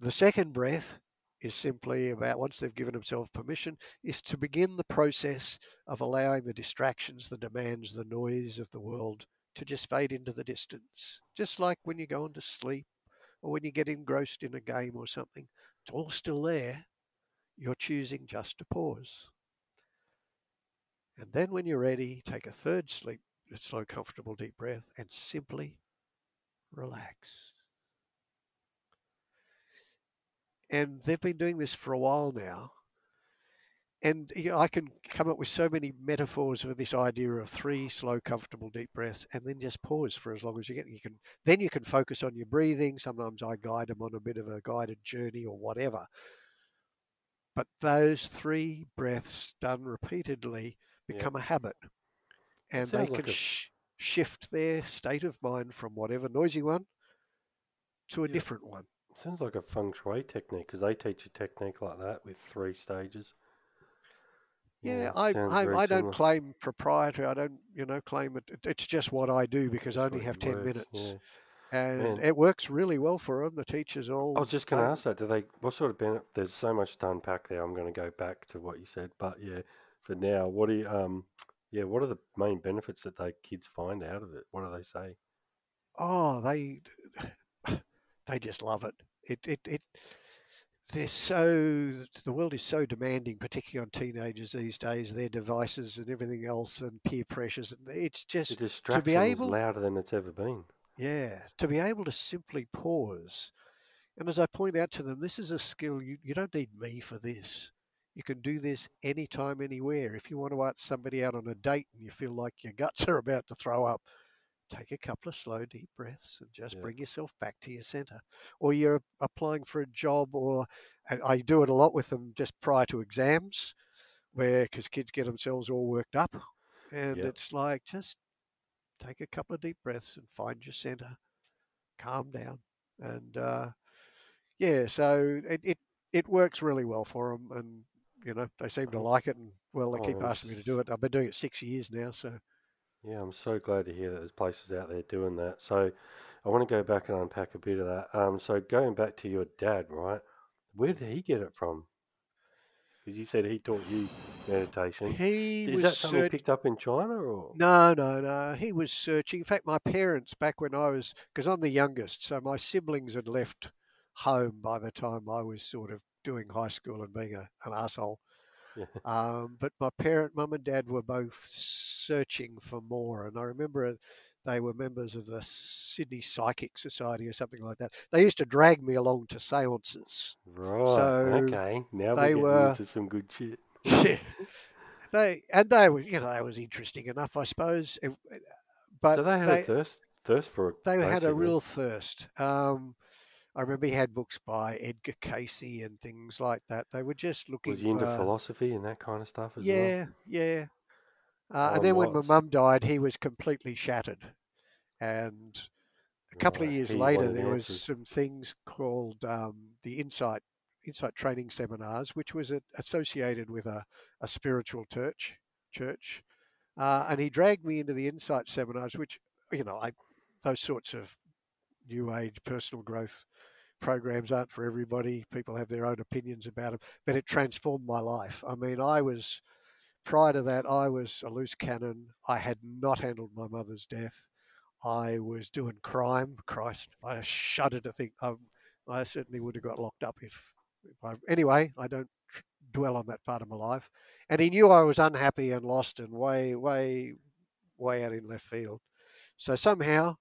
The second breath is simply about, once they've given themselves permission, is to begin the process of allowing the distractions, the demands, the noise of the world to just fade into the distance. Just like when you go on to sleep or when you get engrossed in a game or something, it's all still there. You're choosing just to pause. And then when you're ready, take a third sleep, slow, comfortable, deep breath, and simply relax. And they've been doing this for a while now. And you know, I can come up with so many metaphors for this idea of three slow, comfortable, deep breaths, and then just pause for as long as you get. You can then you can focus on your breathing. Sometimes I guide them on a bit of a guided journey or whatever. But those three breaths done repeatedly become yeah. a habit, and Sounds they can like a... sh shift their state of mind from whatever noisy one to a yeah. different one. Sounds like a feng shui technique, because they teach a technique like that with three stages. Yeah, yeah I I, I don't claim proprietary. I don't you know claim it. It's just what I do because I only have ten works. minutes. Yeah. And Man. it works really well for them. The teachers all. I was just going to ask that. Do they? What sort of benefit? There's so much to unpack there. I'm going to go back to what you said, but yeah, for now, what do you? Um, yeah, what are the main benefits that they kids find out of it? What do they say? Oh, they, they just love it. It it it. They're so the world is so demanding, particularly on teenagers these days. Their devices and everything else, and peer pressures, and it's just the distraction to be able is louder than it's ever been. Yeah, to be able to simply pause. And as I point out to them, this is a skill. You, you don't need me for this. You can do this anytime, anywhere. If you want to ask somebody out on a date and you feel like your guts are about to throw up, take a couple of slow, deep breaths and just yeah. bring yourself back to your center. Or you're applying for a job, or I do it a lot with them just prior to exams, where because kids get themselves all worked up. And yeah. it's like just... take a couple of deep breaths and find your center, calm down. And uh, yeah, so it, it, it works really well for them. And, you know, they seem to like it. And, well, they oh, keep asking me to do it. I've been doing it six years now. So, yeah, I'm so glad to hear that there's places out there doing that. So I want to go back and unpack a bit of that. Um, so going back to your dad, right? Where did he get it from? Because you said he taught you meditation. He Is was that something you picked up in China? Or? No, no, no. He was searching. In fact, my parents, back when I was... because I'm the youngest, so my siblings had left home by the time I was sort of doing high school and being a, an arsehole. Yeah. Um, but my parent, mum and dad, were both searching for more. And I remember they were members of the Sydney Psychic Society or something like that. They used to drag me along to seances. Right. So okay. Now they we're were into some good shit. Yeah. They and they were, you know, that was interesting enough, I suppose. It, but so they had they, a thirst, thirst for it. They basically. had a real thirst. Um, I remember he had books by Edgar Casey and things like that. They were just looking. Was he into philosophy and that kind of stuff as yeah, well? Yeah, yeah. Uh, and then when my mum died, he was completely shattered. And a couple right. of years he later, there was answers. some things called um, the Insight Insight Training Seminars, which was a, associated with a, a spiritual church. church. Uh, and he dragged me into the Insight Seminars, which, you know, I, those sorts of New Age personal growth programs aren't for everybody. People have their own opinions about them, but it transformed my life. I mean, I was, prior to that, I was a loose cannon. I had not handled my mother's death. I was doing crime. Christ, I shudder to think. I, I certainly would have got locked up if, if I, anyway, I don't dwell on that part of my life. And he knew I was unhappy and lost and way, way, way out in left field. So somehow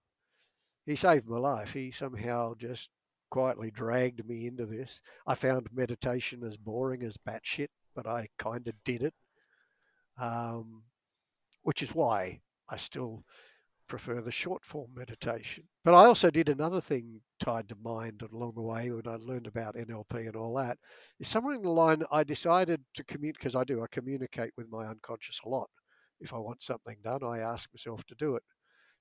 he saved my life. He somehow just quietly dragged me into this. I found meditation as boring as batshit, but I kind of did it, um, which is why I still prefer the short form meditation. But I also did another thing tied to mind along the way when I learned about N L P and all that. Is somewhere in the line I decided to commute, because I do, I communicate with my unconscious a lot. If I want something done, I ask myself to do it,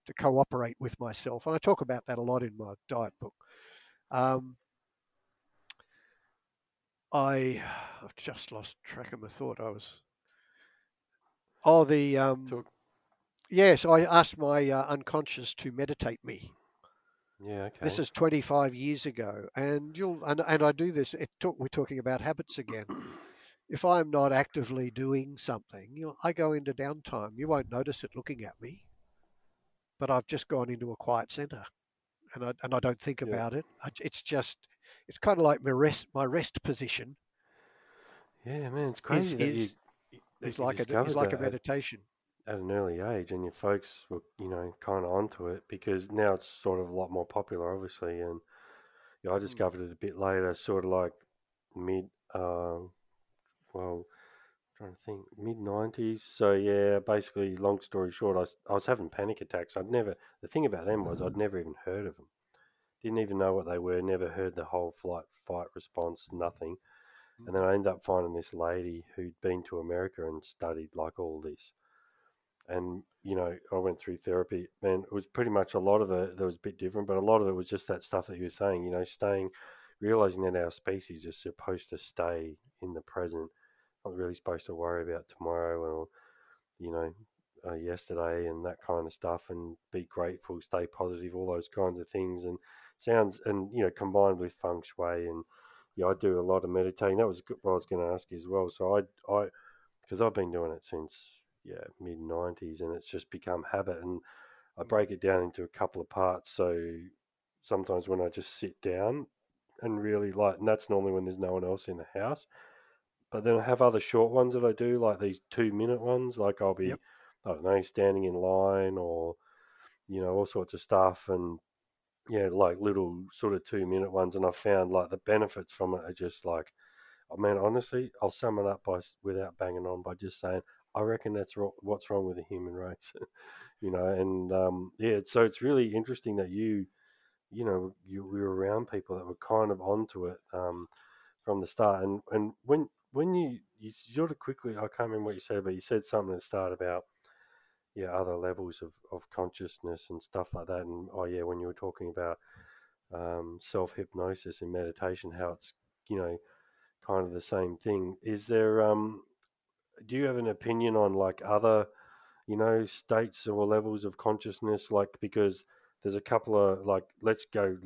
to cooperate with myself. And I talk about that a lot in my diet book. Um, I, I've just lost track of my thought. I was, oh, the, um, Talk. yeah, so I asked my uh, unconscious to meditate me. Yeah, okay. This is twenty-five years ago. And you'll, and, and I do this, it took, we're talking about habits again. If I'm not actively doing something, you know, I go into downtime. You won't notice it looking at me, but I've just gone into a quiet center, and I and I don't think yeah. about it. I, it's just, it's kind of like my rest, my rest position. Yeah, man, it's crazy. Is, that you, that it's you like a, it's like a meditation at, at an early age, and your folks were, you know, kind of onto it, because now it's sort of a lot more popular, obviously. And yeah, I discovered mm. it a bit later, sort of like mid, uh, well, trying to think, mid nineties. So yeah, basically, long story short, I was, I was having panic attacks. I'd never, the thing about them was I'd never even heard of them. Didn't even know what they were, never heard the whole flight, fight response, nothing. And then I ended up finding this lady who'd been to America and studied like all this. And, you know, I went through therapy, and it was pretty much a lot of it that was a bit different, but a lot of it was just that stuff that you were saying, you know, staying, realizing that our species is supposed to stay in the present. Not really supposed to worry about tomorrow or, you know, uh, yesterday and that kind of stuff, and be grateful, stay positive, all those kinds of things. And sounds, and, you know, combined with feng shui, and yeah, I do a lot of meditating. That was what I was going to ask you as well. So I, I, because I've been doing it since yeah mid nineties, and it's just become habit. And I break it down into a couple of parts. So sometimes when I just sit down and really like, and that's normally when there's no one else in the house. But then I have other short ones that I do, like these two-minute ones. Like I'll be, yep. I don't know, standing in line, or, you know, all sorts of stuff. And, yeah, like little sort of two-minute ones. And I found, like, the benefits from it are just like, I mean, honestly, I'll sum it up by without banging on by just saying, I reckon that's what's wrong with the human race, you know. And, um, yeah, so it's really interesting that you, you know, you we were around people that were kind of onto it um, from the start. And, and when... When you, you sort of quickly, I can't remember what you said, but you said something at the start about, yeah, other levels of, of consciousness and stuff like that. And, oh, yeah, when you were talking about um, self-hypnosis and meditation, how it's, you know, kind of the same thing. Is there, um, do you have an opinion on, like, other, you know, states or levels of consciousness? Like, because there's a couple of, like, let's go...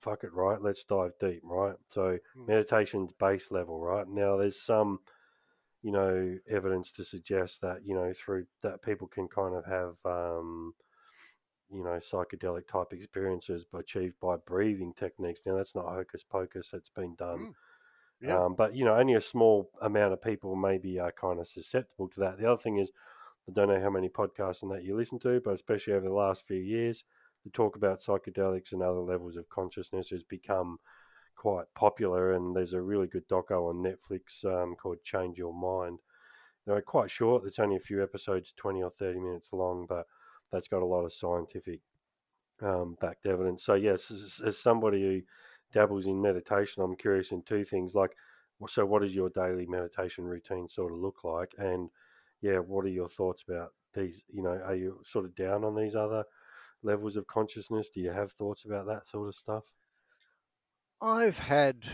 fuck it, right? Let's dive deep, right? So mm. meditation's base level, right? Now there's some, you know, evidence to suggest that, you know, through that people can kind of have, um, you know, psychedelic type experiences achieved by breathing techniques. Now that's not hocus pocus, that's been done. Mm. Yeah. Um, but, you know, only a small amount of people maybe are kind of susceptible to that. The other thing is, I don't know how many podcasts and that you listen to, but especially over the last few years, the talk about psychedelics and other levels of consciousness has become quite popular, and there's a really good doco on Netflix um, called Change Your Mind. Now, quite short, it's only a few episodes, twenty or thirty minutes long, but that's got a lot of scientific um, backed evidence. So yes, as, as somebody who dabbles in meditation, I'm curious in two things, like, so what does your daily meditation routine sort of look like? And yeah, what are your thoughts about these, you know, are you sort of down on these other levels of consciousness? Do you have thoughts about that sort of stuff? I've had,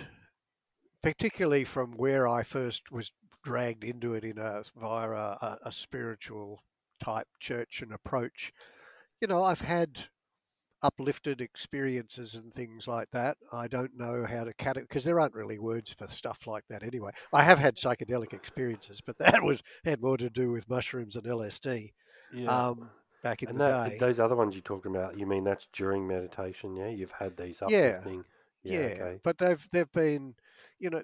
particularly from where I first was dragged into it in a via a, a spiritual type church and approach, you know, I've had uplifted experiences and things like that. I don't know how to cat it because there aren't really words for stuff like that anyway. I have had psychedelic experiences, but that was had more to do with mushrooms and L S D. Yeah. Um, back in and the that, day. Those other ones you're talking about, you mean that's during meditation? Yeah, you've had these uplifting. Yeah, yeah, yeah okay. But they've they've been, you know,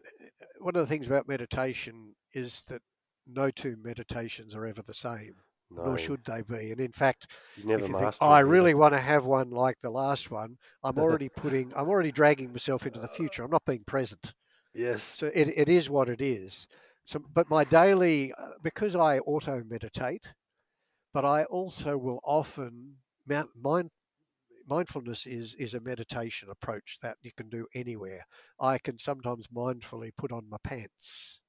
one of the things about meditation is that no two meditations are ever the same. No. Nor should they be. And in fact, you never if you think, oh, I really either. want to have one like the last one, I'm already putting, I'm already dragging myself into the future. I'm not being present. Yes. So it, it is what it is. So, but my daily, because I auto-meditate, but I also will often, mind, mindfulness is, is a meditation approach that you can do anywhere. I can sometimes mindfully put on my pants.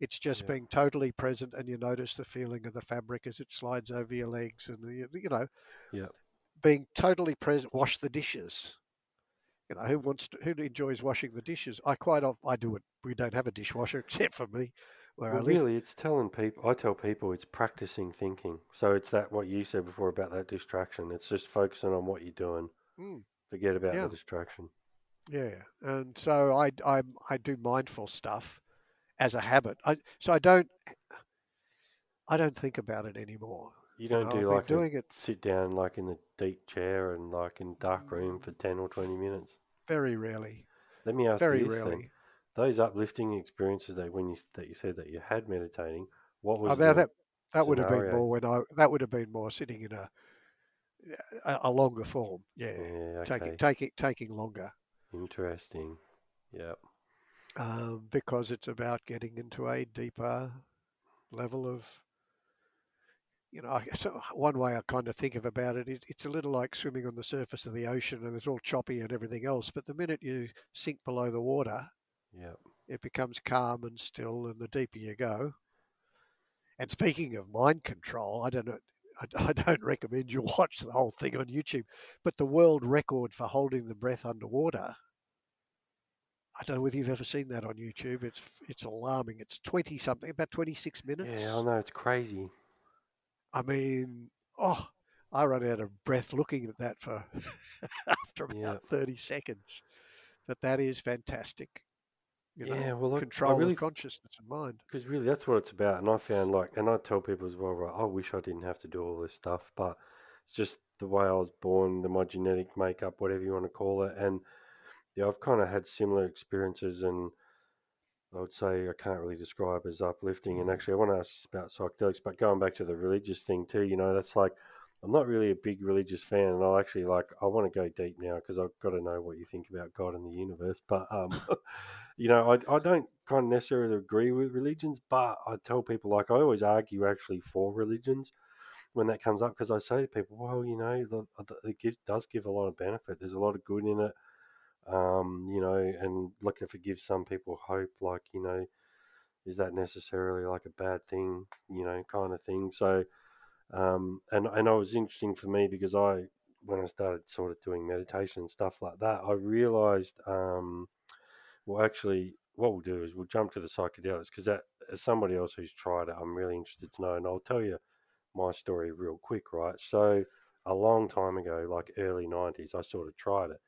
It's just yeah. being totally present, and you notice the feeling of the fabric as it slides over your legs, and you, you know, yeah, being totally present. Wash the dishes. You know, who wants to, who enjoys washing the dishes? I quite often I do it. We don't have a dishwasher except for me, where well, I live. Really, it's telling people. I tell people it's practicing thinking. So it's that what you said before about that distraction. It's just focusing on what you're doing. Mm. Forget about yeah. the distraction. Yeah, and so I I I do mindful stuff as a habit. I, so I don't, I don't think about it anymore. You don't you know, do I've like doing it, sit down like in the deep chair and like in dark room for ten or twenty minutes. Very rarely. Let me ask very you this rarely. Thing. Those uplifting experiences that when you, that you said that you had meditating, what was oh, now that, that would have been more when I, that would have been more sitting in a, a, a longer form. Yeah. yeah okay. Taking, taking, taking longer. Interesting. Yep. Um, because it's about getting into a deeper level of, you know, so one way I kind of think of about it, it, it's a little like swimming on the surface of the ocean, and it's all choppy and everything else. But the minute you sink below the water, yeah, it becomes calm and still, and the deeper you go. And speaking of mind control, I don't know, I, I don't recommend you watch the whole thing on YouTube, but the world record for holding the breath underwater, I don't know if you've ever seen that on YouTube. It's it's alarming. It's twenty something, about twenty-six minutes. Yeah, I know. It's crazy. I mean, oh, I ran out of breath looking at that for after about yeah. thirty seconds. But that is fantastic. You know, yeah, well, control I really, of consciousness and mind. Because really, that's what it's about. And I found like, and I tell people as well, right, I wish I didn't have to do all this stuff, but it's just the way I was born, the, my genetic makeup, whatever you want to call it. And yeah, I've kind of had similar experiences, and I would say I can't really describe as uplifting. And actually, I want to ask you about psychedelics, but going back to the religious thing too, you know, that's like, I'm not really a big religious fan, and I'll actually like, I want to go deep now because I've got to know what you think about God and the universe. But, um, you know, I, I don't kind of necessarily agree with religions, but I tell people, like, I always argue actually for religions when that comes up, because I say to people, well, you know, it does give a lot of benefit. There's a lot of good in it. Um, you know, and look, if it gives some people hope, like, you know, is that necessarily like a bad thing, you know, kind of thing. So, um, and, and it was interesting for me because I, when I started sort of doing meditation and stuff like that, I realized, um, well, actually what we'll do is we'll jump to the psychedelics, because that, as somebody else who's tried it, I'm really interested to know, and I'll tell you my story real quick, right? So a long time ago, like early nineties, I sort of tried it.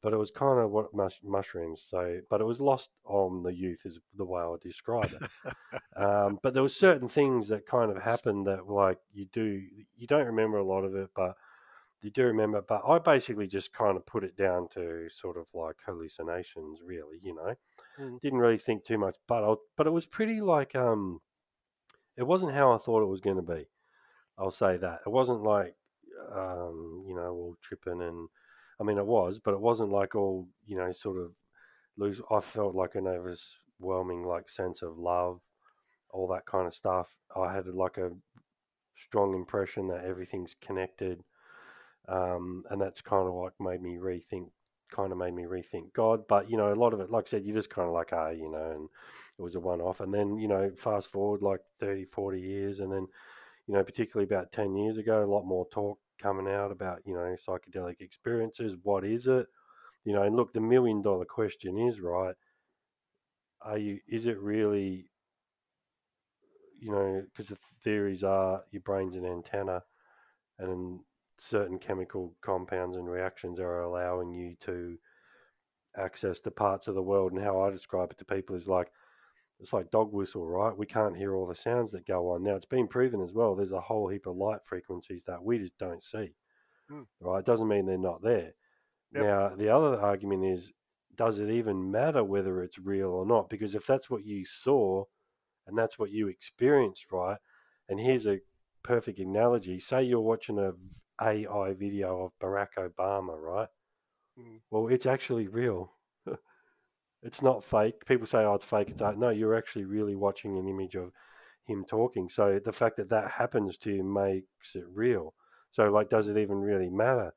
But it was kind of what mush, mushrooms say, but it was lost on the youth is the way I would describe it. um, but there were certain things that kind of happened that like you do, you don't remember a lot of it, but you do remember. But I basically just kind of put it down to sort of like hallucinations, really, you know, mm. Didn't really think too much, but, I, but it was pretty like, um, it wasn't how I thought it was going to be. I'll say that. It wasn't like, um, you know, all tripping and, I mean, it was, but it wasn't like all, you know, sort of loose. I felt like an overwhelming, like, sense of love, all that kind of stuff. I had, like, a strong impression that everything's connected. Um, and that's kind of what made me rethink, kind of made me rethink God. But, you know, a lot of it, like I said, you just kind of like, ah, you know, and it was a one-off. And then, you know, fast forward, like, thirty, forty years. And then, you know, particularly about ten years ago, a lot more talk coming out about, you know, psychedelic experiences. What is it? You know, and look, the million dollar question is, right, are you, is it really, you know, because the theories are your brain's an antenna, and certain chemical compounds and reactions are allowing you to access to parts of the world. And how I describe it to people is like, it's like dog whistle, right? We can't hear all the sounds that go on. Now, it's been proven as well, there's a whole heap of light frequencies that we just don't see, mm. right? It doesn't mean they're not there. Yep. Now, the other argument is, does it even matter whether it's real or not? Because if that's what you saw and that's what you experienced, right? And here's a perfect analogy. Say you're watching a A I video of Barack Obama, right? Mm. Well, it's actually real. It's not fake. People say, oh, it's fake. It's art. No, you're actually really watching an image of him talking. So the fact that that happens to you makes it real. So, like, does it even really matter?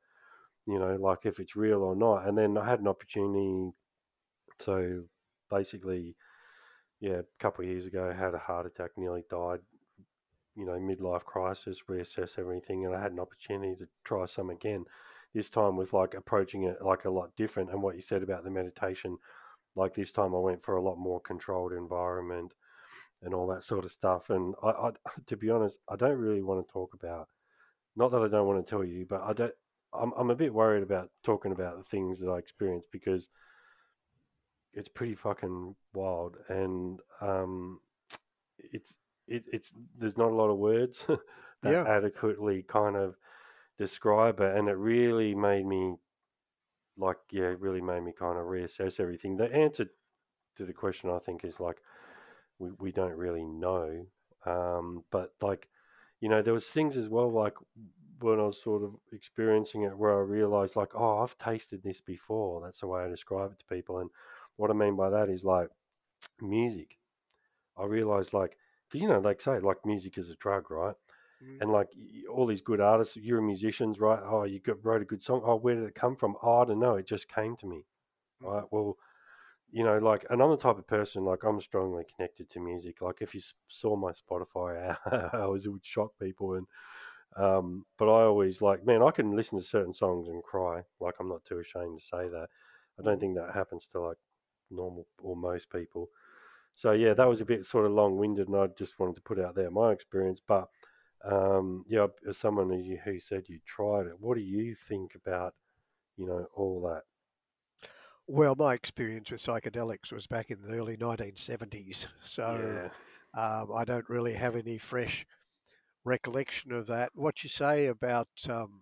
You know, like, if it's real or not. And then I had an opportunity to basically, yeah, a couple of years ago, I had a heart attack, nearly died, you know, midlife crisis, reassess everything. And I had an opportunity to try some again, this time with, like, approaching it, like, a lot different. And what you said about the meditation, like, this time I went for a lot more controlled environment and all that sort of stuff. And I, I to be honest, I don't really want to talk about, not that I don't want to tell you, but I don't, I'm, I'm a bit worried about talking about the things that I experienced, because it's pretty fucking wild. And um, it's, it, it's, there's not a lot of words that yeah. adequately kind of describe it. And it really made me, like, yeah, it really made me kind of reassess everything. The answer to the question, I think, is, like, we, we don't really know. Um, but, like, you know, there was things as well, like, when I was sort of experiencing it, where I realized, like, oh, I've tasted this before. That's the way I describe it to people. And what I mean by that is, like, music. I realized, like, because, you know, like, say, like, music is a drug, right? Mm-hmm. And, like, all these good artists, you're musicians, right? Oh, you got, wrote a good song. Oh, where did it come from? Oh, I don't know. It just came to me. Mm-hmm. Right? Well, you know, like, and I'm the type of person, like, I'm strongly connected to music. Like, if you saw my Spotify hours, it would shock people. And, Um, but I always, like, man, I can listen to certain songs and cry. Like, I'm not too ashamed to say that. I don't think that happens to, like, normal or most people. So, yeah, that was a bit sort of long-winded, and I just wanted to put out there my experience. But, um, yeah, as someone who, who said you tried it, what do you think about, you know, all that? Well, my experience with psychedelics was back in the early nineteen seventies. So yeah. um, I don't really have any fresh recollection of that. What you say about um,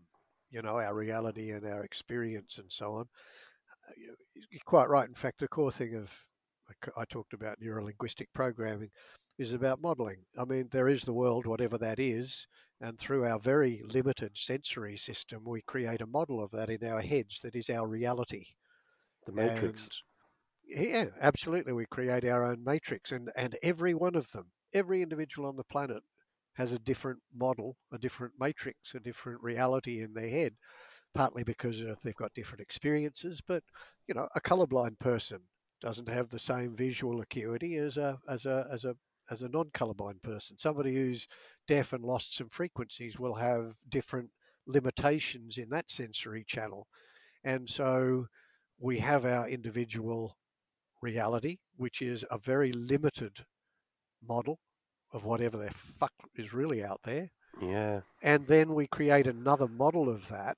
you know, our reality and our experience and so on, you're quite right. In fact, the core thing of, I talked about neurolinguistic programming, is about modeling. I mean, there is the world, whatever that is, and through our very limited sensory system, we create a model of that in our heads that is our reality. The matrix. And, yeah, absolutely. We create our own matrix, and, and every one of them, every individual on the planet has a different model, a different matrix, a different reality in their head, partly because they've got different experiences. But, you know, a colorblind person doesn't have the same visual acuity as a as a as a as a non-colorblind person. Somebody who's deaf and lost some frequencies will have different limitations in that sensory channel. And so we have our individual reality, which is a very limited model of whatever the fuck is really out there. Yeah. And then we create another model of that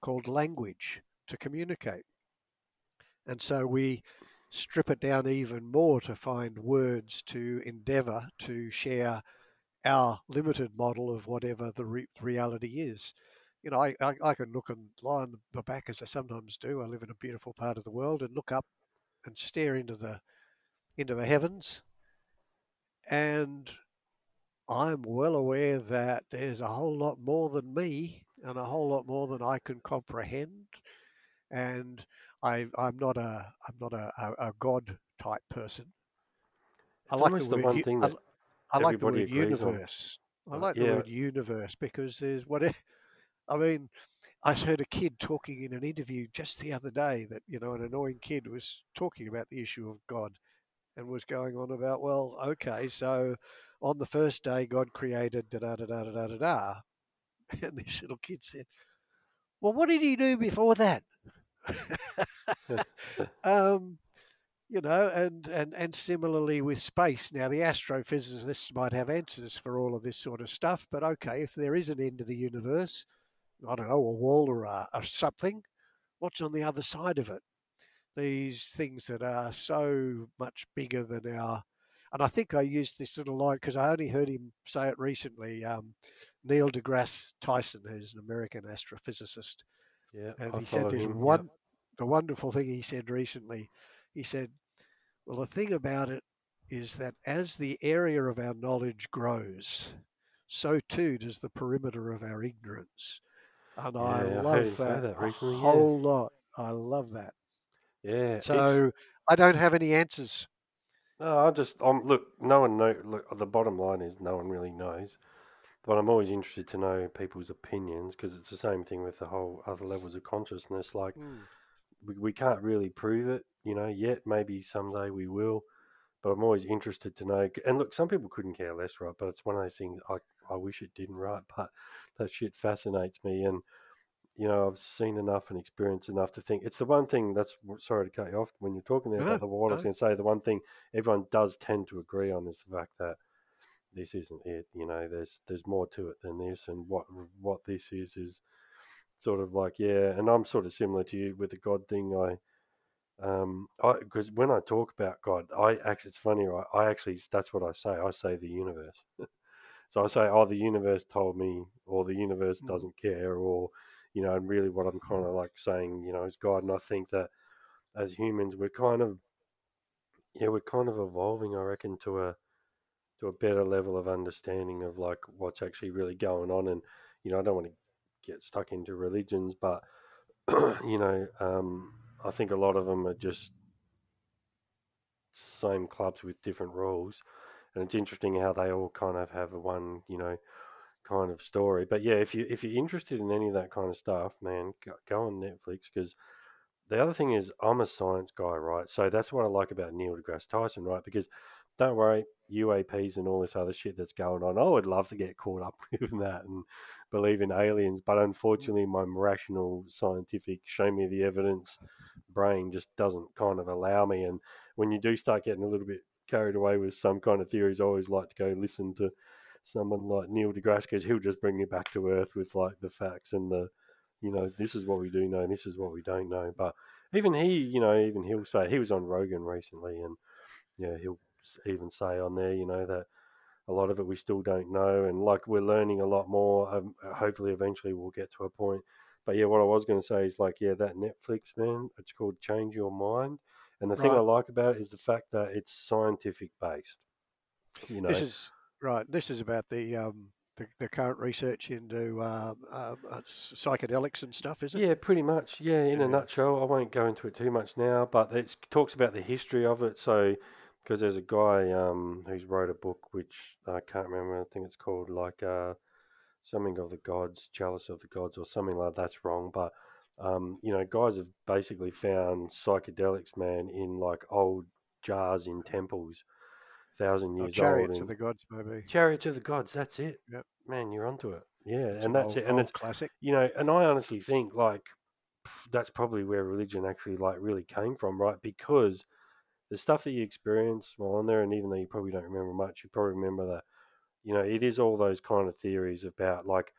called language to communicate. And so we strip it down even more to find words to endeavor to share our limited model of whatever the re- reality is. You know, I, I, I can look and lie on my back, as I sometimes do. I live in a beautiful part of the world, and look up and stare into the into the heavens. And I'm well aware that there's a whole lot more than me, and a whole lot more than I can comprehend. And I, I'm not a I'm not a, a, a God type person. I it's like the, the word u- I, I like the word universe. On. I like yeah. the word universe, because there's what it, I mean. I heard a kid talking in an interview just the other day that, you know, an annoying kid was talking about the issue of God, and was going on about, well, okay, so on the first day, God created da-da-da-da-da-da-da. And this little kid said, well, what did he do before that? um, you know, and, and, and similarly with space. Now, the astrophysicists might have answers for all of this sort of stuff, but okay, if there is an end to the universe, I don't know, a wall or a, or something. What's on the other side of it? These things that are so much bigger than our, and I think I used this little line because I only heard him say it recently. Um, Neil deGrasse Tyson, who's an American astrophysicist, yeah, and I he said this him, one, yeah. the wonderful thing he said recently. He said, "Well, the thing about it is that as the area of our knowledge grows, so too does the perimeter of our ignorance." And yeah, I love that, that recently, a whole yeah. lot. I love that. Yeah. So it's... I don't have any answers. No, I just um, look. No one know. Look, the bottom line is no one really knows. But I'm always interested to know people's opinions because it's the same thing with the whole other levels of consciousness. Like mm. we, we can't really prove it, you know, yet. Maybe someday we will. But I'm always interested to know. And look, some people couldn't care less, right? But it's one of those things. I I wish it didn't, right? But that shit fascinates me. And you know, I've seen enough and experienced enough to think it's the one thing that's, sorry to cut you off when you're talking there no, about the wall, no. I was going to say the one thing everyone does tend to agree on is the fact that this isn't it, you know, there's there's more to it than this, and what what this is is sort of like, yeah, and I'm sort of similar to you with the God thing. I, um, I because when I talk about God, I actually, it's funny, I, I actually, that's what I say, I say the universe. So I say, oh, the universe told me, or the universe mm. doesn't care, or, you know, and really what I'm kind of like saying, you know, is God. And I think that as humans, we're kind of, yeah, we're kind of evolving, I reckon, to a to a better level of understanding of like what's actually really going on. And, you know, I don't want to get stuck into religions, but, you know, um, I think a lot of them are just same clubs with different rules. And it's interesting how they all kind of have a one, you know, kind of story. But yeah, if you if you're interested in any of that kind of stuff, man, go, go on Netflix, because the other thing is I'm a science guy, right? So that's what I like about Neil deGrasse Tyson, right? Because don't worry, U A Ps and all this other shit that's going on, I would love to get caught up with that and believe in aliens, but unfortunately my rational scientific show me the evidence brain just doesn't kind of allow me. And when you do start getting a little bit carried away with some kind of theories, I always like to go listen to someone like Neil deGrasse, because he'll just bring you back to earth with like the facts and the, you know, this is what we do know and this is what we don't know. But even he, you know, even he'll say, he was on Rogan recently, and yeah, he'll even say on there, you know, that a lot of it we still don't know, and like we're learning a lot more. Um, hopefully eventually we'll get to a point. But yeah, what I was going to say is like, yeah, that Netflix, man, it's called Change Your Mind. And the right. thing I like about it is the fact that it's scientific based, you know. This is Right, this is about the um, the, the current research into uh, uh, psychedelics and stuff, is it? Yeah, pretty much. Yeah, in yeah. a nutshell. I won't go into it too much now, but it talks about the history of it. So, because there's a guy um, who's wrote a book which I can't remember. I think it's called like uh, something of the gods, Chalice of the Gods, or something like that's wrong. But um, you know, guys have basically found psychedelics, man, in like old jars in temples. Thousand years oh, chariots old. Chariots of the Gods, maybe. Chariots of the Gods, that's it. Yep. Man, you're onto it. Yeah, it's and that's old, it. And it's classic. You know, and I honestly think, like, that's probably where religion actually, like, really came from, right? Because the stuff that you experience while on there, and even though you probably don't remember much, you probably remember that, you know, it is all those kind of theories about, like,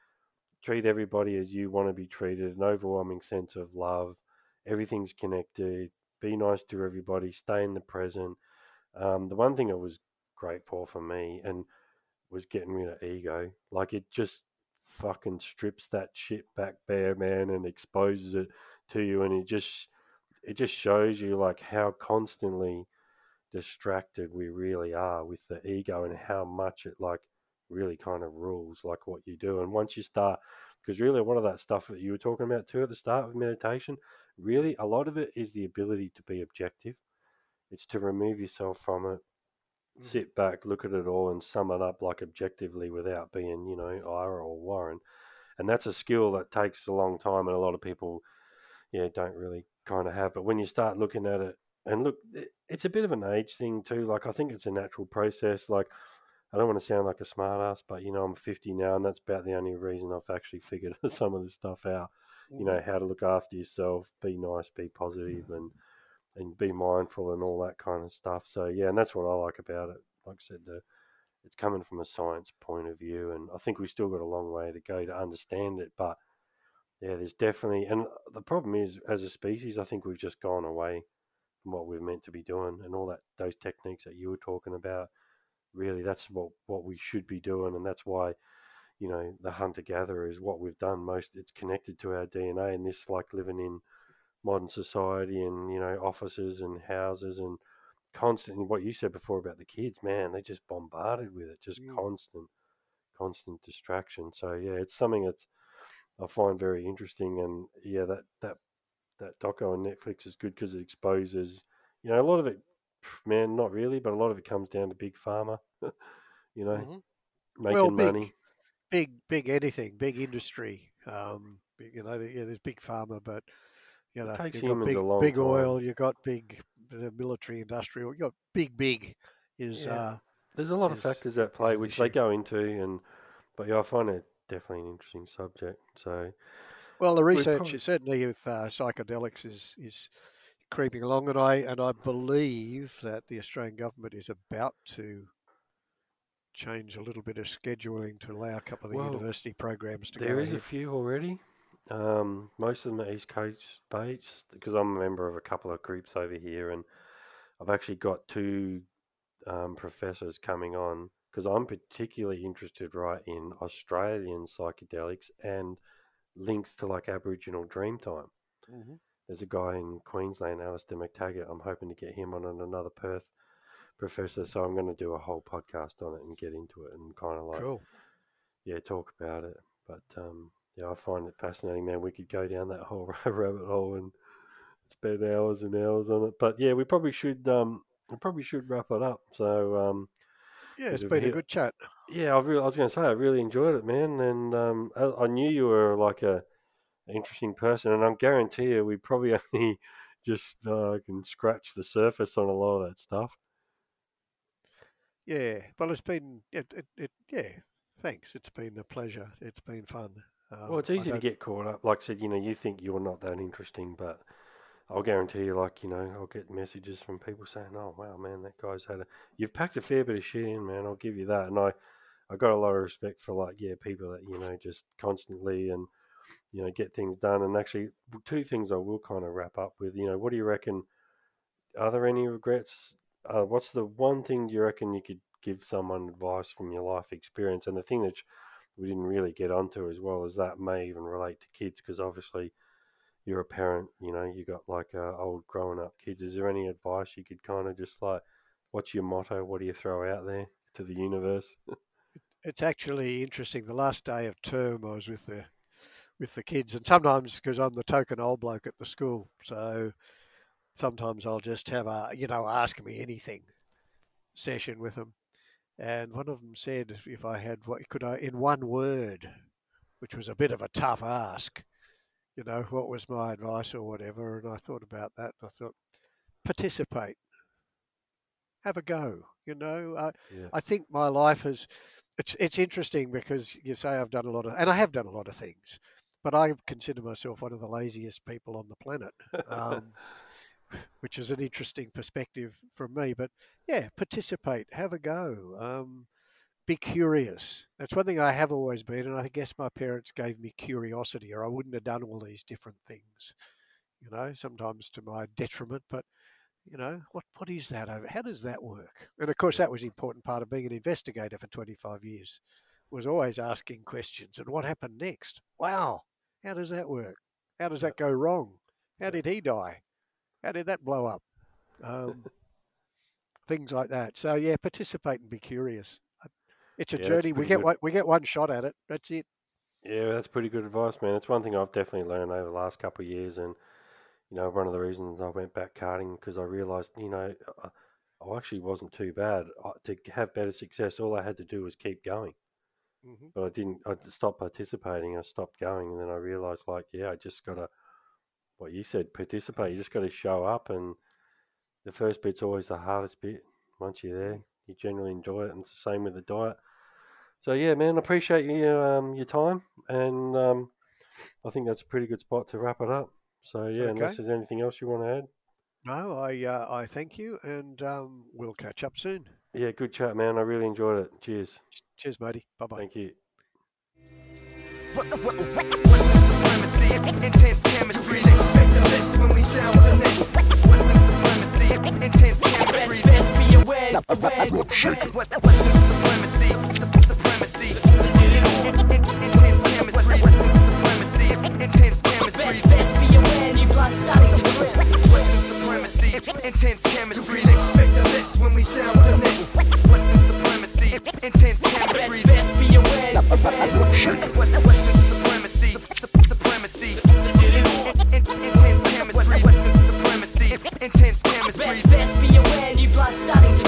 treat everybody as you want to be treated, an overwhelming sense of love, everything's connected, be nice to everybody, stay in the present. Um, the one thing I was grateful for me and was getting rid of ego. Like, it just fucking strips that shit back bare, man, and exposes it to you, and it just it just shows you like how constantly distracted we really are with the ego and how much it like really kind of rules like what you do. And once you start, because really a lot of that stuff that you were talking about too at the start with meditation, really a lot of it is the ability to be objective. It's to remove yourself from it, sit back, look at it all, and sum it up like objectively without being, you know, Ira or Warren. And that's a skill that takes a long time, and a lot of people, yeah, don't really kind of have. But when you start looking at it, and look, it's a bit of an age thing too. Like, I think it's a natural process. Like, I don't want to sound like a smart ass, but, you know, I'm fifty now, and that's about the only reason I've actually figured some of this stuff out. You know, how to look after yourself, be nice, be positive, and and be mindful and all that kind of stuff. So yeah, and that's what I like about it. Like I said, the, it's coming from a science point of view, and I think we've still got a long way to go to understand it, but yeah, there's definitely, and the problem is, as a species, I think we've just gone away from what we're meant to be doing, and all that, those techniques that you were talking about, really, that's what what we should be doing, and that's why, you know, the hunter-gatherer is what we've done most. It's connected to our D N A, and this, like, living in modern society and, you know, offices and houses and constantly, what you said before about the kids, man, they're just bombarded with it, just yeah. constant, constant distraction. So, yeah, it's something that's I find very interesting, and, yeah, that, that, that doco on Netflix is good because it exposes, you know, a lot of it, man, not really, but a lot of it comes down to big pharma, you know, mm-hmm. making well, big, money. Big, big anything, big industry, um, you know, yeah, there's big pharma, but, you know, you've got big, big oil, you've got big uh, military, industrial, you've got big, big is... Yeah. Uh, there's a lot is, of factors at play, which issue. They go into, and but yeah, I find it definitely an interesting subject. So, well, the research probably... certainly with uh, psychedelics is is creeping along, and I and I believe that the Australian government is about to change a little bit of scheduling to allow a couple of the well, university programs to there go There is ahead. A few already. Um, most of them are East Coast based, because I'm a member of a couple of groups over here, and I've actually got two um, professors coming on, because I'm particularly interested right in Australian psychedelics and links to like Aboriginal Dreamtime. Mm-hmm. There's a guy in Queensland, Alistair McTaggart, I'm hoping to get him on, on another Perth professor, so I'm going to do a whole podcast on it and get into it and kind of like, cool. yeah, talk about it. But um, yeah, I find it fascinating, man. We could go down that whole rabbit hole and spend hours and hours on it. But yeah, we probably should um, we probably should wrap it up. So um, yeah, it's been a good chat. Yeah, I've really, I was going to say I really enjoyed it, man. And um, I, I knew you were like a an interesting person, and I guarantee you we probably only just uh, can scratch the surface on a lot of that stuff. Yeah, well, it's been, it, it, it, yeah, thanks. It's been a pleasure. It's been fun. Um, well, it's easy to get caught up. Like I said, you know, you think you're not that interesting, but I'll guarantee you, like, you know, I'll get messages from people saying, oh, wow, man, that guy's had a, you've packed a fair bit of shit in, man, I'll give you that. And I, I got a lot of respect for, like, yeah, people that, you know, just constantly and, you know, get things done. And actually, two things I will kind of wrap up with, you know, what do you reckon, are there any regrets? Uh, what's the one thing you reckon you could give someone advice from your life experience? And the thing that we didn't really get onto as well is that may even relate to kids, because obviously you're a parent, you know, you got like uh, old growing up kids. Is there any advice you could kind of just like, what's your motto? What do you throw out there to the universe? It's actually interesting. The last day of term I was with the, with the kids, and sometimes because I'm the token old bloke at the school, so... sometimes I'll just have a, you know, ask me anything session with them. And one of them said, if I had, what could I, in one word, which was a bit of a tough ask, you know, what was my advice or whatever. And I thought about that and I thought, participate, have a go, you know. I, yeah. I think my life has, it's, it's interesting because you say I've done a lot of, and I have done a lot of things, but I consider myself one of the laziest people on the planet. Um, which is an interesting perspective from me. But, yeah, participate, have a go, um, be curious. That's one thing I have always been, and I guess my parents gave me curiosity, or I wouldn't have done all these different things, you know, sometimes to my detriment. But, you know, what what is that? How does that work? And, of course, that was an important part of being an investigator for twenty-five years, was always asking questions. And what happened next? Wow, how does that work? How does that go wrong? How did he die? How did that blow up? Um, things like that. So yeah, participate and be curious. It's a yeah, journey. We get good. one. We get one shot at it. That's it. Yeah, that's pretty good advice, man. It's one thing I've definitely learned over the last couple of years, and you know, one of the reasons I went back karting because I realised, you know, I, I actually wasn't too bad. I, to have better success, all I had to do was keep going. Mm-hmm. But I didn't. I stopped participating. I stopped going, and then I realised, like, yeah, I just got to. What you said, participate. You just got to show up, and the first bit's always the hardest bit. Once you're there, you generally enjoy it, and it's the same with the diet. So yeah, man, I appreciate you um, your time, and um, I think that's a pretty good spot to wrap it up. So yeah, okay. Unless there's anything else you want to add. No, I uh, I thank you, and um, we'll catch up soon. Yeah, good chat, man. I really enjoyed it. Cheers. Cheers, matey. Bye bye. Thank you. Western supremacy, intense chemistry. They expect the list when we sound the list. Western supremacy, intense chemistry. Best, best be aware. Western supremacy, supremacy. Let's get it on. Intense chemistry. Western supremacy, intense chemistry. Best, best be aware. New blood starting to drip. Western supremacy, intense chemistry. They expect the list when we sound the list. Western supremacy, intense chemistry. Best, best be aware. Western supremacy, supremacy. Intense chemistry. Western supremacy, intense chemistry. Best, best be aware. New blood starting to drip.